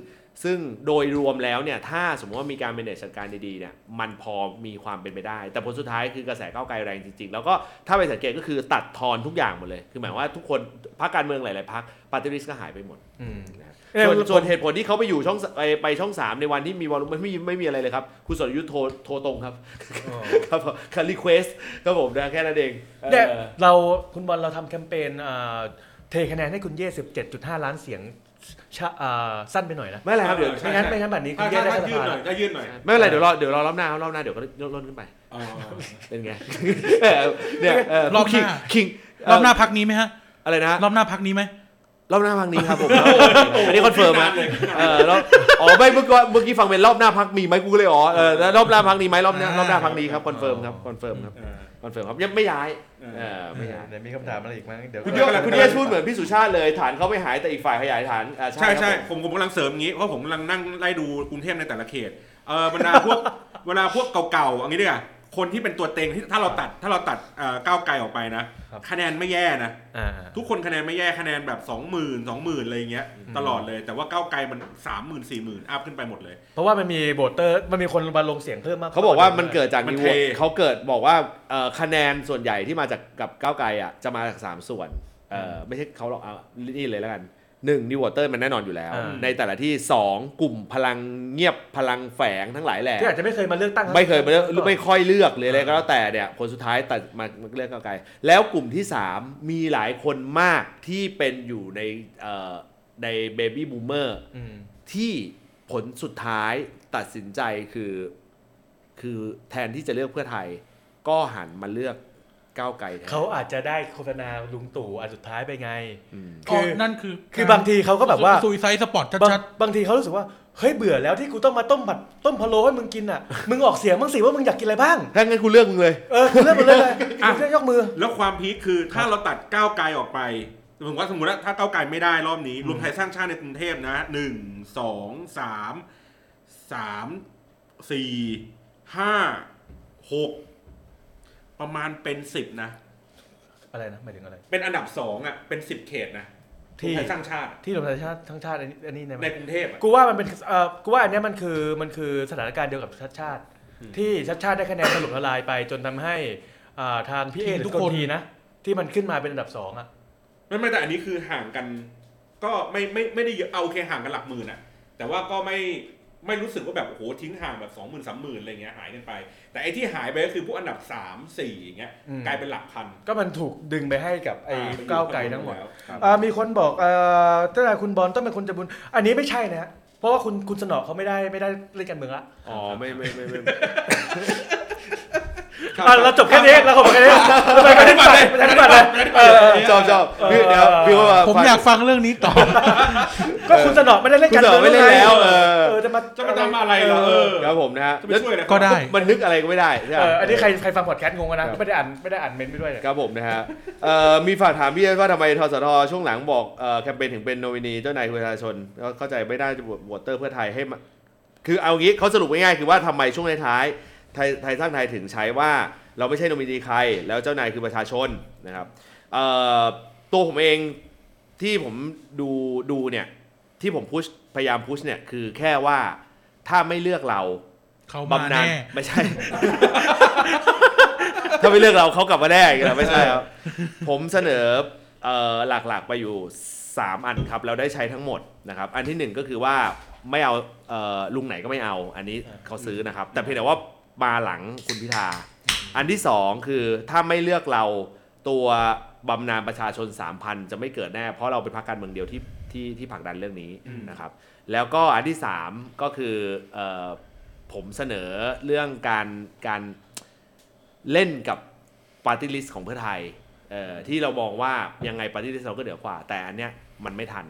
ซึ่งโดยรวมแล้วเนี่ยถ้าสมมติว่ามีการ manage จัดการดีๆเนี่ยมันพอมีความเป็นไปได้แต่ผลสุดท้ายคือกระแสก้าวไกลแรงจริงๆแล้วก็ถ้าไปสังเกตก็คือตัดทอนทุกอย่างหมดเลยคือหมายว่าทุกคนพรรคการเมืองหลายๆพรรคปาร์ตี้ลิสต์ก็หายไปหมดส่วนส่วนเหตุผลที่เขาไปอยู่ช่องไปช่องสามในวันที่มีวอลลุ่มไม่ไม่มีอะไรเลยครับคุณสรยุทธ์โทรโทรตรงครับครับคันรีเควสครับผมนะแค่นั้นเองเนี่ยเราคุณบอลเราทำแคมเปญเทคะแนนให้คุณเย่ สิบเจ็ดจุดห้า ล้านเสียงสั้นไปหน่อยนะไม่เป็นไรครับเดี๋ยวไม่งั้นไม่งั้นแบบนี้คุณเย่ได้ยืดหน่อยได้ยืดหน่อยไม่เป็นไรเดี๋ยวรอเดี๋ยวรอรอบหน้ารอบหน้าเดี๋ยวก็ล้นขึ้นไปเป็นไงเนี่ยรอบหน้าคิงรอบหน้าพักนี้ไหมฮะอะไรนะรอบหน้าพักนี้ไหมรอบหน้าพักนี้ครับผมอันนี้คอนเฟิร์มอ่ะเออแล้วอ๋อไม่เมื่อกี้เมื่อกี้ฟังเป็นรอบหน้าพักมีไหมกูเลยอ๋อเออรอบหน้าพักนี้ไหมรอบหน้ารอบหน้าพักนี้ครับคอนเฟิร์มครับคอนเฟิร์มครับคอนเฟิร์มครับยังไม่ย้ายเออไม่ย้ายเดี๋ยวมีคำถามอะไรอีกมั้งเดี๋ยวคุณเยอะคุณเยอะพูดเหมือนพี่สุชาติเลยฐานเขาไม่หายแต่อีกฝ่ายขยายฐานใช่ใช่ผมผมกำลังเสริมงี้เพราะผมกำลังนั่งไล่ดูกรุงเทพในแต่ละเขตเออบรรดาพวกเวลาพวกเก่าๆอย่างนี้ด้วยกันคนที่เป็นตัวเต็งที่ถ้าเราตัดถ้าเราตัดก้าวไกลออกไปนะคะแนนไม่แย่นะทุกคนคะแนนไม่แย่คะแนนแบบ สองหมื่น สองหมื่น อะไรอย่างเงี้ยตลอดเลยแต่ว่าก้าวไกลมัน สามหมื่น สี่หมื่น อัพขึ้นไปหมดเลยเพราะว่ามันมีโหวตเตอร์มันมีคนมาลงเสียงเพิ่มมากเขาบอกว่ามันเกิดจากมีโหวตเขาเกิดบอกว่าคะแนนส่วนใหญ่ที่มาจากกับก้าวไกลอ่ะจะมาจากสามส่วนไม่ใช่เขาหรอกนี่เลยแล้วกันหนึ่ง New Water มันแน่นอนอยู่แล้วในแต่ละที่สองกลุ่มพลังเงียบพลังแฝงทั้งหลายแหล่ที่อาจจะไม่เคยมาเลือกตั้งไม่เคยมาเลือกหรือไม่ค่อยเลือกเลยอะไรก็แล้วแต่เนี่ยคนสุดท้ายตัดมาเลือกก้าวไกลแล้วกลุ่มที่สามมีหลายคนมากที่เป็นอยู่ในเอ่อใน Baby Boomer ที่ผลสุดท้ายตัดสินใจคือคือแทนที่จะเลือกเพื่อไทยก็หันมาเลือกก้าวไกลเขาอาจจะได้โฆษณาลุงตู่อันสุดท้ายไปไงคือนั่นคือคือบางทีเขาก็แบบว่าซุยไซส์สปอร์ตชัดๆบางทีเขารู้สึกว่าเฮ้ยเบื่อแล้วที่กูต้องมาต้มผัดต้มพะโล้ให้มึงกินอ่ะมึงออกเสียงบ้างสิว่ามึงอยากกินอะไรบ้างถ้างั้นกูเลือกมึงเลยเออกูเลือกมึงเลยแค่ยกมือแล้วความพีคคือถ้าเราตัดก้าวไกลออกไปผมว่าสมมติว่าถ้าก้าวไกลไม่ได้รอบนี้รวมไทยสร้างชาติในกรุงเทพนะหนึ่งสองสามสามสี่ห้าหกประมาณเป็นสิบนะอะไรนะหมายถึงอะไรเป็นอันดับสองอ่ะเป็นสิบเขตนะที่สร้างชาติที่รวมไทยชาติทั้งชาติอันนี้ในกรุงเทพกูว่ามันเป็นเอ่อกูว่าอันเนี้ยมันคือมันคือสถานการณ์เดียวกับชาติชาติที่ชาติชาติได้คะแนนถล่มทลายไปจนทำให้อ่าทางพี่เอหรือคนทีนะที่มันขึ้นมาเป็นอันดับสองอ่ะไม่ไม่แต่อันนี้คือห่างกันก็ไม่ไม่ไม่ได้เอาโอเคห่างกันหลักหมื่นอ่ะแต่ว่าก็ไม่ไม่รู้สึกว่าแบบโอ้โหทิ้งห่างแบบ สองหมื่น สามหมื่น อะไรเงี้ยหายกันไปแต่ไอ้ที่หายไปก็คือพวกอันดับสาม สี่อย่างเงี้ยกลายเป็นหลักพันก็มันถูกดึงไปให้กับไอ้ก้าวไกลทั้งหมดมีคนบอกเอ่อถ้าคุณบอลต้องเป็นคนใจบุญอันนี้ไม่ใช่นะเพราะว่าคุณคุณสนอเขาไม่ได้ไม่ได้เล่นการเมืองละอ๋อไม่ไม่ไม่ไม่อ่ะเราจบแค่นี้เราขอแค่นี้เราไปกันที่บัตรเลยไปกันที่บัตรเลยเออจบจบพี่เดี๋ยวพี่ว่าผมอยากฟังเรื่องนี้ต่อก็คุณสนอไม่ได้เล่นกันเลยไม่ได้แล้วเออจะมาจะมาทำอะไรเหรอเออครับผมนะฮะก็ได้มันนึกอะไรก็ไม่ได้เอออันนี้ใครใครฟังพอดแคสต์งงกันนะไม่ได้อ่านไม่ได้อ่านเมนต์ไปด้วยครับผมนะฮะเอ่อมีฝากถามพี่ว่าทำไมทสทช่วงหลังบอกเอ่อแคมเปญถึงเป็นโนมินีเจ้านายประชาชนเข้าใจไม่ได้จะโหวตเตอร์เพื่อไทยให้ คือเอางี้เขาสรุปง่ายๆคือว่าทำไมช่วงท้ายๆไทยไทยสร้างไทยถึงใช้ว่าเราไม่ใช่โนมินีใครแล้วเจ้านายคือประชาชนนะครับตัวผมเองที่ผมดูดูเนี่ยที่ผมพุชพยายามพุชเนี่ยคือแค่ว่าถ้าไม่เลือกเราเขามาแน่ไม่ใช่ ถ้าไม่เลือกเราเขากลับมาแน่อีกแล้วไม่ใช่ครับ ผมเสนอหลักๆไปอยู่สามอันครับเราได้ใช้ทั้งหมดนะครับอันที่หนึ่งก็คือว่าไม่เอาเอ่อลุงไหนก็ไม่เอาอันนี้เขาซื้อนะครับแต่เพียงแต่ว่ามาหลังคุณพิธาอันที่สองคือถ้าไม่เลือกเราตัวบำนาญประชาชน สามพัน จะไม่เกิดแน่เพราะเราเป็นพรรคการเมืองเดียวที่ที่ที่ผลักดันเรื่องนี้นะครับแล้วก็อันที่สามก็คือเอ่อผมเสนอเรื่องการการเล่นกับปาร์ตี้ลิสต์ของเพื่อไทยเอ่อที่เรามองว่ายังไงปาร์ตี้ลิสต์เราก็เหนือกว่าแต่อันเนี้ยมันไม่ทัน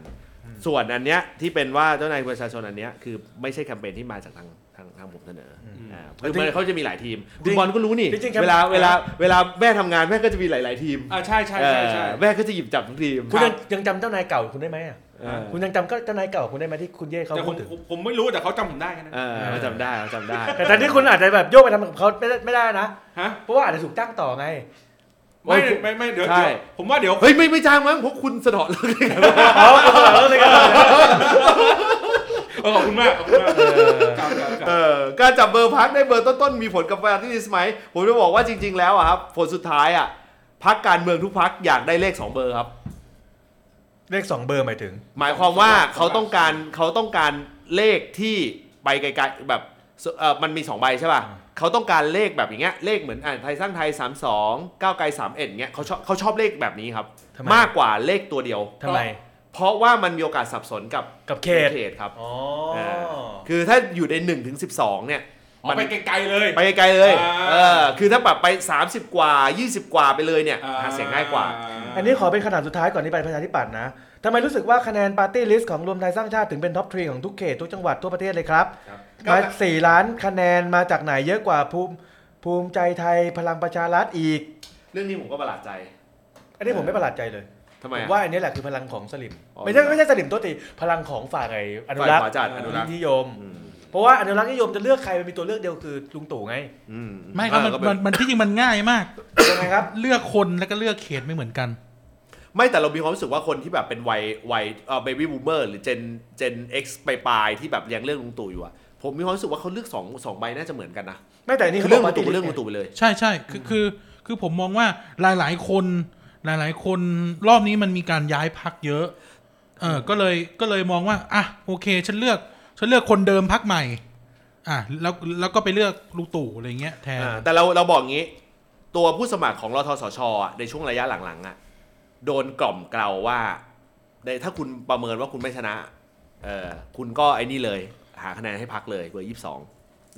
ส่วนอันเนี้ยที่เป็นว่าเจ้านายประชาชนอันเนี้ยคือไม่ใช่แคมเปญที่มาจากทางทางทางผมเสนออ่าคือมันเขาจะมีหลายทีมคุณบอลก็รู้นี่เวลาเวลาเวลาแม่ทำงานแม่ก็จะมีหลายๆทีมอ่าใช่ใช่ใช่แม่ก็จะหยิบจับทุกทีมคุณยังยังจำเจ้านายเก่าคุณได้ไหมอ่ะคุณยังจำก็เจ้านายเก่าคุณได้ไหมที่คุณเย่เขาพูดถึงผมไม่รู้แต่เขาจำผมได้นะเขาจำได้เขาจำได้แต่ตอนที่คุณอาจจะแบบโยกไปทำกับเขาไม่ได้นะเพราะว่าอาจจะถูกจ้างต่อไงไม่ไม่ไม่เดี๋ยวผมว่าเดี๋ยวเฮ้ยไม่ไม่จ้างมั้งเพราะคุณสะเดาะเลิกเลยกันอ๋อสะเดาะเลิกเลยกันขอบคุณมากขอบคุณมากเออการจับเบอร์พรรคได้เบอร์ต้นๆมีผลกับปาร์ตี้ลิสต์ไหมผมจะบอกว่าจริงๆแล้วอ่ะครับผลสุดท้ายอ่ะพรรคการเมืองทุกพรรคอยากได้เลขสองเบอร์ครับเลขสองเบอร์หมายถึงหมายความว่าเขาต้องการเขาต้องการเลขที่ไปไกลๆแบบเออมันมีสองใบใช่ป่ะเขาต้องการเลขแบบอย่างเงี้ยเลขเหมือนอ่ะไทยสร้างไทยสามสิบสองก้าวไกลสามสิบเอ็ดเงี้ยเขาชอบเขาชอบเลขแบบนี้ครับมากกว่าเลขตัวเดียวทำไมเพราะว่ามันมีโอกาสสับสนกับกับเขตเขตครับอ๋อคือถ้าอยู่ในหนึ่งถึงสิบสองเนี่ยมันไปไกลๆเลยไปไกลๆเลยเออคือถ้าแบบไปสามสิบกว่ายี่สิบกว่าไปเลยเนี่ยหาเสียงง่ายกว่าอันนี้ขอเป็นคำถามสุดท้ายก่อนที่ไปประชาธิปัตย์นะทำไมรู้สึกว่าคะแนนปาร์ตี้ลิสต์ของรวมไทยสร้างชาติถึงเป็นท็อปทรีของทุกเขตทุกจังหวัดทั่วประเทศเลยครับมาสี่ล้านคะแนนมาจากไหนเยอะกว่าภูมิภูมิใจไทยพลังประชารัฐอีกเรื่องนี้ผมก็ประหลาดใจอันนี้ผมไม่ประหลาดใจเลยทำไมว่าอันนี้แหละคือพลังของสลิมไม่ใช่ไม่ใช่สลิมตัวตีพลังของฝ่ายไงอนุรักษ์นิยมเพราะว่าอนุรักษ์นิยมจะเลือกใครมันมีตัวเลือกเดียวคือลุงตู่ไงไม่ครับมันมันที่จริงมันง่ายมากยังไงครับเลือกคนแล้วก็เลือกเขตไม่เหมือนกันไม่แต่เรามีความรู้สึกว่าคนที่แบบเป็นวัยวัยเอ่อเบบี้บูมเมอร์หรือเจนเจน X ปลายๆที่แบบยังเลือกลุงตู่อยู่อะผมมีความรู้สึกว่าเขาเลือกสอง สองใบน่าจะเหมือนกันนะไม่แต่นี่คือเรื่องลุงตู่เรื่องลุงตู่ไปเลยใช่ๆคือคือคือผมมองว่าหลายๆคนหลายๆคนรอบนี้มันมีการย้ายพรรคเยอะเออก็เลยก็เลยมองว่าอ่ะโอเคฉันเลือกฉันเลือกคนเดิมพรรคใหม่อ่ะแล้วแล้วก็ไปเลือกลุงตู่อะไรเงี้ยแทนแต่เราเราบอกงี้ตัวผู้สมัครของรทสช.ในช่วงระยะหลังๆอะโดนกล่อมเกลาว่าถ้าคุณประเมินว่าคุณไม่ชนะเออคุณก็ไอ้นี่เลยหาคะแนนให้พรรคเลยเบอร์ยี่สิบสอง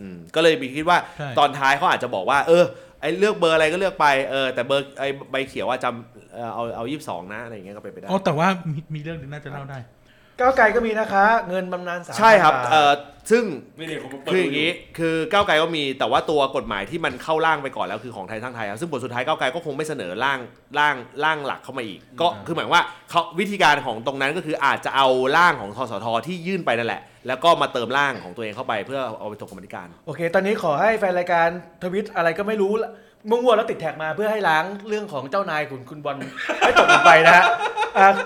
อืมก็เลยมีคิดว่าตอนท้ายเขาอาจจะบอกว่าเออไอ้เลือกเบอร์อะไรก็เลือกไปเออแต่เบอร์ไอ้ใบเขียวว่าจำเอาเอายี่สิบสองนะอะไรอย่างเงี้ยก็เป็นไปได้อ๋อแต่ว่ามีเรื่องนึงน่าจะเล่าได้ก้าวไกลก็มีนะคะเงินบำนาญสามใช่ครับเออซึ่งคืออย่างงี้คือก้าวไกลก็มีแต่ว่าตัวกฎหมายที่มันเข้าร่างไปก่อนแล้วคือของไทยสร้างไทยครับซึ่งผลสุดท้ายก้าวไกลก็คงไม่เสนอร่างร่างร่างหลักเข้ามาอีกก็คือหมายว่าเขาวิธีการของตรงนั้นก็คืออาจจะเอาร่างของทสทที่ยื่นไปนั่นแหละแล้วก็มาเติมร่างของตัวเองเข้าไปเพื่อเอาไปถกกรรมธิการโอเคตอนนี้ขอให้แฟนรายการทวิตอะไรก็ไม่รู้มั่วๆแล้วติดแท็กมาเพื่อให้ล้างเรื่องของเจ้านายคุณคุณบอลให้จบลงไปนะฮะ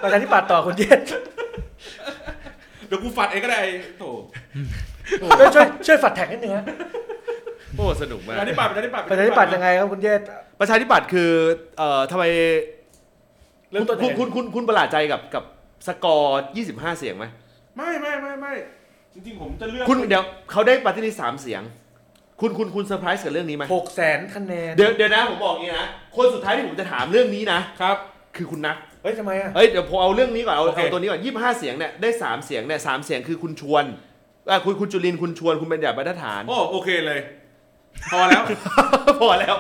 ประชาธิปัตย์ต่อคุณเย็นเดี๋ยวกูฝัดเองก็ได้โถ่ช่วยช่วยฝัดแท็กนิดนึงฮะโอ้สนุกมากประชาธิปัตย์ประชาธิปัตย์ประชาธิปัตย์ยังไงครับคุณเยศประชาธิปัตย์คือเอ่อทำไมคุณคุณคุณคุณประหลาดใจกับกับสกอร์ยี่สิบห้าเสียงไหมไม่ไม่ไม่ไม่จริงๆผมจะเลือกคุณเดี๋ยวเขาได้ปาร์ตี้ลิสต์สามเสียงคุณคุณคุณเซอร์ไพรส์กับเรื่องนี้ไหมหกแสนคะแนนเดี๋ยวเดี๋ยวนะผมบอกงี้นะคนสุดท้ายที่ผมจะถามเรื่องนี้นะครับคือคุณนักเฮ้ยทำไมอ่ะเฮ้ยเดี๋ยวผมเอาเรื่องนี้ก่อนเอาเอาตัวนี้ก่อนยี่สิบห้าเสียงเนี่ยได้สามเสียงเนี่ยสามเสียงคือคุณชวนอ่ะคุณคุณจุรินทร์คุณชวนคุณเป็นแบบมาตรฐานโอ้โอเคเลยพอแล้วพอแล้ว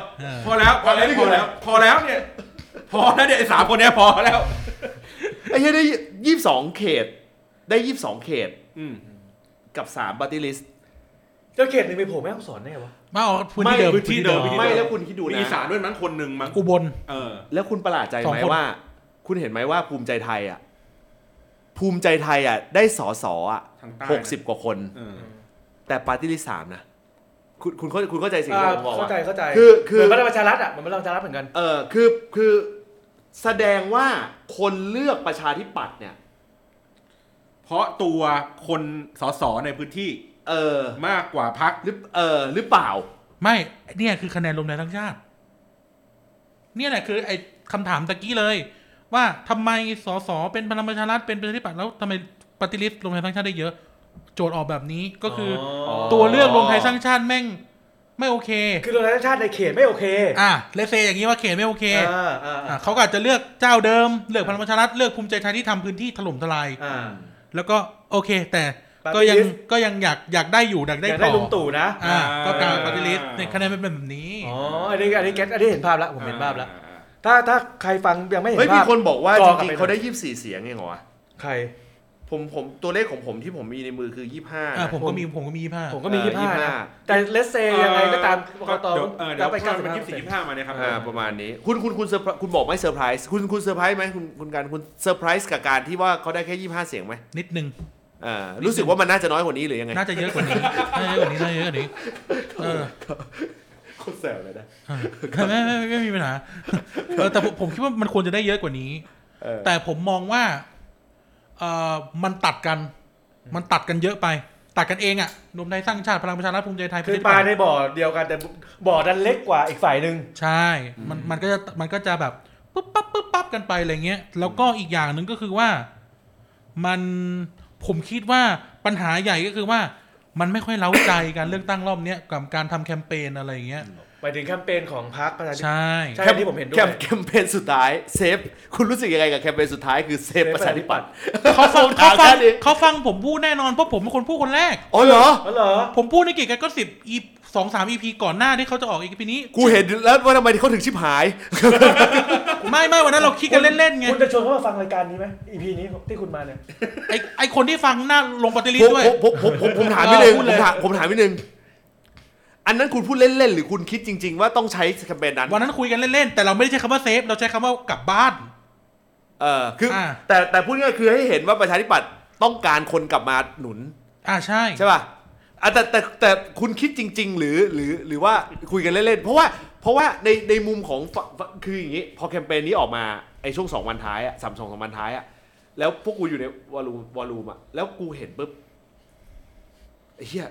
พอแล้วพอแล้วพอแล้วพอแล้วเนี่ยพอแล้วเนี่ยไอ้สามคนเนี่ยพอแล้วไอ้เหี้ยได้ยี่สิบสองเขตได้ยี่สิบสองเขตอืมกับสามปาร์ตี้ลิสต์เจ้าเขตนึงไปโผล่แม่ฮ่องสอนได้ไงวะมาออกพื้นที่เดิมพื้นที่เดิมไม่แล้วคุณคิดดูนะมีสารด้วยมั้งคนนึงมั้งอุบลเออแล้วคุณประหลาดใจมั้ยว่าคุณเห็นไหมว่าภูมิใจไทยอ่ะภูมิใจไทยอ่ะได้สอสออ่ะหกสิบกว่าคน แต่ปาร์ตี้ลิสต์สามนะคุณคุณคุณเข้าใจสิ่งที่ผมบอกเข้าใจเข้าใจคือคือมันเป็นประชารัฐอ่ะมันเป็นประชารัฐเหมือนกันเออคือคือแสดงว่าคนเลือกประชาธิปัตย์เนี่ยเพราะตัวคนสสในพื้นที่เออมากกว่าพรรคหรือเออหรือเปล่าไม่เนี่ยคือคะแนนรวมไทยทั้งชาติเนี่ยแหละคือไอ้คำถามตะกี้เลยว่าทำไมสสเป็นพลังประชารัฐเป็นประชาธิปัตย์แล้วทำไมปฏิริษีรวมไทยสร้างชาติได้เยอะโจทย์ออกแบบนี้ก็คือตัวเลือกรวมไทยสร้างชาติแม่งไม่โอเคคือรวมไทยสร้างชาติในเขตไม่โอเคอ่ะเลเซอย่างนี้ว่าเขตไม่โอเคเขาอาจจะเลือกเจ้าเดิมเลือกพลังประชารัฐเลือกภูมิใจไทยที่ทำพื้นที่ถล่มทลายแล้วก็โอเคแต่ก็ยังก็ยังอยากอยากได้อยู่อยากได้ต่อลุงตู่นะอ่าก็การปฏิริษีในคะแนนมันเป็นแบบนี้อ๋ออันนี้อันนี้แกอันนี้เห็นภาพแล้วผมเห็นภาพแล้วถ้าถ้าใครฟังยังไม่เห็นภาพเฮ้ยมีคนบอกว่าจริงๆเขาได้ยี่สิบสี่เสียงเองเหรอใครผมผมตัวเลขของผมที่ผมมีในมือคือยี่สิบห้าอ่ะผมก็มีผมก็มียี่สิบห้าผมก็มียี่สิบห้านะแต่เลสเซยังไงก็ตามกตแล้วไปกันยี่สิบสี่ ยี่สิบห้ามาเนี่ยครับอ่าประมาณนี้คุณคุณคุณคุณบอกไม่เซอร์ไพรส์คุณคุณเซอร์ไพรส์มั้ยคุณคุณการคุณเซอร์ไพรส์กับการที่ว่าเขาได้แค่ยี่สิบห้าเสียงมั้ยนิดนึงอ่ารู้สึกว่ามันน่าจะน้อยกว่านี้หรือยังไงน่าจะเยอะกว่านี้น่าจะเยอะกว่านี้น่าจะเยอะกว่านี้เออโคตรแสบเลยนะไม่ไม่ไม่มีปัญหาเออแต่ผมคิดว่ามันควรจะได้เยอะกว่านี้แต่ผมมองว่าเอ่อมันตัดกันมันตัดกันเยอะไปตัดกันเองอ่ะรวมไทยสร้างชาติพลังประชารัฐภูมิใจไทยคือปลาในบ่อเดียวกันแต่บ่อดันเล็กกว่าอีกฝ่ายนึงใช่มันมันก็จะมันก็จะแบบปุ๊บปั๊บปุ๊บปั๊บกันไปอะไรเงี้ยแล้วก็อีกอย่างนึงก็คือว่ามันผมคิดว่าปัญหาใหญ่ก็คือว่ามันไม่ค่อยเล้าใจการเลือกตั้งรอบนี้กับการทำแคมเปญอะไรอย่างเงี้ยไปถึงแคมเปญของพรรคประชาธิปไตยใช่ใช่ที่ผมเห็นด้วยแคมเปญสุดท้ายเซฟคุณรู้สึกยังไงกับแคมเปญสุดท้ายคือเซฟประชาธิปัตย์เขาฟังเขาฟังผมพูดแน่นอนเพราะผมเป็นคนพูดคนแรกอ๋อเหรอเหรอผมพูดในกิจการก็สิบอีสองสามอีพีก่อนหน้าที่เขาจะออกอีพีนี้กูเห็นแล้วว่าทำไมเขาถึงชิบหายไม่ไม่วันนั้นเราคิดกันเล่นๆไงคุณจะชวนเขามาฟังรายการนี้ไหมอีพีนี้ที่คุณมาเนี่ยไอไอคนที่ฟังหน้าลงปฏิริษีด้วยผมผมผมผมถามนิดนึงผมถามนิดนึงอันนั้นคุณพูดเล่นๆหรือคุณคิดจริงๆว่าต้องใช้แคมเปญนั้นวันนั้นคุยกันเล่นๆแต่เราไม่ได้ใช้คำว่าเซฟเราใช้คำว่ากลับบ้านเออคือแต่แต่พูดง่ายคือให้เห็นว่าประชาธิปัตย์ต้องการคนกลับมาหนุนอ่าใช่ใช่ป่ะอ่ะแต่แต่แต่คุณคิดจริงๆหรือหรือหรือว่าคุยกันเล่นๆเพราะว่าเพราะว่าในในมุมของคืออย่างงี้พอแคมเปญนี้ออกมาไอ้ช่วงสองวันท้ายอ่ะสาม สอง สามวันท้ายอ่ะแล้วพวกกูอยู่ในวอลลุ่มวอลลุ่มอ่ะแล้วกูเห็นปุ๊บไอ้เหี้ย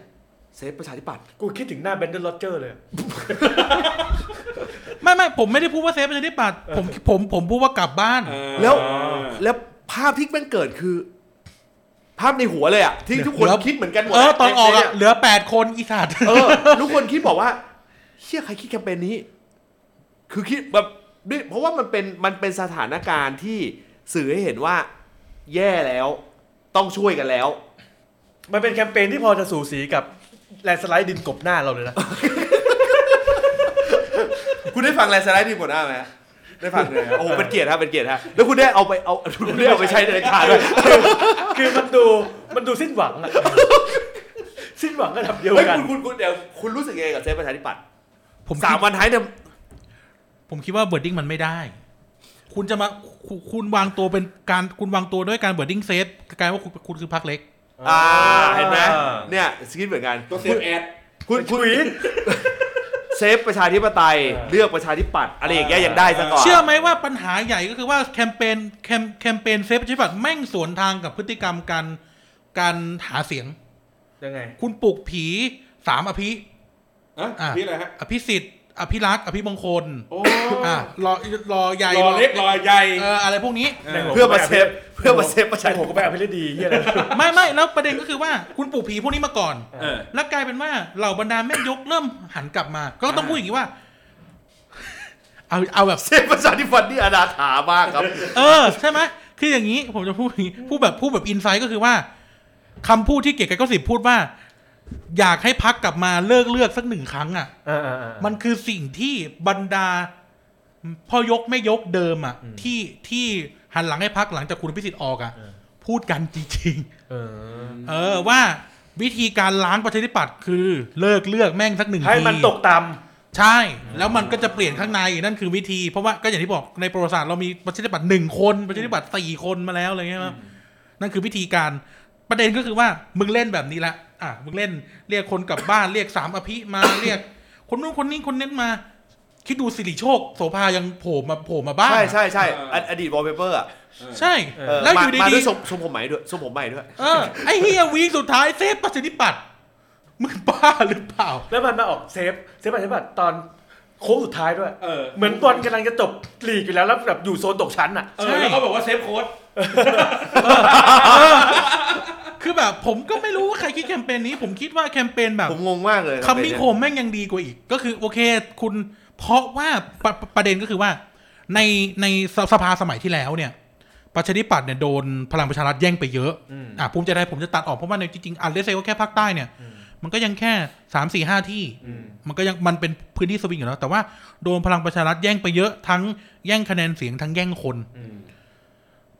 เซฟประชาธิปัตย์กูคิดถึงหน้าเบนเดอร์โรเจอร์เลยไม่ไม่ผมไม่ได้พูดว่าเซฟประชาธิปัตย์ผมผมผมพูดว่ากลับบ้านแล้วแล้วภาพที่มันเกิดคือภาพในหัวเลยอ่ะที่ทุกคนคิดเหมือนกันหมดเออตอนออกเหลือแปดคนอีสัตว์เออทุกคนคิดบอกว่าเชี่ยใครคิดแคมเปญนี้คือคิดแบบเพราะว่ามันเป็นมันเป็นสถานการณ์ที่สื่อให้เห็นว่าแย่แล้วต้องช่วยกันแล้วมันเป็นแคมเปญที่พอจะสูสีกับแลนสไลด์ดินกบหน้าเราเลยนะคุณได้ฟังแลนสไลด์ดินกบหน้าไหมได้ฟังเลยโอ้เป็นเกียรติครับเป็นเกียรติฮะแล้วคุณได้เอาไปเอาคุณได้เอาไปใช้ในรายการด้วยคือมันดูมันดูสิ้นหวังอะสิ้นหวังระดับเดียวกันคุณคุณเดี๋ยวคุณรู้สึกยังไงกับเซฟประชาธิปัตย์ผมสามวันท้ายเนี่ยผมคิดว่าเบิร์ดดิ้งมันไม่ได้คุณจะมาคุณวางตัวเป็นการคุณวางตัวด้วยการเบิร์ดดิ้งเซฟกลายว่าคุณคุณคือพรรคเล็กอ่าเห็นไหมเนี่ยคิดเหมือนกันตัวเซฟแอดคุณคุณเซฟประชาธิปไตยเลือกประชาธิปัตย์อะไรอย่างเงี้ยยังได้ซะก่อนเชื่อไหมว่าปัญหาใหญ่ก็คือว่าแคมเปญแคมแคมเปญเซฟประชาธิปัตย์แม่งสวนทางกับพฤติกรรมการการหาเสียงยังไงคุณปลุกผีสามอภิอ่ะอภิอะไรฮะอภิสิทธิ์อภิรักษ์อภิมงคลโอ้อ่ะรอรอใหญ่รอเล็กรอใหญ่เอออะไรพวกนี้เพื่อมาเซฟเพื่อมาเซฟประชาชนผมก็ไปเอาไปได้ดีเหี้ยไม่ไม่แล้วประเด็นก็คือว่าคุณปลูกผีพวกนี้มาก่อนแล้วกลายเป็นว่าเหล่าบรรดาแม่ยกเริ่มหันกลับมาก็ต้องพูดอย่างนี้ว่าเอาเอาแบบเซฟประชาชนนี่อนาถามากครับเออใช่ไหมคืออย่างนี้ผมจะพูดอย่างนี้พูดแบบพูดแบบอินไซต์ก็คือว่าคำพูดที่เกศก็สิบพูดว่าอยากให้พรรคกลับมาเลิกเลือกสักหนึ่งครั้ง อ่ะมันคือสิ่งที่บรรดาพ่อยกแม่ยกเดิมอ่ะที่ที่หันหลังให้พรรคหลังจากคุณพิสิทธิ์ออกอ่ะพูดกันจริงๆเออเออว่าวิธีการล้างประชาธิปัตย์คือเลิกเลือกแม่งสักหนึ่งทีให้มันตกต่ำใช่แล้วมันก็จะเปลี่ยนข้างในนั่นคือวิธีเพราะว่าก็อย่างที่บอกในประวัติศาสตร์เรามีประชาธิปัตย์หนึ่งคนประชาธิปัตย์สี่คนมาแล้วอะไรเงี้ยนั่นคือวิธีการ ประเด็นก็คือว่ามึงเล่นแบบนี้ละอ่ะมึงเล่นเรียกคนกลับบ้านเรียกสามอภิมา เรียกคนนู้นคนนี้คนนั้นมาคิดดูสิริโชคโสภายังโผล่มาโผล่มาบ้างใช่ใช่ใช่อดีตวอลเปเปอร์อ่ะใช่แล้วอยู่ดีๆมาด้วยสมผมใหม่ด้วยสมผมใหม่ด้วยไอ้เฮียวีคสุดท้ายเซฟประสิทธิปัตย์มึงบ้าหรือเปล่าแล้วมันมาออกเซฟเซฟประสิทธิปัตย์ตอนโค้งสุดท้ายด้วยเหมือนบอลกำลังจะจบลีกอยู่แล้วแล้วแบบอยู่โซนตกชั้นอ่ะแล้วเขาบอกว่าเซฟโค้ชคือแบบผมก็ไม่รู้ว่าใครคิดแคมเปญนี้ผมคิดว่าแคมเปญแบบผมงงมากเลยคัมมิ่งโฮมแม่งยังดีกว่าอีกก็คือโอเคคุณเพราะว่า ป, ป, ประเด็นก็คือว่าในในสภาสมัยที่แล้วเนี่ยประชาธิปัตย์เนี่ยโดนพลังประชารัฐแย่งไปเยอะอ่ะภูมิใจไทยผมจะตัดออกเพราะว่าในจริงๆอันเลสเซก็แค่ภาคใต้เนี่ยมันก็ยังแค่ สามสี่ห้า ที่มันก็ยังมันเป็นพื้นที่สวิงอยู่แล้วแต่ว่าโดนพลังประชารัฐแย่งไปเยอะทั้งแย่งคะแนนเสียงทั้งแย่งคน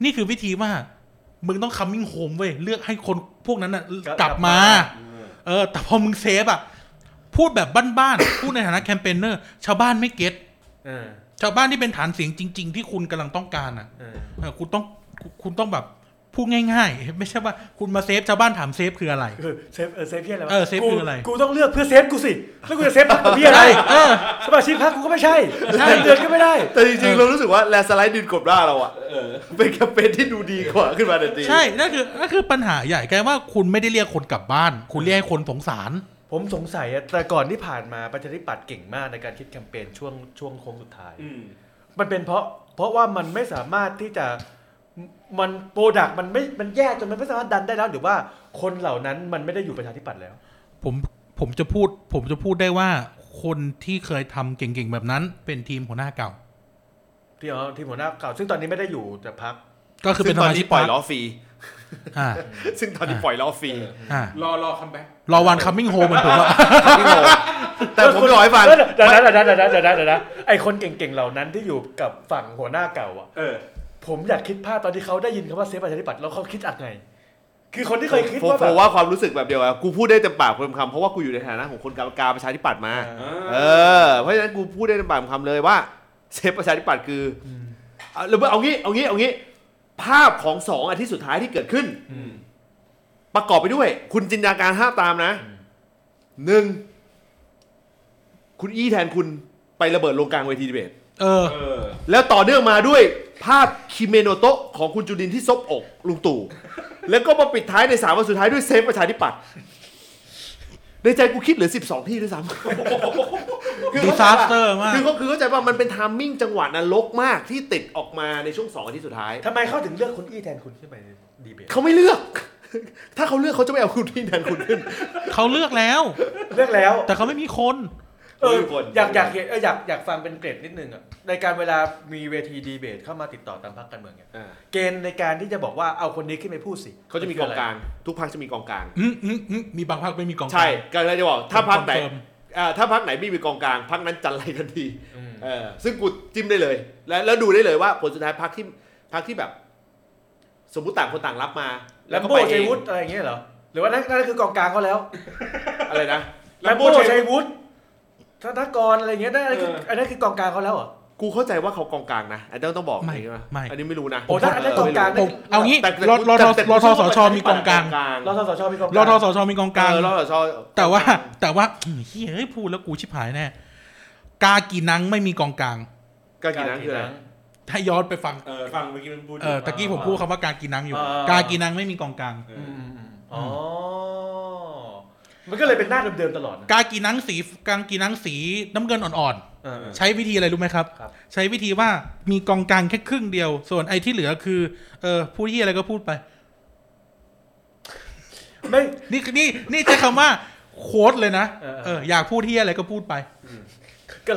นี่คือวิธีว่ามึงต้องคัมมิ่งโฮมเว้ยเลือกให้คนพวกนั้นน่ะกลับมาเออแต่พอมึงเซฟอ่ะพูดแบบบ้านๆ พูดในฐานะแคมเปญเนอร์ชาวบ้านไม่เก็ตชาวบ้านที่เป็นฐานเสียงจริงๆที่คุณกำลังต้องการอ่ะคุณต้องคุณต้องแบบพูดง่ายๆไม่ใช่ว่าคุณมาเซฟชาวบ้านถามเซฟคืออะไรเออเซฟเออเซฟเพี้ยนอะไรวะเออเซฟคืออะไรกูต้องเลือกเพื่อเซฟกูสิแล้วกูจะเซฟพรรคกูเพี้ยนอะไรเออสมาชิกพรรคกูก็ไม่ใช่เดือนก็ไม่ได้แต่จริงๆเรารู้สึกว่าแลนสไลด์ดินกบด่าเราอ่ะเออเป็นแคมเปญที่ดูดีกว่าขึ้นมาทันทีใช่นั่นคือนั่นคือปัญหาใหญ่แกว่าคุณไม่ได้เรียกคนกลับบ้านคุณเรียกให้คนสงสารผมสงสัยแต่ก่อนที่ผ่านมาประชาธิปัตย์เก่งมากในการคิดแคมเปญช่วงช่วงโค้งสุดท้ายมันเป็นเพราะเพราะว่ามันไม่สามารถที่จะมันโปรดักต์มันไม่มันแย่จนมันไม่สามารถดันได้แล้วหรือว่าคนเหล่านั้นมันไม่ได้อยู่ประชาธิปัตย์แล้วผมผมจะพูดผมจะพูดได้ว่าคนที่เคยทำเก่งๆแบบนั้นเป็นทีมหัวหน้าเก่าที่อ๋อทีมหัวหน้าเก่าซึ่งตอนนี้ไม่ได้อยู่แต่พักก็คือเป็นตอนที่ปล่อยล้อฟรีซึ่งตอนที่ปล่อยล้อฟรีรอรอคัมแบ็ครอวันคัมมิ่งโฮมเหมือนผมอะแต่ผมรอให้ฟันเดี๋ยวนะเดี๋ยวนะเดี๋ยวนะเดี๋ยวนะไอคนเก่งๆเหล่านั้นที่อยู่กับฝั่งหัวหน้าเก่าอะผมอยากคิดภาพตอนที่เขาได้ยินคำว่าเซฟประชาธิปัตย์แล้วเขาคิดอักไงคือคนที่เคยคิดว่าผมว่าความรู้สึกแบบเดียวกันกูพูดได้เต็มปากเต็มคำเพราะว่ากูอยู่ในฐานะของคนกรรมการประชาธิปัตย์มาเออเพราะฉะนั้นกูพูดได้เต็มปากเต็มคำเลยว่าเซฟประชาธิปัตย์คือหรือเอางี้เอางี้เอางี้ภาพของสองอาทิตย์สุดท้ายที่เกิดขึ้นประกอบไปด้วยคุณจินตนาการห้ามตามนะหนึ่งคุณอี้แทนคุณไประเบิดโรงกลางเวทีดีเบตเออแล้วต่อเนื่องมาด้วยภาพคิเมโนโตะของคุณจุลินทร์ที่ซบอกลุงตู่แล้วก็มาปิดท้ายในสามวันสุดท้ายด้วยเซฟประชาธิปัตย์ในใจกูคิดเหลือสิบสองที่ด้วยซ้ำคือดิซาสเตอร์มากคือเขาคือเข้าใจว่ามันเป็นไทมิ่งจังหวะนรกมากที่ติดออกมาในช่วงสองอาทิตย์สุดท้ายทำไมเขาถึงเลือกคุณอี้แทนคุณขึ้นไปดีเบตเขาไม่เลือกถ้าเขาเลือกเขาจะไม่เอาคุณอี้แทนคุณขึ้นเขาเลือกแล้วเลือกแล้วแต่เขาไม่มีคนเอออยากอยากเอออยากอยากฟังเป็นเกรดนิดนึงอ่ะในการเวลามีเวทีดีเบตเข้ามาติดต่อตามพรรคการเมืองเนี่ยเกณฑ์ในการที่จะบอกว่าเอาคนนี้ขึ้นไปพูดสิเขาจะมีกองกลางทุกพรรคจะมีกองกลางมีบางพรรคไม่มีกองกลางใช่ก็เลยจะบอกถ้าพรรคไหนถ้าพรรคไหนไม่มีกองกลางพรรคนั้นจันไรกันทีเออซึ่งกูจิ้มได้เลยแล้วแล้วดูได้เลยว่าผลสุดท้ายพรรคที่พรรคที่แบบสมมติต่างคนต่างรับมาแล้วก็ไปเองวุฒิอะไรอย่างเงี้ยเหรอหรือว่านั่นนั่นคือกองกลางเขาแล้วอะไรนะแล้วโบชัยวุฒิธนากรอะไรเงี้ยได้อะไรคืออันนั้นคือกองกลางเขาแล้วเหรอกูเข้าใจว่าเขากองกลางนะไอ้ต้องต้องบอกไม่ไม่อันนี้ไม่รู้นะโอ้ถ้าอันนั้นกองกลางเอางี้รอรอรอทสชมีกองกลางรอทสชมีกองกลางรอทสชมีกองกลางรอทสชแต่ว่าแต่ว่าเฮ้ยพูดแล้วกูชิบหายแน่กากีนังไม่มีกองกลางกากีนังคืออะไรถ้าย้อนไปฟังเออฟังเมื่อกี้มันพูดเออตะกี้ผมพูดคำว่ากากีนังอยู่กากีนังไม่มีกองกลางอ๋อมันก็เลยเป็นหน้าเดิมๆตลอดกากีนังสีกากีนังสีน้ำเงินอ่อนๆใช้วิธีอะไรรู้ไหมครับใช้วิธีว่ามีกองกลางแค่ครึ่งเดียวส่วนไอ้ที่เหลือคือเออพูดที่อะไรก็พูดไปไม่นี่นี่นี่ใช้คำว่าโค้ดเลยนะเอออยากพูดที่อะไรก็พูดไปก็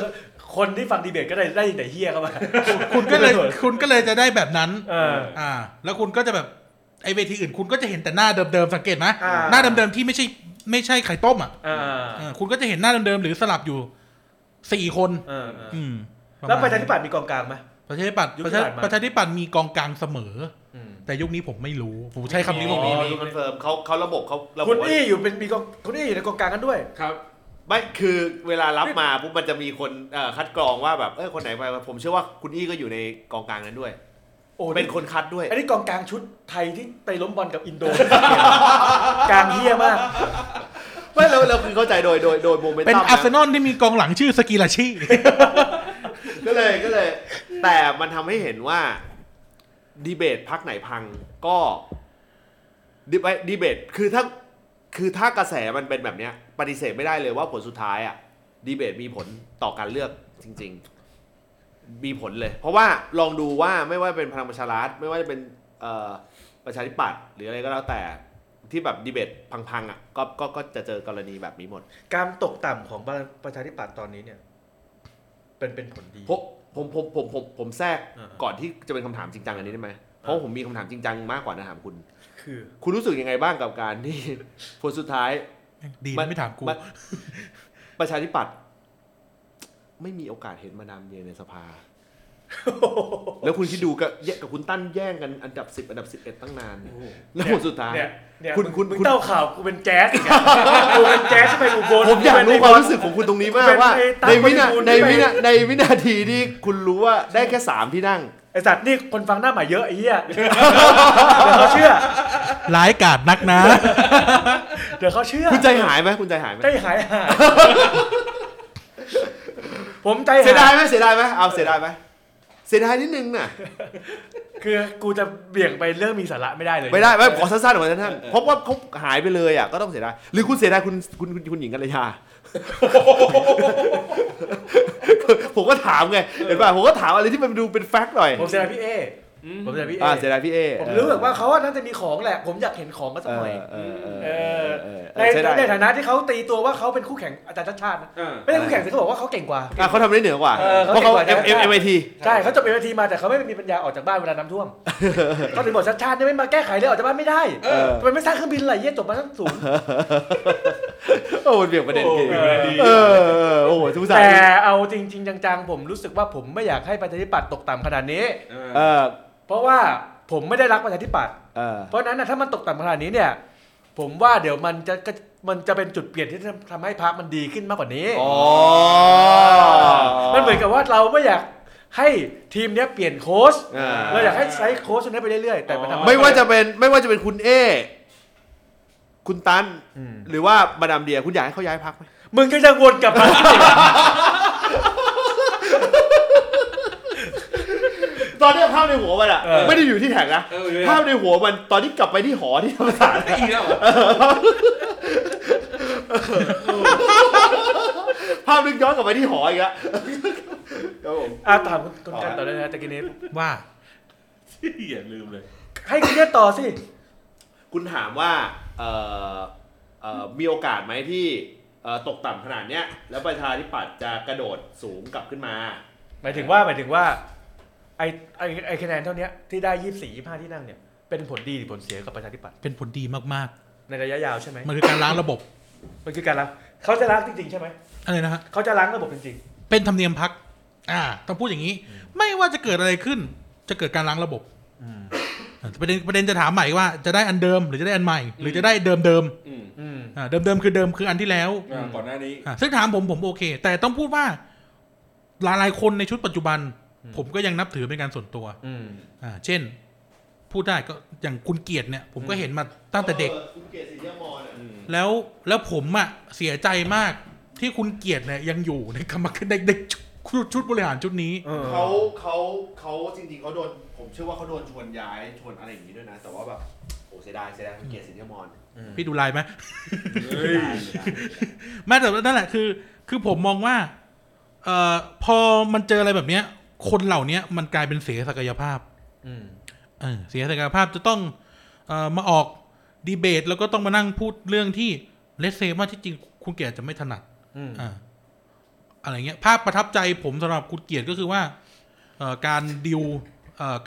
คนที่ฟังดีเบตก็ได้ได้แต่เฮี้ยเข้ามาคุณก็เลยคุณก็เลยจะได้แบบนั้นอ่าแล้วคุณก็จะแบบไอ้เวทีอื่นคุณก็จะเห็นแต่หน้าเดิมๆสังเกตไหมหน้าเดิมๆที่ไม่ใช่ไม่ใช่ไข่ต้มอ่ะคุณก็จะเห็นหน้าเดิมๆหรือสลับอยู่สี่คนแล้วประชาธิปัตย์มีกองกลางไหมประชาธิปัตย์ประชาธิปัตย์มีกองกลางเสมอแต่ยุคนี้ผมไม่รู้ผมใช้คำนี้ผมมีมีคอนเฟิร์มเขาเขาระบบเขาคุณอี้อยู่เป็นมีกองคุณอี้อยู่ในกองกลางกันด้วยครับไม่คือเวลารับมาปุ๊บมันจะมีคนคัดกรองว่าแบบเออคนไหนไปผมเชื่อว่าคุณอี้ก็อยู่ในกองกลางนั้นด้วย เป็นคนคัดด้วยอันนี้กองกลางชุดไทยที่ไปล้มบอลกับอินโดกลางเหี้ยมากไม่เราเราคือเข้าใจโดยโดยโดยโมเมนตัมเป็นอาร์เซนอลที่มีกองหลังชื่อสกิลาชิก็เลยก็เลยแต่มันทำให้เห็นว่าดีเบตพรรคไหนพังก็ดีเบตคือถ้าคือถ้ากระแสมันเป็นแบบนี้ปฏิเสธไม่ได้เลยว่าผลสุดท้ายอ่ะดีเบตมีผลต่อการเลือกจริงๆมีผลเลยเพราะว่าลองดูว่าไม่ว่าเป็นพลังประชารัฐไม่ว่าจะเป็นประชาธิปัตย์หรืออะไรก็แล้วแต่ที่แบบดีเบตพังๆอ่ะก็ก็ก็จะเจอกรณีแบบนี้หมดการตกต่ำของประชาธิปัตย์ตอนนี้เนี่ยเป็นเป็นผลดีผมผมผมผมผมแทรกก่อนที่จะเป็นคำถามจริงจังอันนี้ได้ไหมเพราะผมมีคำถามจริงจังมากกว่านะถามคุณคือคุณรู้สึกยังไงบ้างกับการที่ผลสุดท้ายดีไม่ถามกูประชาธิปัตย์ไม่มีโอกาสเห็นมาดามเดียในสภาแล้วคุณคิดดูกับแย่กับคุณตั้นแย่งกันอันดับสิบอันดับสิบเอ็ดตั้งนานแล้วผลสุดท้ายคุณคุณคุณเต้าข่าวกูเป็นแจ๊สกูเป็นแจ๊สไปอุบลผมอยากรู้ความรู้สึกของคุณตรงนี้มากว่าในวินาในวินาในวินาทีที่คุณรู้ว่าได้แค่สามที่นั่งไอ้สัตว์นี่คนฟังหน้าใหม่เยอะไอ้เหี้ยเดี๋ยวเขาเชื่อร้ายกาจนักนะเดี๋ยวเขาเชื่อคุณใจหายไหมคุณใจหายไหมใจหายผมใจหายเสียดายไหมเสียดายไหมเอาเสียดายไหมเสียดายนิดนึงน่ะคือกูจะเบี่ยงไปเรื่องมีสาระไม่ได้เลยไม่ได้ไม่ขอสั้นๆของท่านเพราะว่าเขาหายไปเลยอ่ะก็ต้องเสียดายหรือคุณเสียดายคุณคุณคุณหญิงกัลยาผมก็ถามไงเห็นป่ะผมก็ถามอะไรที่มันดูเป็นแฟกต์หน่อยผมเสียดายพี่เอผมเสียดายพี่เอเสียดายพี่เอผมรู้แบบว่าเขาน่าจะมีของแหละผมอยากเห็นของก็สักหน่อยในฐานะที่เขาตีตัวว่าเขาเป็นคู่แข่งอาจารย์ชาติไม่ใช่คู่แข่งแต่เขาบอกว่าเขาเก่งกว่าเขาทำได้เหนือกว่าเพราะเขา เอ็ม ไอ ที ใช่เขาจบ เอ็ม ไอ ที มาแต่เขาไม่มีปัญญาออกจากบ้านเวลาน้ำท่วมเขาถึงบอกชาติไม่มาแก้ไขเลยออกจากบ้านไม่ได้มันไม่สร้างเครื่องบินอะไรเยี่ยจบมาตั้งสูงโอ้เบี่ยงประเด็นเก่งเออโอ้โหทุกสายแต่เอาจริงๆจังๆผมรู้สึกว่าผมไม่อยากให้ประชาธิปัตย์ตกต่ำขนาดนี้เพราะว่าผมไม่ได้รักประชาธิปัตย์เพราะนั้นนะถ้ามันตกต่ำขนาดนี้เนี่ยผมว่าเดี๋ยวมันจะมันจะเป็นจุดเปลี่ยนที่ทำให้พรรคมันดีขึ้นมากกว่านี้มันเหมือนกับว่าเราไม่อยากให้ทีมเนี้ยเปลี่ยนโค้ชเราอยากให้ใช้โค้ชนี้ไปเรื่อยๆแต่มันทำไม่ว่าจะเป็นไม่ว่าจะเป็นคุณเอคุณตันหรือว่ามาดามเดียคุณอยากให้เขาย้ายพรรคไหมมึงก็จะวนกลับมาตอนนี้ภาพในหัวมันอ่ะไม่ได้อยู่ที่แท็กนะภาพในหัวมันตอนที่กลับไปที่หอที่ธรรมศาสตร์อีกแล้วภาพนึกย้อนกลับไปที่หออีกแล้วครับผมอ่ะถามคุณกันต่อได้นะตะกี้นี้ว่าเหี้ยลืมเลยให้คุณเนี่ยต่อสิคุณถามว่าเอ่อเอ่อมีโอกาสไหมที่เอ่อตกต่ำขนาดเนี้ยแล้วประชาธิปัตย์จะกระโดดสูงกลับขึ้นมาหมายถึงว่าหมายถึงว่าไอ้ไอ้ไอ้คะแนนเท่านี้ที่ได้ยี่สิบสี่ ยี่สิบห้าที่นั่งเนี่ยเป็นผลดีหรือผลเสียกับประชาธิปัตย์เป็นผลดีมากๆในระยะยาวใช่ไหมมันคือการล้างระบบมันคือการล้างเขาจะล้างจริงๆใช่ไหมอะไรนะฮะเขาจะล้างระบบจริงๆเป็นธรรมเนียมพรรคอ่าต้องพูดอย่างนี้ไม่ว่าจะเกิดอะไรขึ้นจะเกิดการล้างระบบประเด็นประเด็นจะถามใหม่ว่าจะได้อันเดิมหรือจะได้อันใหม่หรือจะได้เดิมเดิมอ่าเดิมเดิมคือเดิมคืออันที่แล้วก่อนหน้านี้ซึ่งถามผมผมโอเคแต่ต้องพูดว่าหลายๆคนในชุดปัจจุบันผมก็ยังนับถือเป็นการส่วนตัวอ่าเช่นพูดได้ก็อย่างคุณเกียรติเนี่ยผมก็เห็นมาตั้งแต่เด็กคุณเกียรติศิยามรอ่ะแล้วแล้วผมอ่ะเสียใจมากที่คุณเกียรติเนี่ยยังอยู่ในกรรมการเด็กๆชุดบริหารชุดนี้เค้าเค้าเค้าจริงๆเค้าโดนผมเชื่อว่าเค้าโดนชวนย้ายชวนอะไรอย่างงี้ด้วยนะแต่ว่าแบบโหเสียดายเสียดายคุณเกียรติศิยามรพี่ดูไลน์มั้ยเฮ้ยแม้แต่นั่นแหละคือคือผมมองว่าเอ่อพอมันเจออะไรแบบเนี้ยคนเหล่านี้มันกลายเป็นเสียศักยภาพเสียศักยภาพจะต้องเอ่อมาออกดีเบตแล้วก็ต้องมานั่งพูดเรื่องที่เลสเซว่าที่จริงคุณเกียรติจะไม่ถนัด อ, อะไรเงี้ยภาพประทับใจผมสำหรับคุณเกียรติก็คือว่าการดิว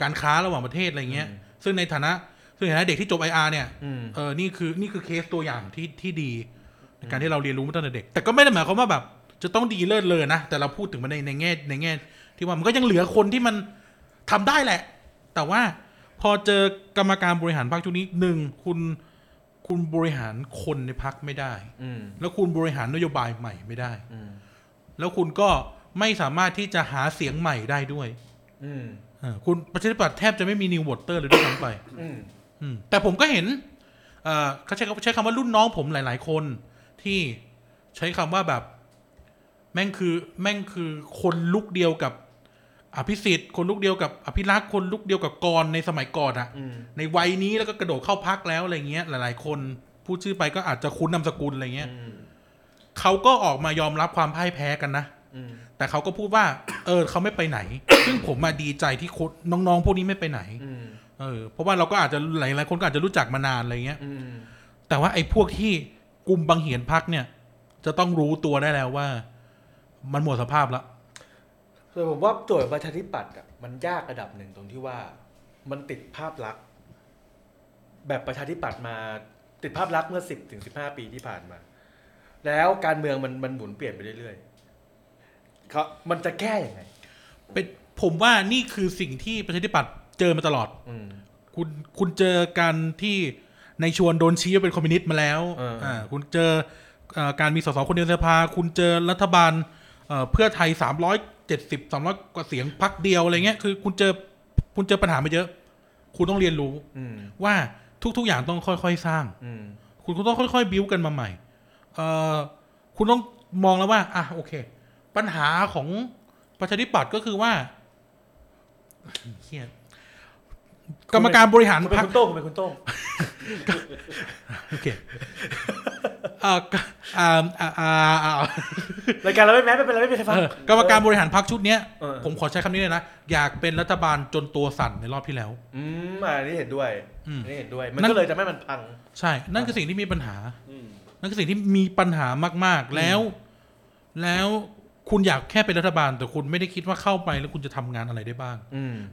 การค้าระหว่างประเทศอะไรเงี้ยซึ่งในฐานะซึ่งในฐานะเด็กที่จบ ไอ อาร์ เนี่ยเออนี่คือนี่คือเคสตัวอย่างที่ที่ดีในการที่เราเรียนรู้มาตั้งแต่เด็กแต่ก็ไม่ได้หมายความว่าแบบจะต้องดีเลิศเลยนะแต่เราพูดถึงมันในในแง่ในแง่ที่ว่ามันก็ยังเหลือคนที่มันทำได้แหละแต่ว่าพอเจอกรรมการบริหารพรรคชุดนี้หนึ่งคุณคุณบริหารคนในพรรคไม่ได้แล้วคุณบริหารนโยบายใหม่ไม่ได้แล้วคุณก็ไม่สามารถที่จะหาเสียงใหม่ได้ด้วย คุณประชาธิปัตย์แทบจะไม่มีนิวโหวตเตอร์เลยด้วยซ้ำไปแต่ผมก็เห็นเขาใช้ใช้คำว่ารุ่นน้องผมหลายๆคนที่ใช้คำว่าแบบแม่งคือแม่งคือคนลุกเดียวกับอภิสิทธิ์คนลุกเดียวกับอภิรักษ์คนลุกเดียวกับกรในสมัยก่อนอะในวัยนี้แล้วก็กระโดดเข้าพรรคแล้วอะไรเงี้ยหลายๆคนพูดชื่อไปก็อาจจะคุ้นนามสกุลอะไรเงี้ยเขาก็ออกมายอมรับความพ่ายแพ้กันนะแต่เขาก็พูดว่าเออเขาไม่ไปไหน ซึ่งผมมาดีใจที่น้องๆพวกนี้ไม่ไปไหนเออเพราะว่าเราก็อาจจะหลายๆคนก็อาจจะรู้จักมานานอะไรเงี้ยแต่ว่าไอ้พวกที่กลุ่มบังเหียนพรรคเนี่ยจะต้องรู้ตัวได้แล้วว่ามันหมดสภาพแล้วส่วนผมว่าโจทย์ประชาธิปัตย์อ่ะมันยากระดับหนึ่งตรงที่ว่ามันติดภาพลักษณ์แบบประชาธิปัตย์มาติดภาพลักษณ์เมื่อสิบถึงสิบห้าปีที่ผ่านมาแล้วการเมืองมันมันหมุนเปลี่ยนไปเรื่อยๆครับมันจะแก้ยังไงเป็นผมว่านี่คือสิ่งที่ประชาธิปัตย์เจอมาตลอดอืมคุณคุณเจอการที่ในชวนโดนชี้ว่าเป็นคอมมิวนิสต์มาแล้วอ่าคุณเจอการมีสสคนเดียวสภาคุณเจอรัฐบาลเพื่อไทยสามร้อยเจ็ดสิบ สามร้อยกว่าเสียงพรรคเดียวอะไรเงี้ยคือคุณเจอคุณเจอปัญหามาเยอะคุณต้องเรียนรู้ว่าทุกๆอย่างต้องค่อยๆสร้างคุณคุณต้องค่อยๆบิ้วกันมาใหม่คุณต้องมองแล้วว่าอ่ะโอเคปัญหาของประชาธิปัตย์ก็คือว่าเหี้ยกรรมการบริหารพรรคคุณโต้งเป็นคุณโต้งโอเคเอ่ออ่าอ่ารายการเราไม่แม้ไม่เป็นไรไม่เป็นไรฟังกรรมการบริหารพรรคชุดเนี้ยผมขอใช้คำนี้เลยนะอยากเป็นรัฐบาลจนตัวสั่นในรอบที่แล้วอืมอันนี้เห็นด้วยอันนี้เห็นด้วยมันก็เลยจะไม่มันพังใช่นั่นคือสิ่งที่มีปัญหานั่นคือสิ่งที่มีปัญหามากๆแล้วแล้วคุณอยากแค่เป็นรัฐบาลแต่คุณไม่ได้คิดว่าเข้าไปแล้วคุณจะทำงานอะไรได้บ้าง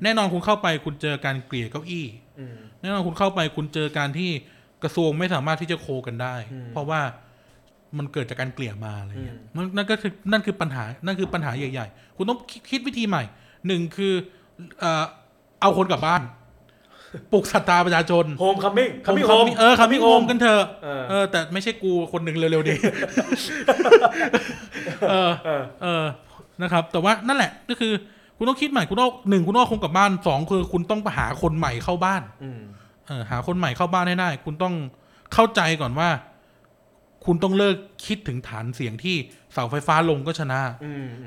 แน่นอนคุณเข้าไปคุณเจอการเกลี่ยเก้าอี้แน่นอนคุณเข้าไปคุณเจอการที่กระทรวงไม่สามารถที่จะโคกันได้เพราะว่ามันเกิดจากการเกลี่ยมาอะไรเงี้ยนั่นก็คือนั่นคือปัญหานั่นคือปัญหาใหญ่ๆคุณต้องคิดวิธีใหม่หนึ่งคือเอาคนกลับบ้านปลุกศรัทธาประชาชนโฮมคัมมิ่งคัมมิ่งโฮมเออคัมมิ่งโฮมกันเถอะเออแต่ไม่ใช่กูคนหนึ่งเร็วๆดิเออเออนะครับแต่ว่านั่นแหละก็คือคุณต้องคิดใหม่คุณต้องหนึ่งคุณต้องคงกลับบ้านสองคือคุณต้องหาคนใหม่เข้าบ้านเออหาคนใหม่เข้าบ้านให้ได้คุณต้องเข้าใจก่อนว่าคุณต้องเลิกคิดถึงฐานเสียงที่เสาไฟฟ้าลงก็ชนะ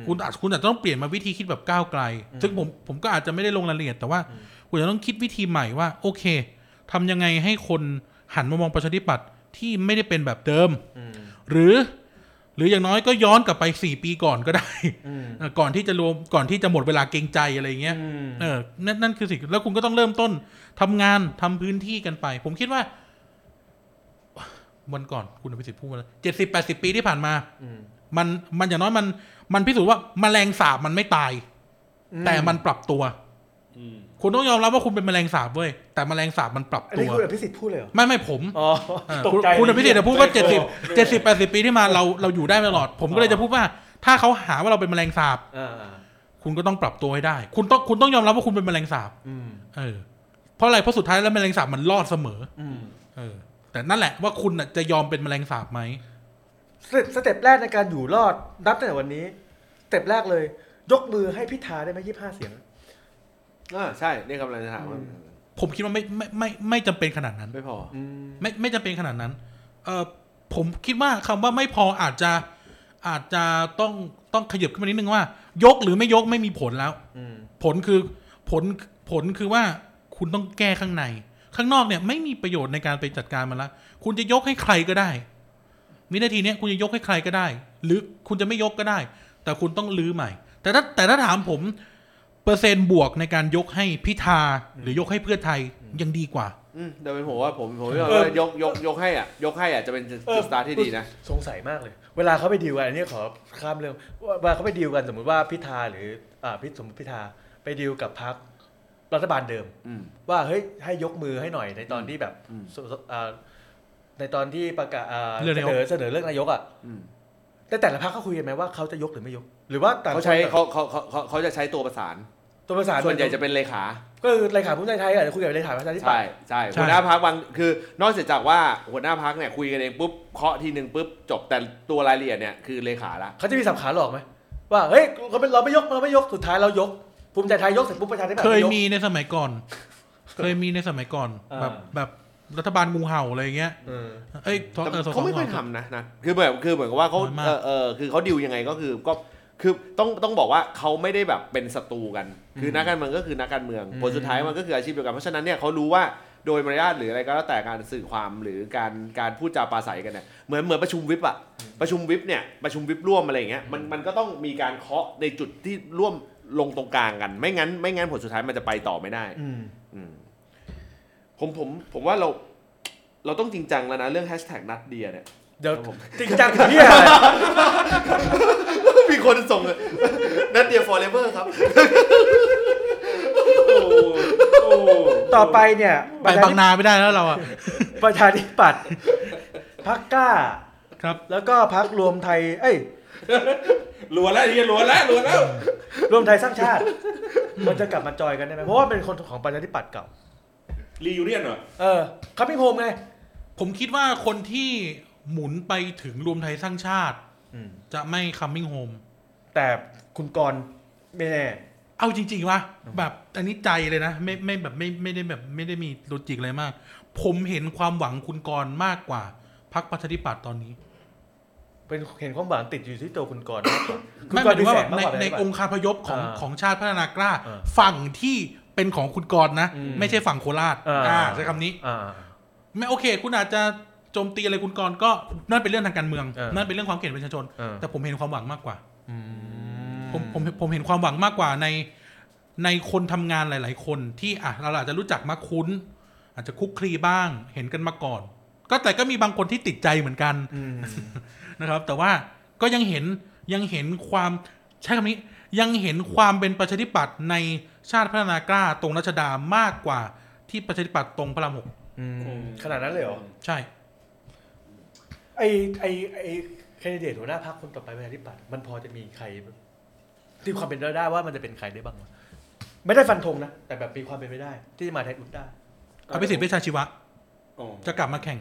คุณอาจคุณอาจต้องเปลี่ยนมาวิธีคิดแบบก้าวไกลซึ่งผมผมก็อาจจะไม่ได้ลงรายละเอียดแต่ว่าคุณจะต้องคิดวิธีใหม่ว่าโอเคทำยังไงให้คนหันมามองประชาธิปัตย์ที่ไม่ได้เป็นแบบเดิมหรือหรืออย่างน้อยก็ย้อนกลับไปสี่ปีก่อนก็ได้ก่อนที่จะรวมก่อนที่จะหมดเวลาเกรงใจอะไรเงี้ยเออนั่นนั่นคือสิ่งแล้วคุณก็ต้องเริ่มต้นทำงานทำพื้นที่กันไปผมคิดว่าวันก่อนคุณอภิสิทธิ์พูดมาแล้ว เจ็ดสิบแปดสิบ ปีที่ผ่านมามันมันอย่างน้อยมันมันพิสูจน์ว่าแมลงสาบมันไม่ตายแต่มันปรับตัวคุณต้องยอมรับว่าคุณเป็นแมลงสาบเว้ยแต่แมลงสาบมันปรับตัวนี่คุณอภิสิทธิ์พูดเลยเหรอไม่ไม่ผมอ๋อตกใจคุณอภิสิทธิ์พูดว่าเจ็ดสิบ เจ็ดสิบ แปดสิบ ปีที่มาเราเราอยู่ได้ตลอดผมก็เลยจะพูดว่าถ้าเขาหาว่าเราเป็นแมลงสาบคุณก็ต้องปรับตัวให้ได้คุณต้องคุณต้องยอมรับว่าคุณเป็นแมลงสาบเออเพราะอะไรเพราะสุดท้ายแล้วแมลงสาบมันรอดเสมอเออแต่นั่นแหละว่าคุณจะยอมเป็นแมลงสาบไหมสเต็ปแรกในการอยู่รอดนับตั้งแต่วันนี้สเต็ปแรกเลยยกมือให้พิธาได้ไหมยี่สิบห้าเสียงอ่าใช่นี่กำลังจะถามว่าผมคิดว่าไม่ไม่ไม่ไม่จำเป็นขนาดนั้นไม่พอไม่ไม่จำเป็นขนาดนั้นเออผมคิดว่าคำว่าไม่พออาจจะอาจจะต้องต้องขยับขึ้นมานิดนึงว่ายกหรือไม่ยกไม่มีผลแล้วผลคือผลผลคือว่าคุณต้องแก้ข้างในข้างนอกเนี่ยไม่มีประโยชน์ในการไปจัดการมันละคุณจะยกให้ใครก็ได้วินาทีเนี้ยคุณจะยกให้ใครก็ได้หรือคุณจะไม่ยกก็ได้แต่คุณต้องลื้อใหม่แต่ถ้าแต่ถ้าถามผมเปอร์เซ็นต์บวกในการยกให้พิธาหรือยกให้เพื่อไทยยังดีกว่าอืมแต่เป็นผมว่าผมผมว่ายกยกยกให้อ่ะยกให้อ่ะจะเป็นสตาร์ทที่ดีนะสงสัยมากเลยเวลาเขาไปดีลกันอันนี้ขอข้ามเรื่องเวลาเขาไปดีลกันสมมติว่าพิธาหรืออ่าพิสมพิธาไปดีลกับพรรครัฐบาลเดิมว่าเฮ้ยให้ยกมือให้หน่อยในตอนที่แบบในตอนที่ประกาศเสนอเสนอเรื่องนายกอ่ะแต่แต่ละพรรคเขาคุยกันไหมว่าเขาจะยกหรือไม่ยกหรือว่าเขาใช้เขาเขาเขาเขาจะใช้ตัวประสานตัวประสานส่วนใหญ่จะเป็นเลขาก็คือเลขาผู้ใจไทยอ่ะคุยกับเลขาประชาธิปัตย์ใช่ใช่หัวหน้าพรรคบางคือนอกจากว่าหัวหน้าพรรคเนี่ยคุยกันเองปุ๊บเคาะทีนึงปุ๊บจบแต่ตัวรายละเอียดเนี่ยคือเลขาละเขาจะมีสับขาหลอกไหมว่าเฮ้ยเราไม่ยกเราไม่ยกสุดท้ายเรายก ภูมิใจไทยยกเสร็จปุ๊บประชาธิปัตย์เคยมีในสมัยก่อนเคยมีในสมัยก่อนแบบแบบรัฐบาลงูเห่าอะไรอย่างเงี้ยเอ้ยเขาไม่ค่อยทำนะนะคือแบบคือเหมือนกับว่าเขาเออเออคือเขาดิวยังไงก็คือก็คือต้องต้องบอกว่าเขาไม่ได้แบบเป็นศัตรูกันคือนักการเมืองก็คือนักการเมืองผลสุดท้ายมันก็คืออาชีพเดียวกันเพราะฉะนั้นเนี่ยเขารู้ว่าโดยมารยาทหรืออะไรก็แล้วแต่การสื่อความหรือการการพูดจาปราศัยกันเนี่ยเหมือนเหมือนประชุมวิปอะประชุมวิปเนี่ยประชุมวิปร่วมอะไรอย่างเงี้ยมันมันก็ต้องมีการเคาะในจุดที่ร่วมลงตรงกลางกันไม่งั้นไม่งั้นผลสุดท้ายมันจะไปต่อไม่ได้ผมผมผมว่าเราเราต้องจริงจังแล้วนะเรื่องแฮชแท็กนัดเดียเนี่ยเดี๋ยวจริงจังเหี้ยอะไรมีคนส่งนัดเดีย forever ครับต่อไปเนี่ยไปบางนาไม่ได้แล้วเราอ่ะประชาธิปัตย์พรรคกล้าครับแล้วก็พรรครวมไทยเอ้ยรวมแล้วนี่รวมแล้วรวมแล้วรวมไทยสร้างชาติมันจะกลับมาจอยกันได้ไหมเพราะว่าเป็นคนของประชาธิปัตย์เก่ารียูเนียนเหรอเออคัมมิ่งโฮมไงผมคิดว่าคนที่หมุนไปถึงรวมไทยสร้างชาติจะไม่คัมมิ่งโฮมแต่คุณกรณ์ไม่แน่เอาจริงๆวะแบบอันนี้ใจเลยนะไม่ไม่แบบไม่ไม่ได้แบบไม่ได้มีโลจิกอะไรมากผมเห็นความหวังคุณกรณ์มากกว่าพรรคประชาธิปัตย์ตอนนี้เป็นเห็นความหวังติดอยู่ที่ตัวคุณกรณ์มากกว่าไม่หมายถึงว่าในในองค์คาพยพของของชาติพัฒนากล้าฝั่งที่เป็นของคุณกรณ์นะไม่ใช่ฝั่งโคราชอ่าใช้คำนี้ไม่โอเคคุณอาจจะโจมตีอะไรคุณกรณ์ก็นั่นเป็นเรื่องทางการเมืองนั่นเป็นเรื่องความเห็นประชาชนแต่ผมเห็นความหวังมากกว่าผมผมผมเห็นความหวังมากกว่าในในคนทำงานหลายๆคนที่อ่ะเราอาจจะรู้จักมาคุ้นอาจจะคุกคลีบ้างเห็นกันมาก่อนก็แต่ก็มีบางคนที่ติดใจเหมือนกัน นะครับแต่ว่าก็ยังเห็นยังเห็นความใช้คำนี้ยังเห็นความเป็นประชาธิปัตย์ในชาติพัฒนากล้าตรงรัชดามากกว่าที่ประชาธิปัตย์ตรงพระรามหกขนาดนั้นเลยเหรอใช่ไอไอไอแคนดิเดตหัวหน้าพรรคคนต่อไปประชาธิปัตย์มันพอจะมีใครที่ความเป็นไปได้ว่ามันจะเป็นใครได้บ้างไม่ได้ฟันธงนะแต่แบบมีความเป็นไปได้ที่จะมาแทนอุดได้อภิสิทธิ์เวชชาชีวะจะกลับมาแข่ง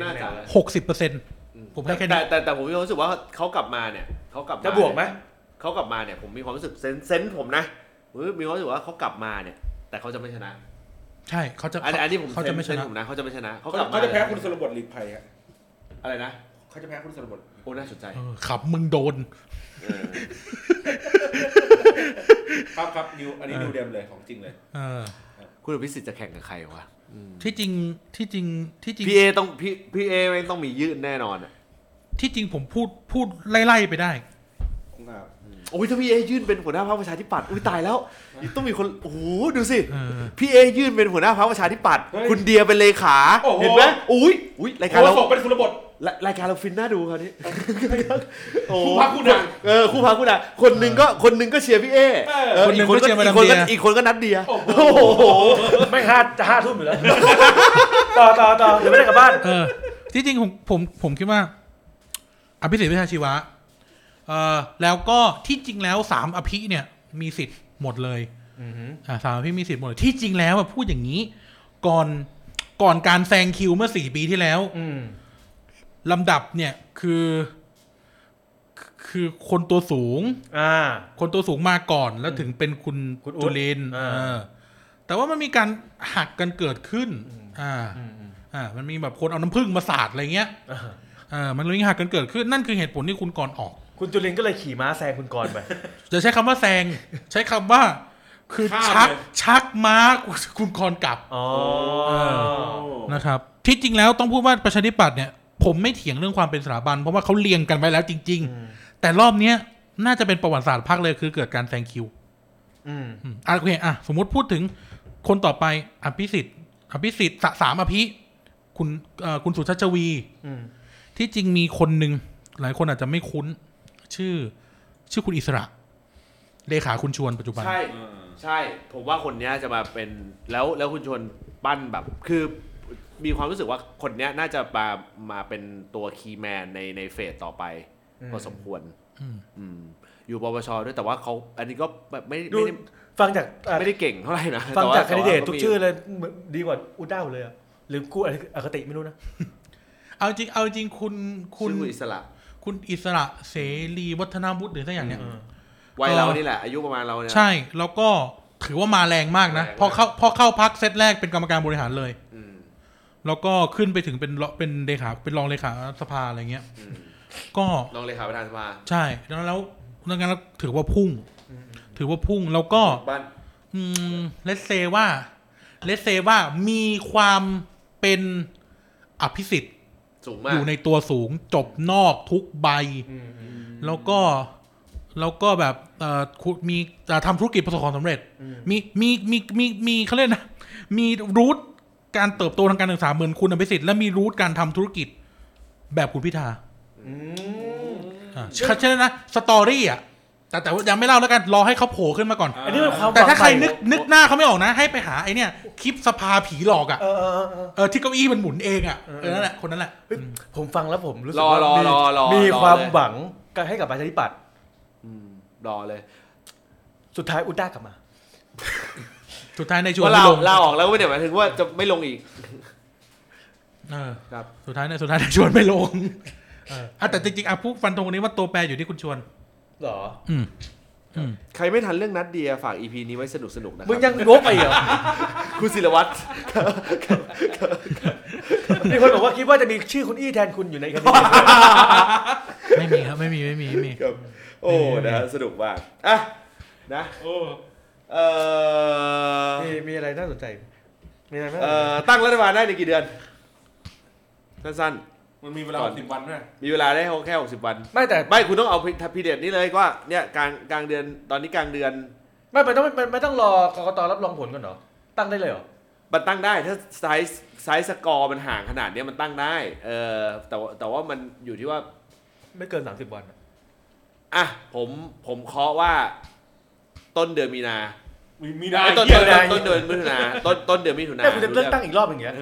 น่าจะ หกสิบเปอร์เซ็นต์ ผมได้แค่นี้แต่แต่ผมมีความรู้สึกว่าเขากลับมาเนี่ยเขากลับมาจะบวกไหมเขากลับมาเนี่ยผมมีความรู้สึกเซนเซนผมนะมีความรู้สึกว่าเขากลับมาเนี่ยแต่เขาจะไม่ชนะใช่เขาจะอันนี้ผมเขาจะไม่ชนะผมนะเขาจะไม่ชนะเขากลับมาเขาจะแพ้คุณสุรบดหลีกภัยอะอะไรนะเขาจะแพ้คุณสุรบดโอ้น่าสนใจขับมึงโดนครับครับนิวอันนี้นิวเดมเลยของจริงเลยคุณอภิสิทธิ์จะแข่งกับใครวะที่จริงที่จริงที่จริงพี่เอต้องพี่พี่เอไม่ต้องมียื่นแน่นอนอ่ะที่จริงผมพูดพูดไล่ๆไปได้โอ้ยถ้าพี่เอยื่นเป็นหัวหน้าพรรคประชาธิปัตย์อุ้ยตายแล้วต้องมีคนโอ้โหดูสิพี่เอยื่นเป็นหัวหน้าพรรคประชาธิปัตย์คุณเดียเป็นเลขาเห็นไหมอุ้ยอุ้ยรายการเราเป็นคุณบดรายการเราฟินน่าดูคราวนี้คู่พักคู่นางเออคู่พักคู่นางคนนึงก็คนนึงก็เชียร์พี่เอคนนึงก็เชียร์มาดามเดียอีกคนก็นัดเดียโอ้โหไม่ห้าจะห้าทุ่มอยู่แล้วต่อต่อต่อเดี๋ยวไม่ได้กลับบ้านเออที่จริงผมผมผมคิดว่าอภิสิทธิ์เวชชาชีวะเอ่อแล้วก็ที่จริงแล้วสามอภิเนี่ยมีสิทธิ์หมดเลยอือฮึอ่าสามอภิมีสิทธิ์หมดที่จริงแล้วอ่ะพูดอย่างนี้ก่อนก่อนการแซงคิวเมื่อสี่ปีที่แล้วอือลำดับเนี่ยคือคือคนตัวสูงอ่าคนตัวสูงมาก่อนแล้วถึงเป็นคุณจุลินเออแต่ว่ามันมีการหักกันเกิดขึ้นอ่าอ่ามันมีแบบคนเอาน้ำผึ้งมาสาดอะไรเงี้ยเออมันเลยหักกันเกิดขึ้นนั่นคือเหตุผลที่คุณกรณ์ออกคุณจุลินก็เลยขี่ม้าแซงคุณกรณ์ไปจะใช้คำว่าแซงใช้คำว่าคือชักชักม้าคุณกรณ์กลับนะครับที่จริงแล้วต้องพูดว่าประชาธิปัตย์เนี่ยผมไม่เถียงเรื่องความเป็นสถาบันเพราะว่าเขาเรียงกันไว้แล้วจริงๆแต่รอบนี้น่าจะเป็นประวัติศาสตร์พรรคเลยคือเกิดการแซงคิวอืมอ่ะโอเคอ่ะสมมติพูดถึงคนต่อไปอภิสิทธิ์อภิสิทธิ์สามอภิคุณเอ่อคุณสุชาติชวีที่จริงมีคนนึงหลายคนอาจจะไม่คุ้นชื่อชื่อคุณอิสระเลขาคุณชวนปัจจุบันใช่ใช่ผมว่าคนนี้จะมาเป็นแล้วแล้วคุณชวนปั้นแบบคือมีความรู้สึกว่าคนนี้น่าจะมามาเป็นตัวคีย์แมนในในเฟสต่อไปพอสมควรอยู่ปปช.ด้วยแต่ว่าเขาอันนี้ก็แบบไม่ไม่ฟังจากไม่ได้เก่งเท่าไหร่นะฟังจากแคนดิเดตทุกชื่อเลยดีกว่าอุด้าวเลยอ่ะหรือกูอคติไม่รู้นะเอาจริงเอาจริงคุณคุณอิสระคุณอิสระเสรีวัฒนวุฒิหรือสักอย่างเนี่ย วัยเรานี่แหละอายุประมาณเราเนี่ยใช่แล้วก็ถือว่ามาแรงมากนะพอเข้าพอเข้าพักเซตแรกเป็นกรรมการบริหารเลยแล้วก็ขึ้นไปถึงเป็นเป็นเลขาเป็นรองเลขาสภาอะไรเงี้ยก็รองเลขาประธานสภาใช่แล้วแล้วงั้นเราถือว่าพุ่งถือว่าพุ่งแล้วก็เลสเซว่าเลสเซว่ามีความเป็นอภิสิทธิ์อยู่ในตัวสูงจบนอกทุกใบแล้วก็แล้วก็แบบมีทำธุรกิจประสบความสำเร็จมีมีมีมีมีเขาเรียกนะมีรูทการเติบโตทางการศึกษาเหมือนคุณอภิสิทธิ์และมีรูทการทำธุรกิจแบบคุณพิธาเขาใช่นะสตอรี่อ่ะแต่แต่ยังไม่เล่าแล้วกันรอให้เขาโผล่ขึ้นมาก่อนแต่ถ้าใครนึกนึกหน้าเขาไม่ออกนะให้ไปหาไอ้เนี่ยคลิปสภาผีหลอกอ่ะเออที่เก้าอี้มันหมุนเองอ่ะเออนั่นแหละคนนั้นแหละผมฟังแล้วผมรู้สึกว่ามีความหวังให้กับประชาธิปัตย์รอเลยสุดท้ายอุตตากลับมาสุดท้ายในชวนไม่ลงลาออกแล้วก็ไม่เดี๋ยวหมายถึงว่าจะไม่ลงอีกเออครับสุดท้ายเนี่ยสุดท้ายในชวนไม่ลงเออแต่จริงๆอ่ะพูดฟันธงนี้ว่าตัวแปรอยู่ที่คุณชวนหรออืมใครไม่ทันเรื่องนัดเดียฝาก อี พี นี้ไว้สนุกๆนะครับมึงยังงบไปเหรอคุณศิลวัฒน์มีคนบอกว่าคิดว่าจะมีชื่อคุณอี้แทนคุณอยู่ในคดีไม่มีครับไม่มีไม่มีไม่มีโอ้นะสนุกมากอ่ะนะโอ้เอ่อมีมีอะไรน่าสนใจมีอะไรมั้ยเอ่อตั้งรัฐบาลได้ในกี่เดือนสั้นมันมีเวลาหกสิบวันมั้ยมีเวลาได้แค่หกสิบวันไม่แต่ไม่คุณต้องเอาพีเดียดนี่เลยก็เนี่ยกลางกลางเดือนตอนนี้กลางเดือนไม่ไม่ต้องไม่ต้องรอกกต.รับรองผลก่อนเหรอตั้งได้เลยเหรอมันตั้งได้ถ้าไซส์ไซส์สกอร์มันห่างขนาดนี้มันตั้งได้เออแต่แต่ว่ามันอยู่ที่ว่าไม่เกินสามสิบวันอ่ะผมผมเคาะว่าต้นเดือนมีนามีนาต้นเดือนต้นเดือนมิถุนาต้นต้นเดือนมิถุนาคุณจะเลือกตั้งอีกรอบอย่างเงี้ย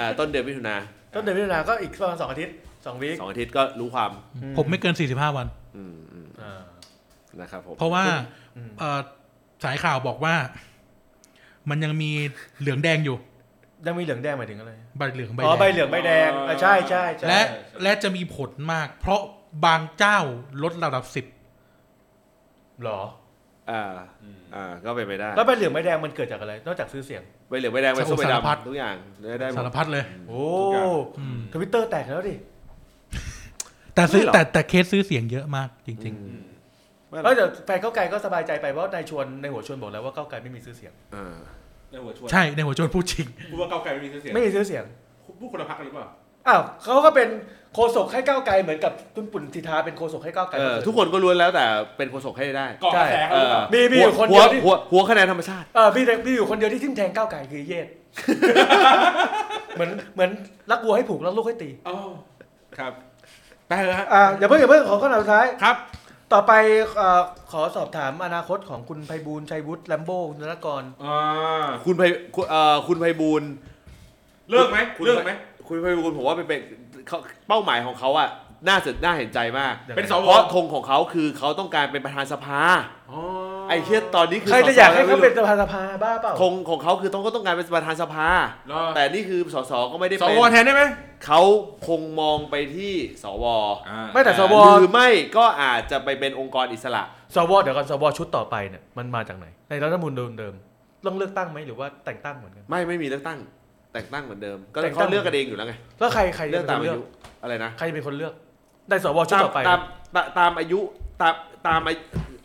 อ่าต้นเดือนมิถุนาต้นเดือนมิถุนาก็อีกประมาณสองอาทิตย์สองวีคสองอาทิตย์ก็รู้ความผมไม่เกินสี่สิบห้าวันอืมอ่านะครับผมเพราะว่าเอ่อสายข่าวบอกว่ามันยังมีเหลืองแดงอยู่ยังมีเหลืองแดงหมายถึงอะไรใบเหลืองใบแดงอ๋อใบเหลืองใบแดงอ่าใช่ๆๆและและจะมีผลมากเพราะบางเจ้าลดระดับสิบหรออ่าอ่าก็เป็นไปได้แล้วใบเหลืองใบแดงมันเกิดจากอะไรนอกจากซื้อเสียงใบเหลืองใบแดงมันสู้ใบดำทุกอย่างได้สารพัดเลยโอ้ทวิตเตอร์แตกแล้วดิแต่ซื้อแต่แต่เคสซื้อเสียงเยอะมากจริงๆแล้วเดี๋ยวแฟนก้าวไกลก็สบายใจไปเพราะนายชวนในหัวชวนบอกแล้วว่าก้าวไกลไม่มีซื้อเสียงในหัวชวนใช่ในหัวชวนพูดจริงพูดว่าก้าวไกลไม่มีซื้อเสียงไม่มีซื้อเสียงพูดคนละพรรคหรือเปล่าอ้าวเขาก็เป็นโฆษกให้ก้าวไกลเหมือนกับคุณปุ่นทิธาเป็นโฆษกให้ก้าวไกลทุกคนก็ล้วนแล้วแต่เป็นโฆษกให้ได้เกาะกระแสกันมีมีอยู่คนเดียวที่หัวคะแนนธรรมชาติเออมีมีอยู่คนเดียวที่ทิ่มแทงก้าวไกลคือเยศเหมือนเหมือนรักวัวให้ผูกรักลูกให้ตีอ๋อครับไปเลยครับอ่าอย่าเพิ่งอย่าเพิ่งขอข้อหน้าสุดท้ายครับต่อไปขอสอบถามอนาคตของคุณไพบูลย์ชัยวุฒิแลมโบ้คุณธนกรอ่าคุณไพเอ่อคุณไพบูลย์เลิกมั้ยเลิกมั้ยคุณไพบูลย์ผมว่าเป็นเป้าหมายของเขาอะน่าสนน่าเห็นใจมากเป็นสวเพราะธงของเขาคือเขาต้องการเป็นประธานสภาอ๋อไอ้เหี้ยตอนนี้คือใครจะอยากให้เขาเป็นประธานสภาบ้าเปล่าธงของเขาคือต้องก็ต้องการเป็นประธานสภาแต่นี่คือสสก็ไม่ได้เป็นสวแทนได้มั้ยเขาคงมองไปที่สวไม่แต่สวหรือไม่ก็อาจจะไปเป็นองค์กรอิสระสวเดี๋ยวกันสวชุดต่อไปเนี่ยมันมาจากไหนในรัฐธรรมนูญเดิมๆต้องเลือกตั้งมั้ยหรือว่าแต่งตั้งเหมือนกันไม่ไม่มีเลือกตั้งแต่งตั้งเหมือนเดิมก็เขาเลือกกันเองอยู่แล้วไงแล้วใครใครเลือกตามอายุอะไรนะใครเป็นคนเลือกได้สวชุดต่อไปตามตามอายุตามตาม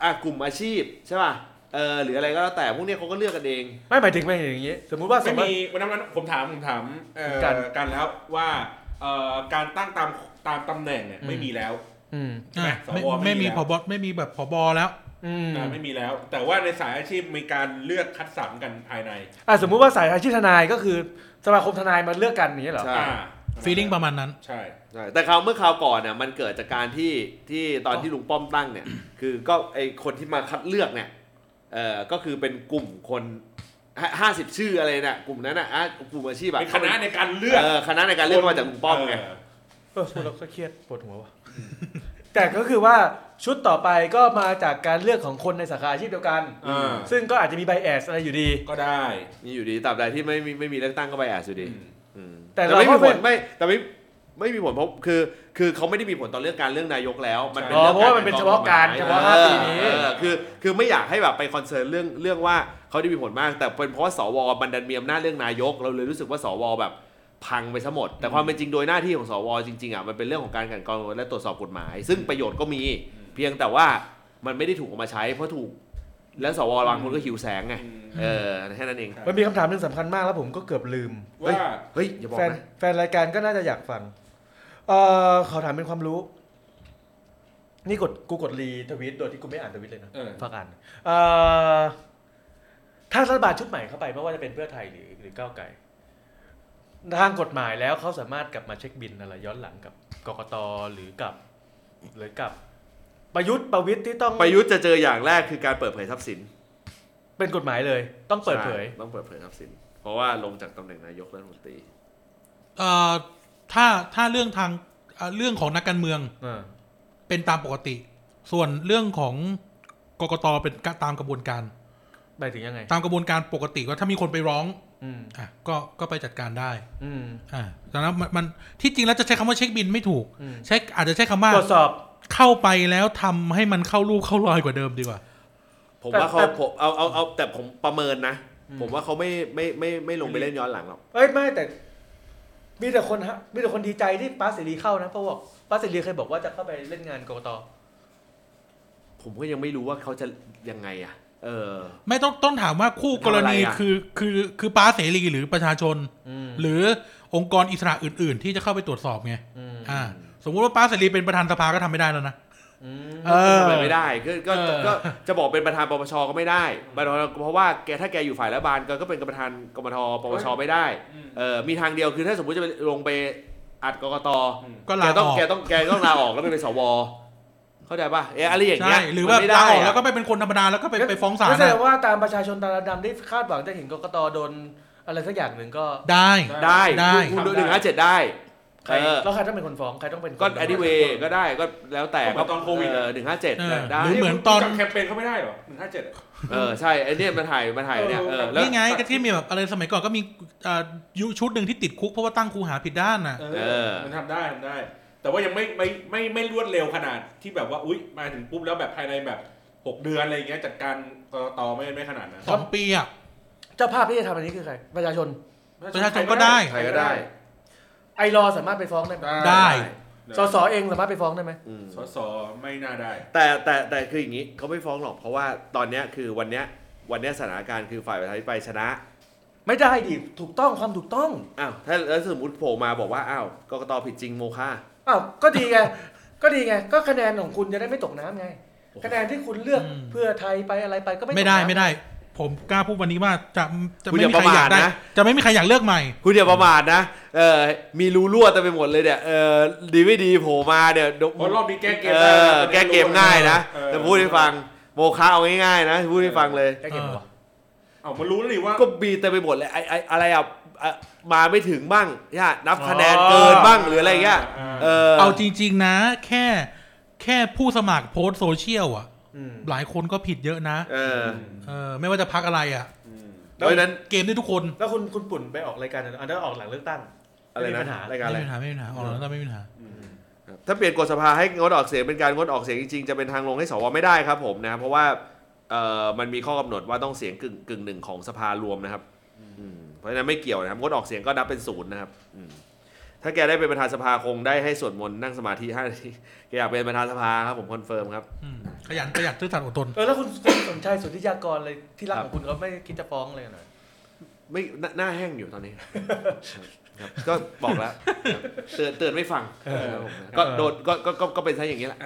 อ่ะกลุ่มอาชีพใช่ป่ะเออหรืออะไรก็แล้วแต่พวกนี้เขาก็เลือกกันเองไม่หมายถึงไม่อย่างงี้สมมุติว่าไม่มีวันนั้นผมถามผมถามเอ่อกันแล้วว่าเอ่อการตั้งตามตามตำแหน่งเนี่ยไม่มีแล้วอืมใช่มั้ยสวไม่มีผบไม่มีแบบผบแล้วอืมไม่มีแล้วแต่ว่าในสายอาชีพมีการเลือกคัดสรรกันภายในอ่ะสมมุติว่าสายอาชีพทนายก็คือสมาคมทนายมาเลือกกันอย่างเงี้ยเหรออ่าฟีลลิ่งประมาณนั้นใช่ใช่แต่คราวเมื่อคราวก่อนเนี่ยมันเกิดจากการที่ที่ตอนที่ลุงป้อมตั้งเนี่ย คือก็ไอคนที่มาคัดเลือกเนี่ยเอ่อก็คือเป็นกลุ่มคนห้าสิบชื่ออะไรเนี่ยกลุ่มนั้นน่ะกลุ่มอาชีพอ่ะคณะในการเลือกเออคณะในการเลือกมาจากลุงป้อมไงเออพูดแล้วก็เครียดปวดหัวว่ะแต่ก็คือว่าชุดต่อไปก็มาจากการเลือกของคนในสาขาอาชีพเดียวกันซึ่งก็อาจจะมีไบแอสอะไรอยู่ดีก็ได้มีอยู่ดีตราบใดที่ไม่ไม่มีเลือกตั้งก็ไบแอสอยู่ดีแต่ไม่มีผลไม่แต่ไม่ ไม่มีผลเพราะคือคือเขาไม่ได้มีผลต่อเรื่องการเรื่องนายกแล้วมันเป็นเรื่องเพราะว่ามันเป็นเฉพาะการเฉพาะห้าปีนี้คือคือไม่อยากให้แบบไปคอนเซิร์นเรื่องเรื่องว่าเขาได้มีผลมากแต่เป็นเพราะสวบันดันมีอำนาจเรื่องนายกเราเลยรู้สึกว่าสวแบบพังไปซะหมดแต่ความเป็นจริงโดยหน้าที่ของสวจริงๆอ่ะมันเป็นเรื่องของการกลั่นกรองและตรวจสอบกฎหมายซึ่งประโยชน์ก็มีเพียงแต่ว่ามันไม่ได้ถูกออกมาใช้เพราะถูกแล้วสวบางคนก็หิวแสงไงเออแค่นั้นเองมันมีคำถามนึงสำคัญมากแล้วผมก็เกือบลืมว่าเฮ้ยอย่าบอกนะแฟนรายการก็น่าจะอยากฟังเอ่อขอถามเป็นความรู้นี่กดกูกดรีทวิตโดยที่กูไม่อ่านทวิตเลยนะฟังอ่านเอ่อถ้ารัฐบาลชุดใหม่เข้าไปไม่ว่าจะเป็นเพื่อไทยหรือหรือก้าวไกลทางกฎหมายแล้วเขาสามารถกลับมาเช็คบินอะไรย้อนหลังกับกกตหรือกับหรือกับประยุทธ์ประวิตรที่ต้องประยุทธ์จะเจออย่างแรกคือการเปิดเผยทรัพย์สินเป็นกฎหมายเลยต้องเปิดเผยต้องเปิดเผยทรัพย์สินเพราะว่าลงจากตำแหน่งนายกรัฐมนตรีเอ่อถ้าถ้าเรื่องทางเรื่องของนักการเมืองเป็นตามปกติส่วนเรื่องของกกตเป็นตามกระบวนการไปถึงยังไงตามกระบวนการปกติว่าถ้ามีคนไปร้องอ่ะก็ก็ไปจัดการได้อ่าแต่แล้วมันที่จริงแล้วจะใช้คำว่าเช็คบินไม่ถูกใช้อาจจะใช้คำว่าตรวจสอบเข้าไปแล้วทำให้มันเข้ารูปเข้ารอยกว่าเดิมดีกว่าผมว่าเขาผมเอาเอาเอาแต่ผมประเมินนะผมว่าเขาไม่ไม่ไม่ไม่ลงไปเล่นย้อนหลังหรอกเอ้ยไม่แต่มีแต่คนฮะมีแต่คนดีใจที่ป้าเสรีเข้านะเพราะว่าป้าเสรีเคยบอกว่าจะเข้าไปเล่นงานกกต.ผมก็ยังไม่รู้ว่าเขาจะยังไงอ่ะเออไม่ต้องต้องถามว่าคู่กรณีคือคือคือป้าเสรีหรือประชาชนหรือองค์กรอิสระอื่นๆที่จะเข้าไปตรวจสอบไงอ่าสมมุติว่าป้าเสรีเป็นประธานสภาก็ทำไม่ได้แล้วนะเออทำไม่ได้คือก็ก็จะบอกเป็นประธานปปชก็ไม่ได้เพราะว่าแกถ้าแกอยู่ฝ่ายรัฐบาลก็เป็นประธานกมธปปชไม่ได้เออมีทางเดียวคือถ้าสมมุติจะลงไปอัดกกตแกต้องแกต้องแกต้องลาออกแล้วไปเป็นสวเข้าใจป่ะเอออะไรอย่างเงี้ยหรือว่าลาออกแล้วก็ไปเป็นคนธรรมดาแล้วก็ไปไปฟ้องศาลนะแสดงว่าตามประชาชนตาดำที่คาดหวังจะเห็นกกตโดนอะไรสักอย่างนึงก็ได้ได้คุณดูหนึ่งห้าเจ็ดได้ใครแล้วใครต้องเป็นคนฟ้องใครต้องเป็นก็ anyway ก็ได้ก็แล้วแต่ก็ตอนโควิดเออหนึ่งห้าเจ็ดได้หรือเหมือนตอนแคมเปญเขาไม่ได้หรอหนึ่งห้าเจ็ดเออใช่ไอ้เนี่ยมาถ่ายมาถ่ายเนี่ยเออนี่ไงก็ที่มีแบบอะไรสมัยก่อนก็มีเอ่อชุดนึงที่ติดคุกเพราะว่าตั้งครูหาผิดด้านน่ะเออมันทำได้ทำได้แต่ว่ายังไม่ไม่ไม่ไม่รวดเร็วขนาดที่แบบว่าอุ๊ยมาถึงปุ๊บแล้วแบบภายในแบบหกเดือนอะไรอย่างเงี้ยจัดการกกตไม่ไม่ขนาดนั้นสองปีอ่ะเจ้าภาพที่จะทำอันนี้คือใครประชาชนประชาชนก็ได้ใครก็ได้ไอรอสามารถไปฟ้องได้มั้ยได้สสเองสามารถไปฟ้องได้มั้ยสสไม่น่าได้แต่แต่แต่คืออย่างงี้เค้าไม่ฟ้องหรอกเพราะว่าตอนเนี้ยคือวันเนี้ยวันเนี้ยสถานการณ์คือฝ่ายประชาธิปไตยชนะไม่ได้ดิถูกต้องความถูกต้องอ้าวถ้าแล้วสมมุติโผล่มาบอกว่าอ้าวกกตผิดจริงโมฆะอ้าวก็ดีไงก็ดีไงก็คะแนนของคุณจะได้ไม่ตกน้ำไงคะแนนที่คุณเลือกเพื่อไทยไปอะไรไปก็ไม่ไม่ได้ไม่ได้ผมกล้าพูดวันนี้ว่าจะจะไม่มีใครอยากได้จะไม่มีใครอยากเลือกใหม่คุณอย่าประมาทนะเอ่อมีรูรั่วเต็มไปหมดเลยเนี่ยเอ่อดีไม่ดีโผล่มาเนี่ยรอบนี้แก้เกมได้แก้เกมง่ายนะจะพูดให้ฟังโมฆะเอาง่ายๆนะพูดให้ฟังเลยแก้เกมวะเอ้ามันรู้แล้วนี่ว่าก็บีเต็มไปหมดเลยไอ้ไอ้อะไรอ่ะมาไม่ถึงบ้างญาตินับคะแนนเกินบ้างหรืออะไรอย่างเงี้ยเออเอาจริงๆนะแค่แค่ผู้สมัครโพสต์โซเชียลอ่ะหลายคนก็ผิดเยอะนะเออเออไม่ว่าจะพรรคอะไรอ่ะเพราะฉะนั้นเกมได้ทุกคนแล้วคุณคุณปุ่นไปออกรายการอันนั้นออกหลังเลือกตั้งอะไรนะรายการอะไรไม่มีปัญหาไม่มีปัญหาออกหลังเลือกตั้งไม่มีปัญหาถ้าเปลี่ยนกฎสภาให้งดออกเสียงเป็นการงดออกเสียงจริงๆจะเป็นทางลงให้สวไม่ได้ครับผมนะเพราะว่าเอ่อมันมีข้อกำหนดว่าต้องเสียงกึ่งกึ่งหนึ่งของสภารวมนะครับเพราะฉะนั้นไม่เกี่ยวนะครับงดออกเสียงก็นับเป็นศูนย์นะครับถ้าแกได้เป็นประธานสภาคงได้ให้สวดมนต์นั่งสมาธิห้านาทีแกอยากเป็นประธานสภาครับผมคอนเฟิร์มครับขยันประหยัดซื่อสัตย์อดทนเออแล้วคุณสมชายสุทธิยากรเลยที่รักของคุณก็ไม่คิดจะฟ้องเลยหน่อยไม่หน้าแห้งอยู่ตอนนี้ครับก็บอกแล้วเตือนเตือนไม่ฟังก็โดนก็ก็ก็เป็นซะอย่างนี้แหละ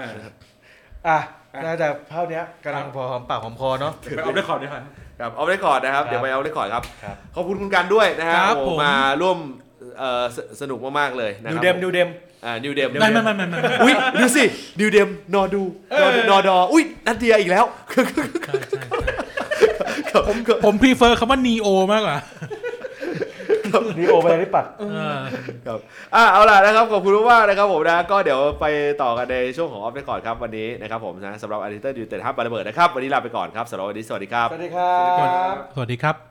อ่ะน่าจะเท่านี้กำลังพอหอมปากหอมคอเนาะไปเอาได้ขอด้วยครับครับเอาได้ขอนะครับเดี๋ยวไปเอาได้ขอครับขอบคุณคุณกันด้วยนะครับมาร่วมเอ่อสนุกมากๆเลยนะครับนิวเดมนิวเดมอ่านิวเดมไม่ๆๆๆอุ๊ยดูสินิวเดมนอดูนอดออุ๊ยนัดเดียอีกแล้วผมผมพรีเฟอร์คำว่านีโอมากกว่านีโอไปได้ปัดครับอ่ะเอาล่ะนะครับขอบคุณมากนะครับผมนะก็เดี๋ยวไปต่อกันในช่วงของออฟเรคคอร์ดครับวันนี้นะครับผมนะสำหรับ Editor Duty ห้า บาระเบิดนะครับวันนี้ลาไปก่อนครับสำหรับวันนี้สวัสดีครับสวัสดีครับสวัสดีครับ